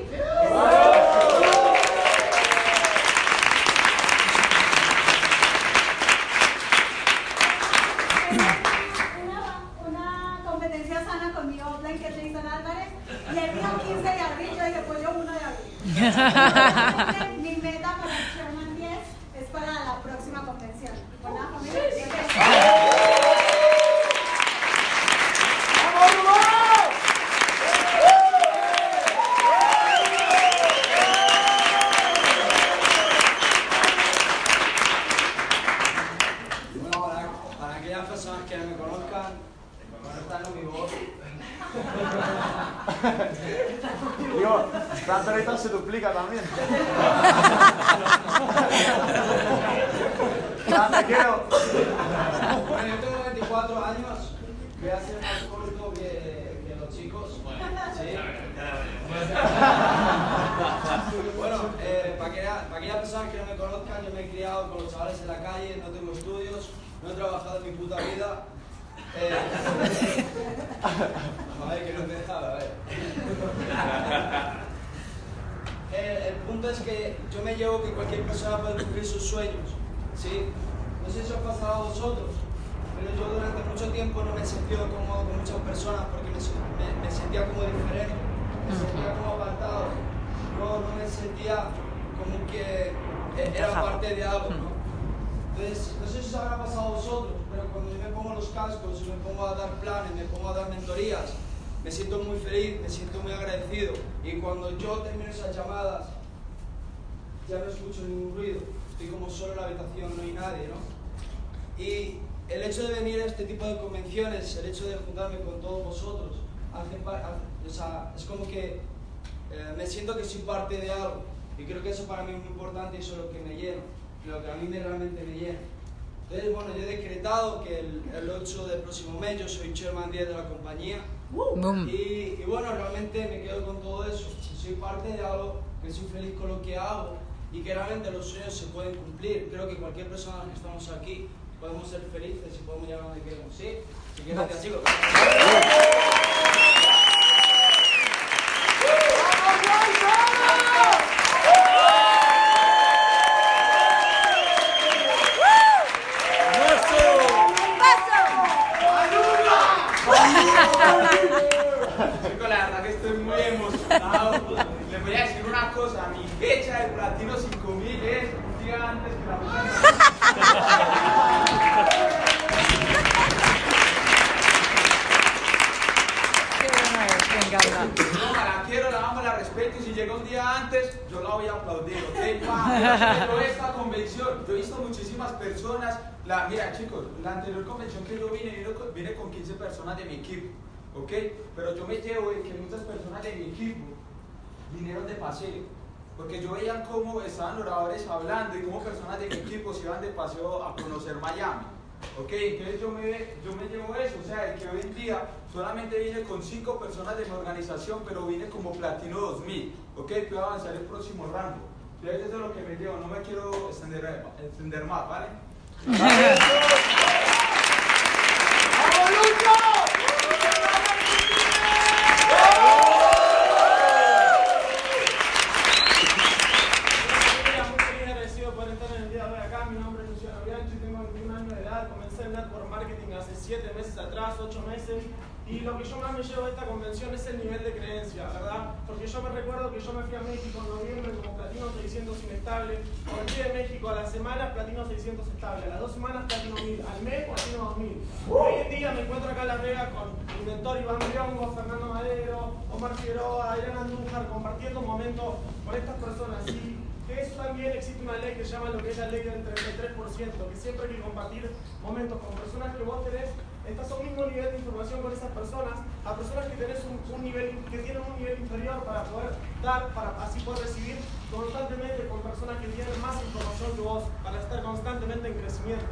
Mi meta para el Chairman diez es para la próxima convención. Hola, familia. Bueno, para, para aquellas personas que me conozcan, conozcan mi voz. Digo, la tarjeta se duplica también. Te quiero. Bueno, yo tengo veinticuatro años. Voy a ser más corto que, que los chicos. Bueno, ¿sí? Bueno, eh, para aquellas para personas que no me conozcan, yo me he criado con los chavales en la calle, no tengo estudios, no he trabajado en mi puta vida. Eh, a ver, que no te dejaba, a ver. El, el punto es que yo me llevo que cualquier persona puede cumplir sus sueños, ¿sí? No sé si os ha pasado a vosotros, pero yo durante mucho tiempo no me he sentido cómodo con muchas personas porque me, me, me sentía como diferente, me sentía como apartado, no, no me sentía como que era parte de algo, ¿no? Entonces, no sé si os habrá pasado a vosotros, pero cuando yo me pongo los cascos, me pongo a dar planes, me pongo a dar mentorías, me siento muy feliz, me siento muy agradecido. Y cuando yo termino esas llamadas, ya no escucho ningún ruido. Estoy como solo en la habitación, no hay nadie, ¿no? Y el hecho de venir a este tipo de convenciones, el hecho de juntarme con todos vosotros, hace, hace, o sea, es como que eh, me siento que soy parte de algo. Y creo que eso para mí es muy importante y eso es lo que me llena, lo que a mí me, realmente me llena. Entonces, bueno, yo he decretado que el, el ocho del próximo mes yo soy Chairman diez de la compañía. Uh, y, y bueno, realmente me quedo con todo eso. Soy parte de algo, que soy feliz con lo que hago y que realmente los sueños se pueden cumplir. Creo que cualquier persona que estamos aquí podemos ser felices y podemos llegar a donde queremos. ¿Sí? Así que gracias, chicos. Chicos, la verdad que estoy muy emocionado. Les voy a decir una cosa, mi fecha del Platino cinco mil es un día antes que la fecha. No, la quiero, la amo, la respeto y si llega un día antes, yo la voy a aplaudir, ¿ok? Pero esta convención, yo he visto muchísimas personas. La, mira, chicos, la anterior convención que yo vine, vine con quince personas de mi equipo. ¿Ok? Pero yo me llevo de que muchas personas de mi equipo vinieron de paseo, porque yo veía cómo estaban los oradores hablando y cómo personas de mi equipo se iban de paseo a conocer Miami. ¿Ok? Entonces yo me, yo me llevo eso, o sea, el que hoy en día solamente vine con cinco personas de mi organización, pero vine como Platino dos mil, ¿ok? Que voy a avanzar el próximo rango. Entonces eso es lo que me llevo, no me quiero extender, extender más, ¿vale? ¡Vale! En meses atrás, ocho meses, y lo que yo más me llevo de esta convención es el nivel de creencia, ¿verdad? Porque yo me recuerdo que yo me fui a México en noviembre como Platino seiscientos inestable, volví de México a la semana, Platino seiscientos estable, a las dos semanas Platino mil, al mes Platino dos mil. Hoy en día me encuentro acá en Las Vegas con el mentor Iván Briongos, Fernando Madero, Omar Figueroa, Adrian Andujar, compartiendo un momento con estas personas. Y eso también existe una ley que se llama lo que es la ley del treinta y tres por ciento, que siempre hay que compartir momentos con personas que vos tenés, estás a un mismo nivel de información con esas personas, a personas que tenés un, un nivel, que tienen un nivel inferior para poder dar, para así poder recibir constantemente con personas que tienen más información que vos, para estar constantemente en crecimiento.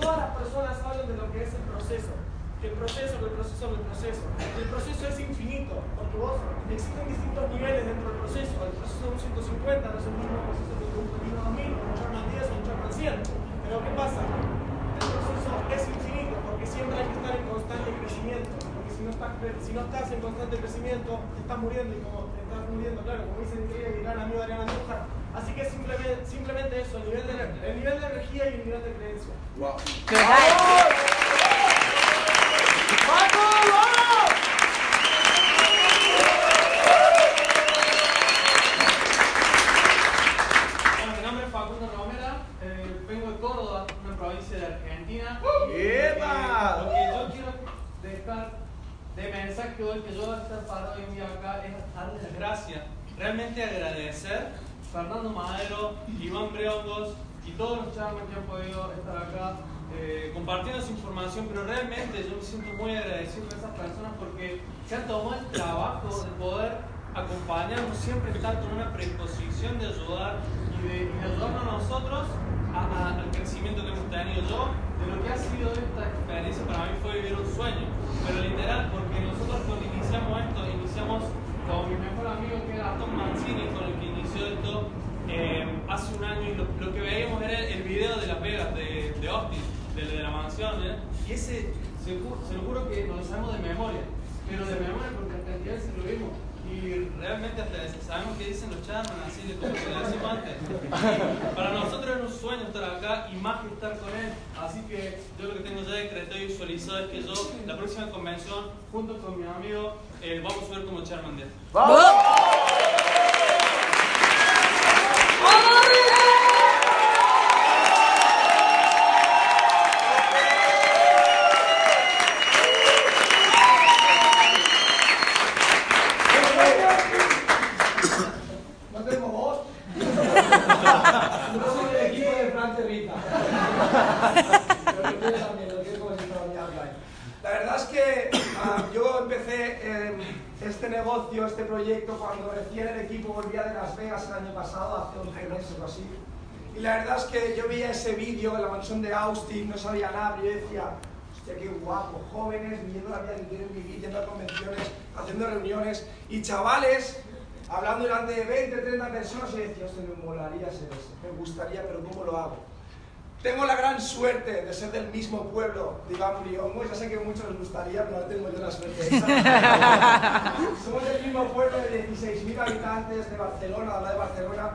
Todas las personas hablan de lo que es el proceso. Que el proceso, que el proceso, que el proceso. El proceso es infinito, porque vos existen distintos niveles dentro del proceso. El proceso de un ciento cincuenta no es el mismo proceso que un dos mil, un Chairman diez o un Chairman cien. Pero ¿qué pasa? El proceso es infinito, porque siempre hay que estar en constante crecimiento. Porque si no estás, si no estás en constante crecimiento, te estás muriendo. Y como te estás muriendo, claro, como dice mi gran amigo Adrián Andujar. Así que simplemente, simplemente eso, el nivel, de, el nivel de energía y el nivel de creencia. Wow. De Argentina. Uh, eh, lo que yo quiero dejar de mensaje hoy, que yo voy a estar parado hoy en día acá, es darle las gracias, realmente agradecer Fernando Madero, Iván Briongos y todos los chavos que han podido estar acá eh, compartiendo su información, pero realmente yo me siento muy agradecido a esas personas porque se han tomado el trabajo de poder acompañarnos, siempre estar con una predisposición de ayudar y de, y de ayudarnos a nosotros A, al crecimiento que hemos tenido. Yo, de lo que ha sido esta experiencia, para mí fue vivir un sueño, pero literal, porque nosotros cuando iniciamos esto, iniciamos con mi mejor amigo que era Aston Mancini, con el que inició esto eh, hace un año, y lo, lo que veíamos era el video de Las Vegas, de, de Austin, de, de la mansión, ¿eh? Y ese, se lo juro que nos sabemos de memoria, pero de memoria porque hasta el día de hoy se lo vimos. Y realmente hasta sabemos que dicen los Chairman, así de como se le decimos antes. Y para nosotros es un sueño estar acá y más que estar con él. Así que yo lo que tengo ya decretado y visualizado es que yo, la próxima convención, junto con mi amigo, eh, vamos a subir como Chairman de él. ¡Vamos! Este proyecto cuando recién el equipo volvía de Las Vegas el año pasado, hace once meses o así, y la verdad es que yo veía ese vídeo en la mansión de Austin, no sabía nada, pero yo decía, hostia, qué guapo, jóvenes, viviendo la vida que quieren vivir, yendo a convenciones, haciendo reuniones, y chavales, hablando delante de veinte, treinta personas, y decía, hostia, me molaría ser ese, me gustaría, pero ¿cómo lo hago? Tengo la gran suerte de ser del mismo pueblo de Iván Briongos, ya sé que a muchos les gustaría, pero no tengo yo la suerte esa. Somos del mismo pueblo de dieciséis mil habitantes de Barcelona, de la de Barcelona,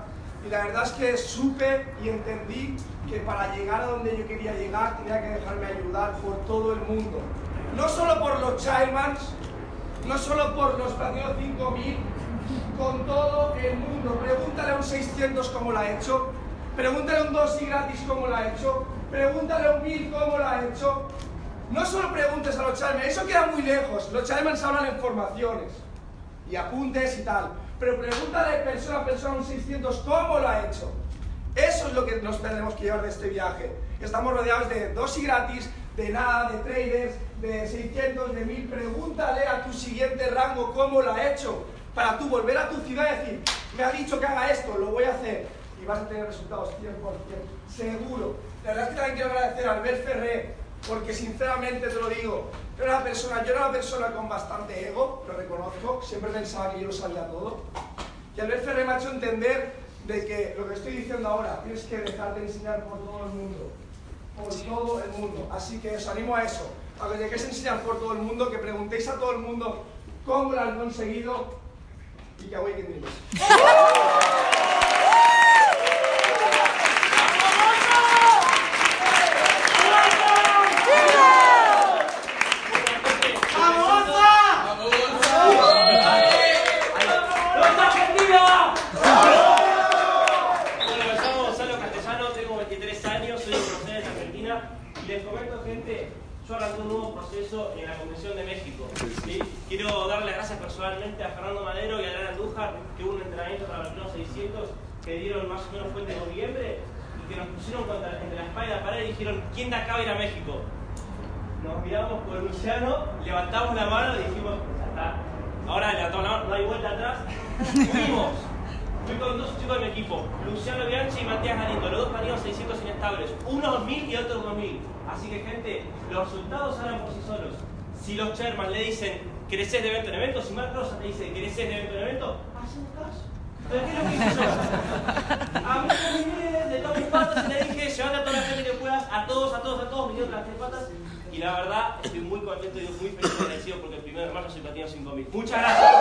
y la verdad es que supe y entendí que para llegar a donde yo quería llegar tenía que dejarme ayudar por todo el mundo. No solo por los Chairmans, no solo por los Platino cinco mil, con todo el mundo. Pregúntale a un seiscientos cómo la ha hecho. Pregúntale a un dosis gratis cómo lo ha hecho. Pregúntale a un mil cómo lo ha hecho. No solo preguntes a los Chairman, eso queda muy lejos. Los Chairman hablan en formaciones y apuntes y tal. Pero pregúntale persona a persona a un seiscientos cómo lo ha hecho. Eso es lo que nos tenemos que llevar de este viaje. Estamos rodeados de dosis gratis, de nada, de traders, de seiscientos, de mil. Pregúntale a tu siguiente rango cómo lo ha hecho. Para tú volver a tu ciudad y decir, me ha dicho que haga esto, lo voy a hacer. Y vas a tener resultados cien por ciento, seguro. La verdad es que también quiero agradecer a Albert Ferrer, porque sinceramente te lo digo, yo era una persona, yo era una persona con bastante ego, lo reconozco, siempre pensaba que yo lo sabía todo. Y Albert Ferrer me ha hecho entender de que lo que estoy diciendo ahora, tienes que dejar de enseñar por todo el mundo, por todo el mundo. Así que os animo a eso, a que dejéis enseñar por todo el mundo, que preguntéis a todo el mundo cómo lo han conseguido y que Awaken Dreamers. mismo proceso en la Convención de México. ¿Sí? Quiero dar las gracias personalmente a Fernando Madero y a Adrian Andujar, que hubo un entrenamiento para Platino seiscientos, que dieron más o menos fue de noviembre, y que nos pusieron contra, entre la espalda y la pared y dijeron, ¿quién de acá va a ir a México? Nos miramos por Luciano, levantamos la mano y dijimos, ya está. Ahora levantamos la mano, no hay vuelta atrás. Fuimos. Fui con dos chicos de mi equipo, Luciano Bianchi y Matías Galito, los dos planeados seiscientos inestables, unos mil y otros dos mil. Así que, gente, los resultados hablan por sí solos. Si los Chairman le dicen, creces de evento en evento, si Matt Rosa te dice, creces de evento en evento, hacen caso. Pero ¿qué es lo que hice yo? A mí me de todas mis patas y le dije, llévate a toda la gente que puedas, a todos, a todos, a todos, me dieron las tres patas. Y la verdad, estoy muy contento y muy feliz y agradecido porque el primero de mayo soy Platino cinco mil. ¡Muchas gracias!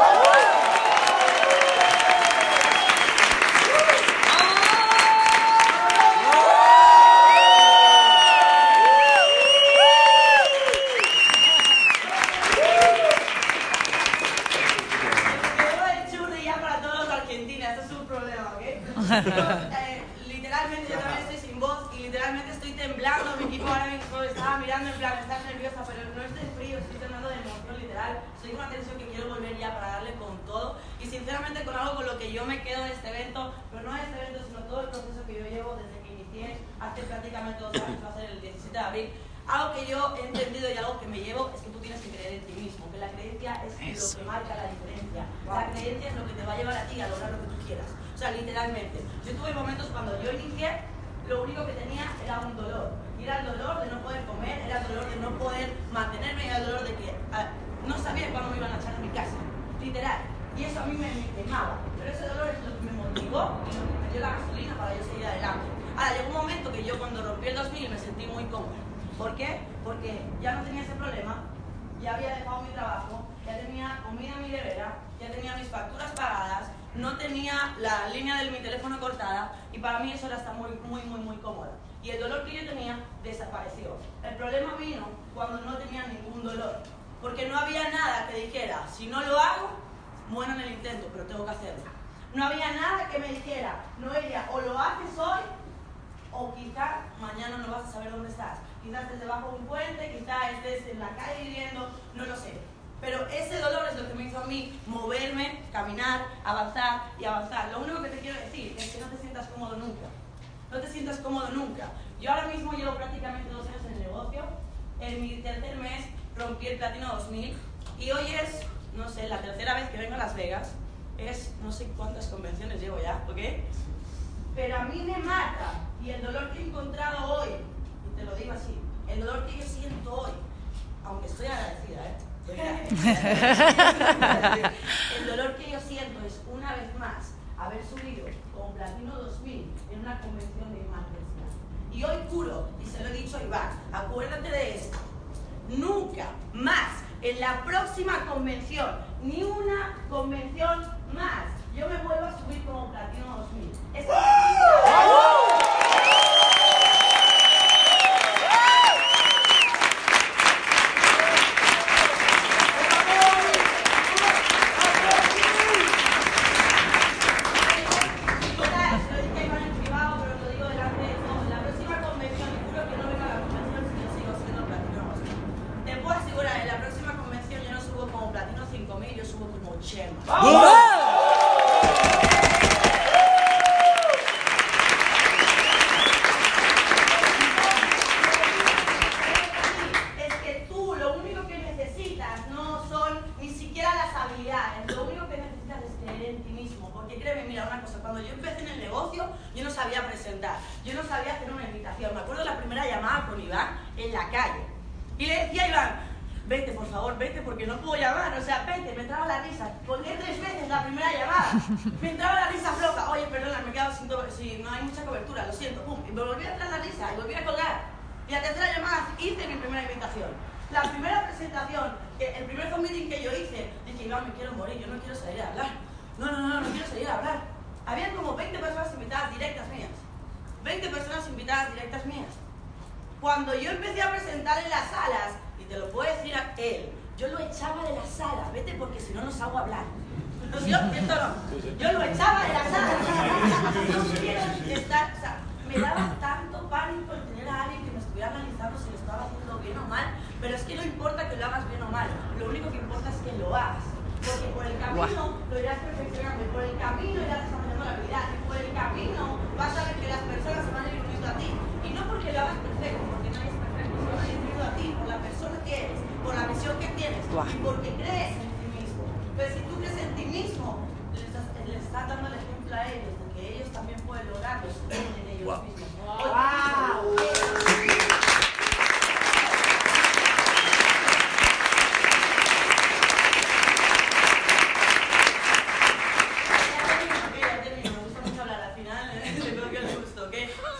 Pero es que no importa que lo hagas bien o mal, lo único que importa es que lo hagas. Porque por el camino wow. lo irás perfeccionando, y por el camino irás desarrollando la habilidad, y por el camino vas a ver que las personas se van dirigiendo a ti. Y no porque lo hagas perfecto, porque nadie es perfecto, se van dirigiendo a ti por la persona que eres, por la visión que tienes, wow. y porque crees en ti mismo. Pero si tú crees en ti mismo, le estás, le estás dando el ejemplo a ellos, de que ellos también pueden lograrlo en ellos wow. mismos. Wow. Wow.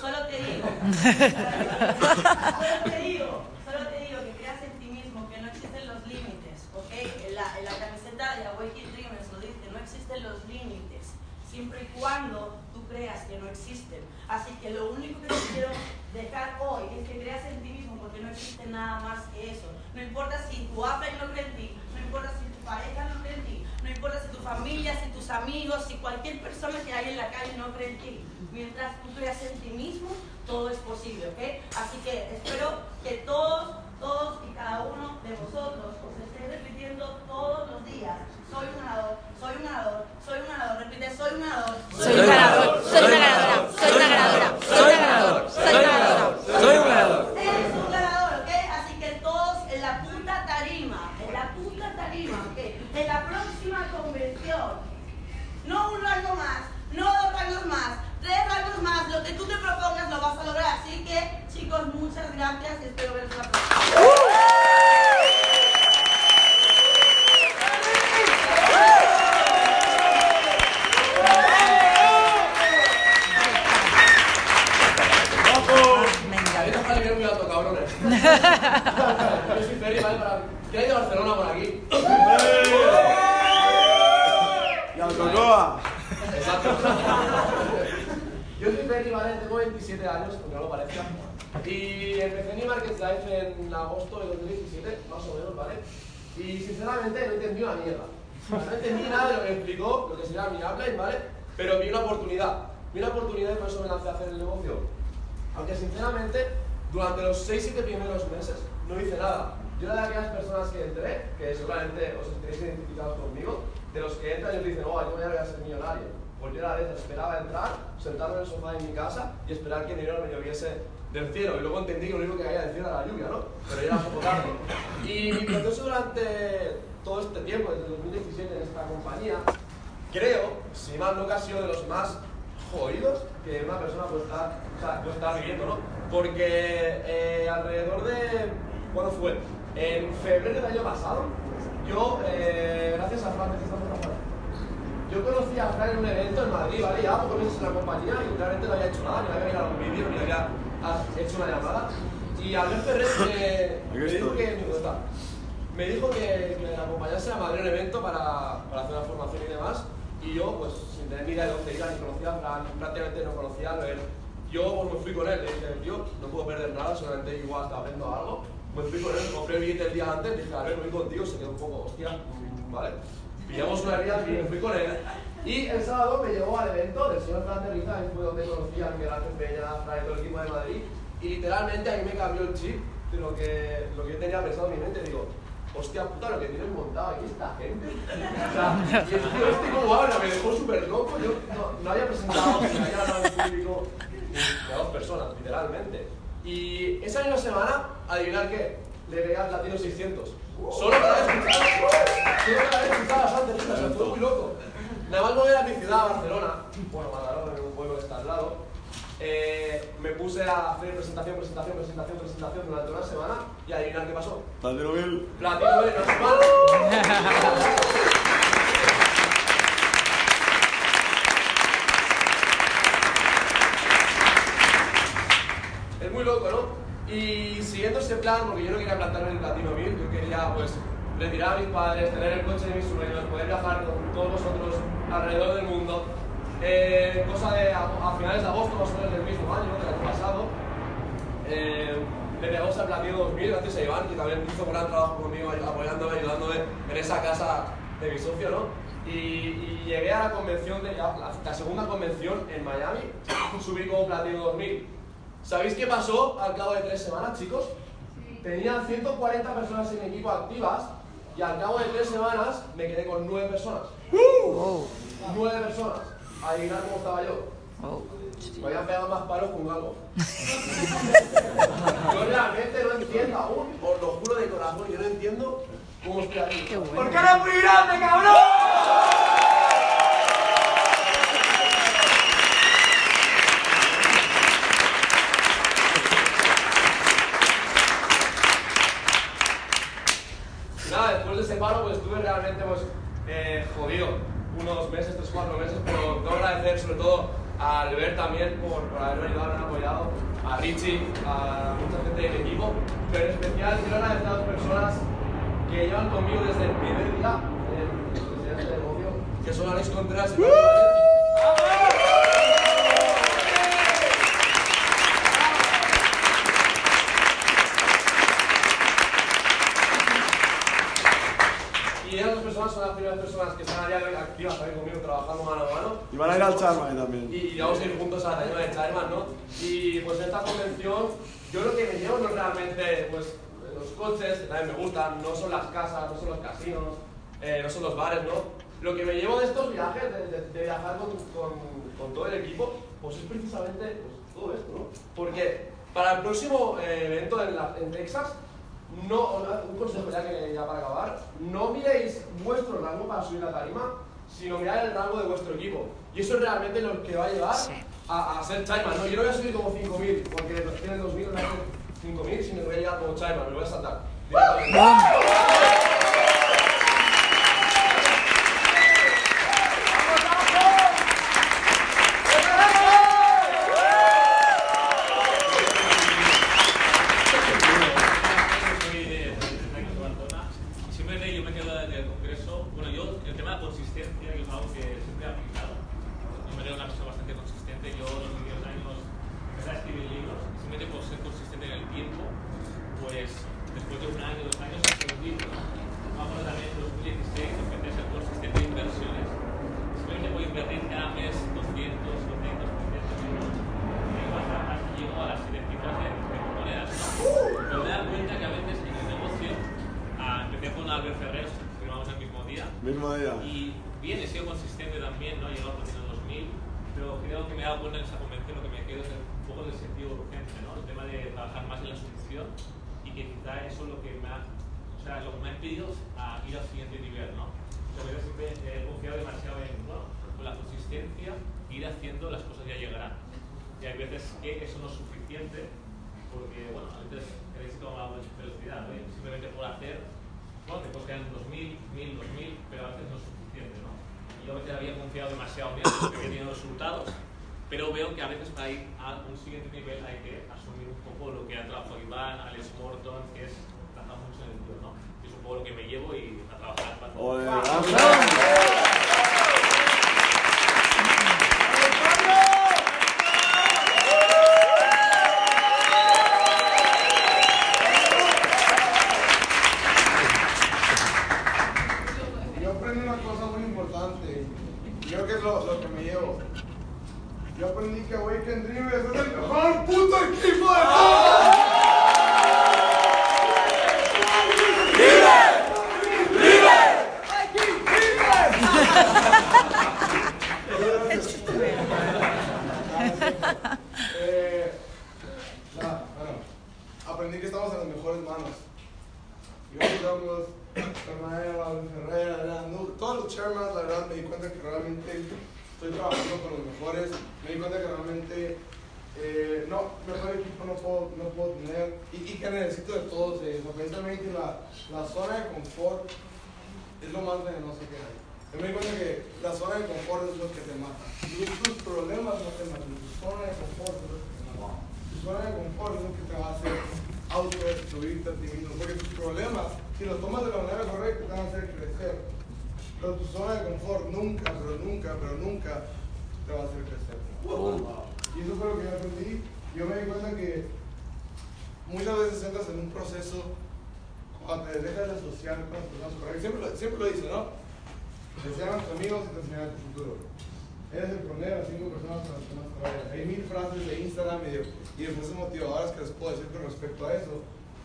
Solo te digo, solo te digo que creas en ti mismo, que no existen los límites, ¿ok? En la, en la camiseta de Awaken Dreamers lo dice, no existen los límites, siempre y cuando tú creas que no existen. Así que lo único que te quiero dejar hoy es que creas en ti mismo, porque no existe nada más que eso. No importa si tu upline no cree en ti, no importa si tu pareja no cree en ti, no importa si tu familia, si tus amigos, si cualquier persona que hay en la calle no cree en ti. Mientras tú creas en ti mismo, todo es posible, ¿ok? Así que espero que todos, todos y cada uno de vosotros os estéis repitiendo todos los días: soy un ganador, soy un ganador, soy un ganador. Repite: soy un ganador, soy un ganador, soy una ganadora, soy una ganadora, soy un ganador, soy un ganador, soy un ganador. Eres un ganador, ¿ok? Así que todos en la puta tarima, en la puta tarima, ¿ok? En la próxima convención, no un rango más, no dos rangos más. Tres rangos más, lo que tú te propongas lo vas a lograr. Así que, chicos, muchas gracias y espero verlos la próxima. Venga, para que un plato, cabrones. Yo soy Ferri, ¿vale? ¿Qué hay de Barcelona por aquí? ¡Y Autocoa! Exacto. Yo soy Ferri, ¿vale? Tengo veintisiete años, aunque no lo parezca. Y empecé en iMarketsLive en agosto de dos mil diecisiete, más o menos, ¿vale? Y sinceramente no entendí una mierda. No entendí nada de lo que me explicó, lo que sería mi upline, ¿vale? Pero vi una oportunidad. Vi una oportunidad y por eso me lancé a hacer el negocio. Aunque sinceramente, durante los seis siete primeros meses no hice nada. Yo era de aquellas personas que entré, que seguramente os estaréis identificados conmigo, de los que entran y os dicen, oh, yo mañana voy a ser millonario. Porque yo a veces esperaba entrar, sentarme en el sofá de mi casa y esperar que el dinero me lloviese del cielo. Y luego entendí que lo único que caía del cielo era la lluvia, ¿no? Pero ya era poco tarde. Y mi proceso durante todo este tiempo, desde dos mil diecisiete en esta compañía, creo, si mal no que ha sido de los más jodidos que una persona puede estar, o sea, puede estar viviendo, ¿no? Porque eh, alrededor de... ¿Cuándo fue? En febrero del año pasado, yo, eh, gracias a Fran Terriza, yo conocí a Fran en un evento en Madrid, ¿vale? Ya pocos meses en la compañía y claramente no había hecho nada, ni había mirado un vídeo, ni había hecho una llamada. Y Albert Ferrer me, me dijo que no está. Me dijo que me acompañase a Madrid en un evento para, para hacer una formación y demás. Y yo, pues, sin tener ni idea de dónde iba, ni conocía a Fran, prácticamente no conocía a Albert. Yo pues, me fui con él, le dije, tío, no puedo perder nada, solamente igual estaba viendo algo. Me fui con él, compré el billete el día antes, dije, Albert, voy contigo, se quedó un poco, hostia, ¿vale? Pillamos una vida, me fui con él. Y el sábado me llevó al evento del señor Fran Terriza, que fue donde conocí a Miguel Ángel Peña, Fran y todo el equipo de Madrid. Y literalmente ahí me cambió el chip de lo que, lo que yo tenía pensado en mi mente. Digo, hostia puta, lo que tienen montado aquí esta gente. O sea, y el tío este como habla, me dejó súper loco. Yo no, no había presentado, no había hablado en público ni a dos personas, literalmente. Y esa misma semana, adivinar qué, le pegué al Platino seiscientos. Solo para escuchar, solo para escuchar las antes, o sea, fue muy loco. Nada más volver a mi ciudad, Barcelona, bueno, Badalona, en un pueblo que está al lado, eh, me puse a hacer presentación, presentación, presentación, presentación durante una semana y adivinar qué pasó. Platino Bill. Platino Bill, no es malo. Muy loco, ¿no? Y siguiendo ese plan, porque yo no quería plantarme en el Platino mil, yo quería, pues, retirar a mis padres, tener el coche de mis sueños, poder viajar con todos vosotros alrededor del mundo. Eh, cosa de, a, a finales de agosto, más o menos del mismo año, del año pasado, eh, le pegamos al Platino dos mil, gracias a Iván, que también hizo gran trabajo conmigo, apoyándome, ayudándome en esa casa de mi socio, ¿no? Y, y llegué a la convención, de, la, la segunda convención en Miami, subí como Platino dos mil. ¿Sabéis qué pasó al cabo de tres semanas, chicos? Sí. Tenían ciento cuarenta personas en mi equipo activas y al cabo de tres semanas me quedé con nueve personas. ¡Uh! nueve personas. Adivinar cómo estaba yo. Oh, me habían pegado más palos con algo. Yo realmente no entiendo aún, os lo juro de corazón, yo no entiendo cómo estoy aquí. Qué bueno. ¡Porque eres muy grande, cabrón! Nada, después de ese paro, pues estuve realmente pues, eh, jodido unos meses, tres, cuatro meses, pero tengo que agradecer sobre todo a Albert también por, por haberme ayudado, haberme apoyado, a Richie, a mucha gente del equipo, pero en especial quiero agradecer a las personas que llevan conmigo desde el primer día, desde este negocio, que son Alex Contreras y son las primeras personas que están allá activas también conmigo, trabajando mano a mano. Y van a ir al Chairman también. Y, y vamos a ir juntos a la tarima del Chairman, ¿no? Y pues esta convención, yo lo que me llevo no es realmente pues, los coches, que también me gustan, no son las casas, no son los casinos, eh, no son los bares, ¿no? Lo que me llevo de estos viajes, de, de, de viajar con, con, con todo el equipo, pues es precisamente pues, todo esto, ¿no? Porque para el próximo eh, evento en, la, en Texas, no, un consejo ya que ya para acabar, no miréis vuestro rango para subir la tarima, sino mirad el rango de vuestro equipo. Y eso es realmente lo que va a llevar a, a ser Chairman, ¿no? Yo no voy a subir como cinco mil, porque tiene dos mil, no hay cinco mil, sino que voy a llegar como Chairman, me voy a saltar.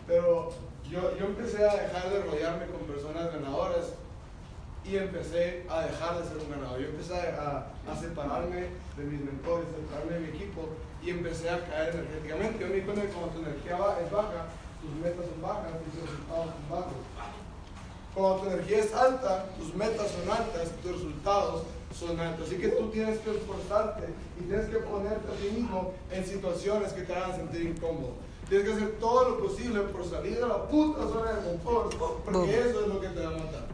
Pero yo, yo empecé a dejar de rodearme con personas ganadoras y empecé a dejar de ser un ganador. Yo empecé a, a, a separarme de mis mentores, separarme de mi equipo y empecé a caer energéticamente. Yo me di cuenta que cuando tu energía es baja, tus metas son bajas y tus resultados son bajos. Cuando tu energía es alta, tus metas son altas, tus resultados son altos. Así que tú tienes que esforzarte y tienes que ponerte a ti mismo en situaciones que te hagan sentir incómodo. Tienes que hacer todo lo posible por salir de la puta zona de confort, porque eso es lo que te va a matar.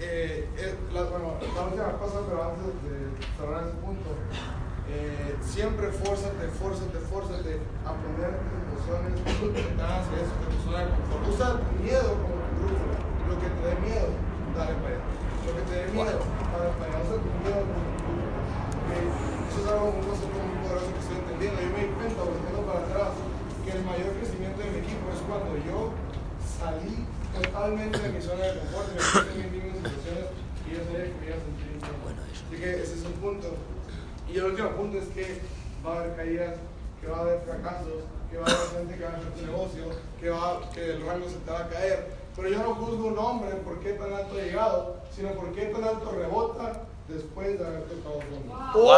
Eh, eh, la, bueno, la última cosa, pero antes de cerrar ese punto, eh, siempre fórzate, fórzate, fórzate a poner tus emociones, tus tentaciones, tus zonas de confort. Usa tu miedo como tu brújula. Lo que te dé miedo, dale para allá. Lo que te dé miedo, para allá. Usa tu miedo como tu brújula. Eh, eso es algo muy poderoso que estoy entendiendo. Yo me di cuenta, volviendo para atrás, que el mayor crecimiento de mi equipo es cuando yo salí totalmente de mi zona de confort y me puse en mis mismas situaciones y yo sabía que me iba a sentir incómodo. Así que ese es un punto. Y el último punto es que va a haber caídas, que va a haber fracasos, que va a haber gente que va a hacer tu negocio, que, va, que el rango se te va a caer. Pero yo no juzgo un hombre por qué tan alto ha llegado, sino por qué tan alto rebota después de haber tocado fondo. Wow. Wow.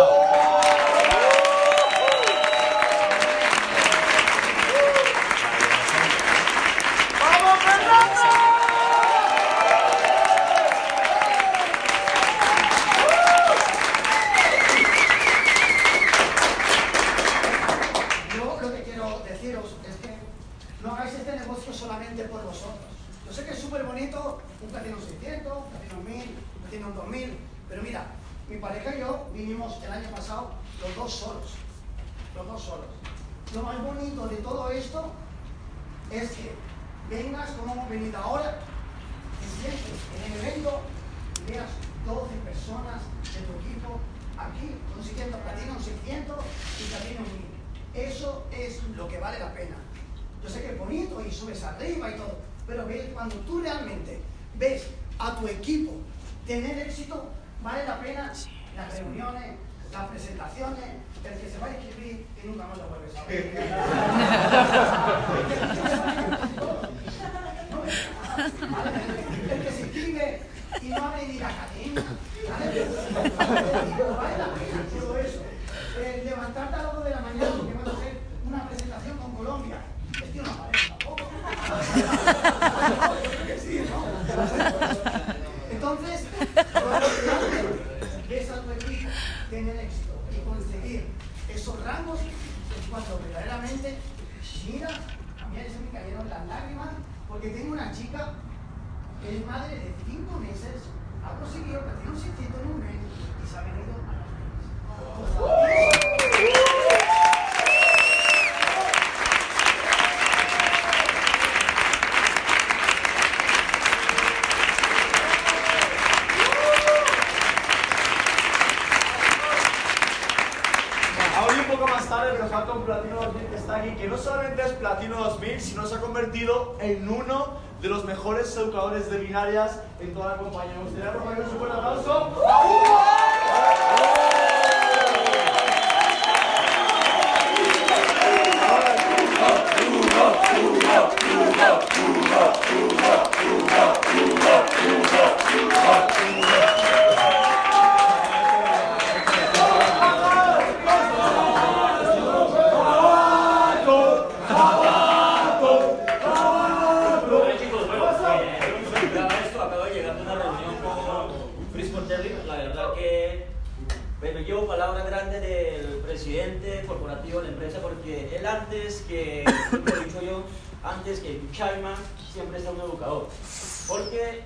Educadores de binarias en toda la compañía. Me gustaría proponer un buen aplauso a Chairman, siempre está un educador, porque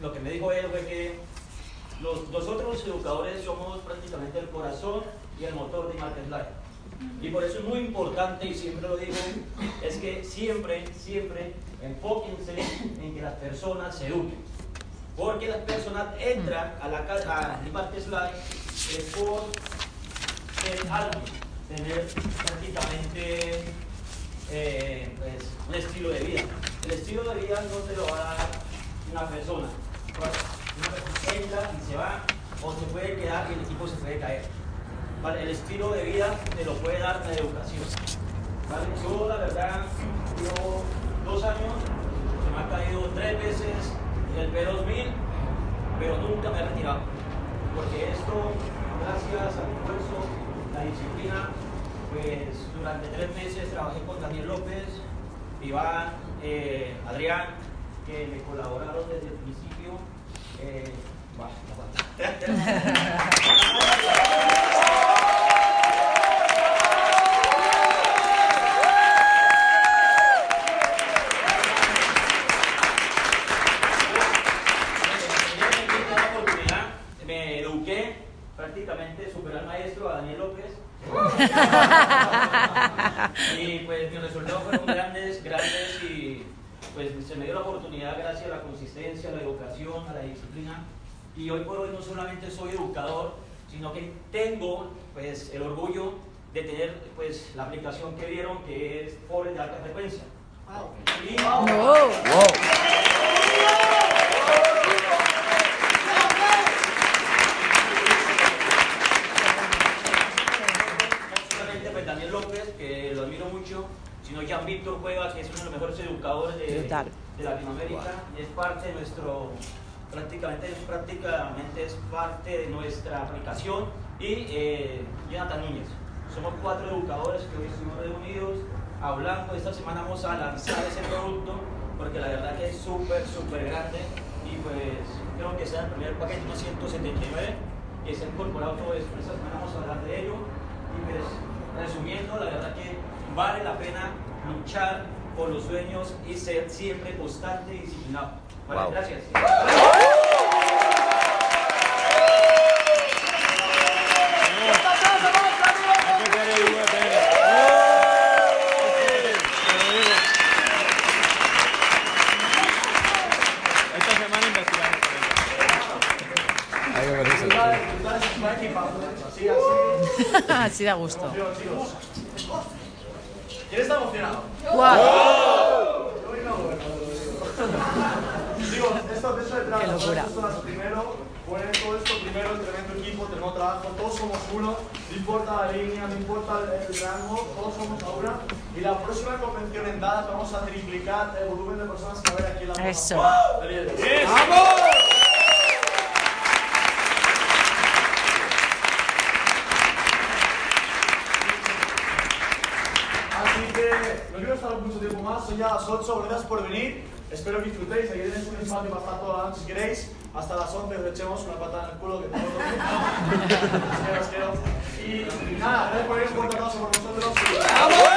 lo que me dijo él fue que los, nosotros educadores somos prácticamente el corazón y el motor de MarketLife, y por eso es muy importante, y siempre lo digo, es que siempre, siempre enfóquense en que las personas se eduquen, porque las personas entran a la a MarketLife es por ser alguien, tener prácticamente eh, pues, un estilo de vida. El estilo de vida no te lo va a dar una persona. ¿Vale? Una persona entra y se va, o se puede quedar y el equipo se puede caer. ¿Vale? El estilo de vida te lo puede dar la educación. ¿Vale? Yo, la verdad, llevo dos años, se me ha caído tres veces el P dos mil, pero nunca me he retirado. Porque esto, gracias al esfuerzo, la disciplina, pues durante tres meses trabajé con Daniel López, Iván, eh, Adrián, que me colaboraron desde el principio. Eh, bah, y pues mis resultados fueron grandes, grandes y pues se me dio la oportunidad gracias a la consistencia, a la educación, a la disciplina, y hoy por hoy no solamente soy educador, sino que tengo pues el orgullo de tener pues la aplicación que vieron, que es Forex de alta frecuencia. Wow. Y, wow. Wow. Wow. Sino Jean Víctor Cuevas, que es uno de los mejores educadores de, de Latinoamérica. Wow. Es parte de nuestro, prácticamente, prácticamente es parte de nuestra aplicación. Y eh, Jonathan Núñez. Somos cuatro educadores que hoy estuvimos reunidos hablando. Esta semana vamos a lanzar ese producto porque la verdad que es súper, súper grande. Y pues creo que sea el primer paquete, unos ciento setenta y nueve, que se ha incorporado todo esto. Esta semana vamos a hablar de ello. Y pues resumiendo, la verdad que vale la pena luchar por los sueños y ser siempre constante y disciplinado. Vale, wow. Gracias. Así da gusto. ¿Quién está emocionado? ¡Wow! Yo y no, bueno. Digo, esto de eso de trabajo. Qué locura. Personas primero, poner todo esto primero, el tremendo equipo, tremendo trabajo, todos somos uno, no importa la línea, no importa el, el rango, todos somos ahora. Y la próxima convención en Dallas vamos a triplicar el volumen de personas que va a haber aquí en la mesa. ¡Eso! ¡Wow! ¡Vamos! Mucho tiempo más, son ya las ocho, gracias por venir, espero que disfrutéis, aquí tenéis un espacio para estar toda la noche si queréis, hasta las once os echemos una patada en el culo que no os quiero, os quiero, y nada, gracias por haber contratado por nosotros. ¡Vamos!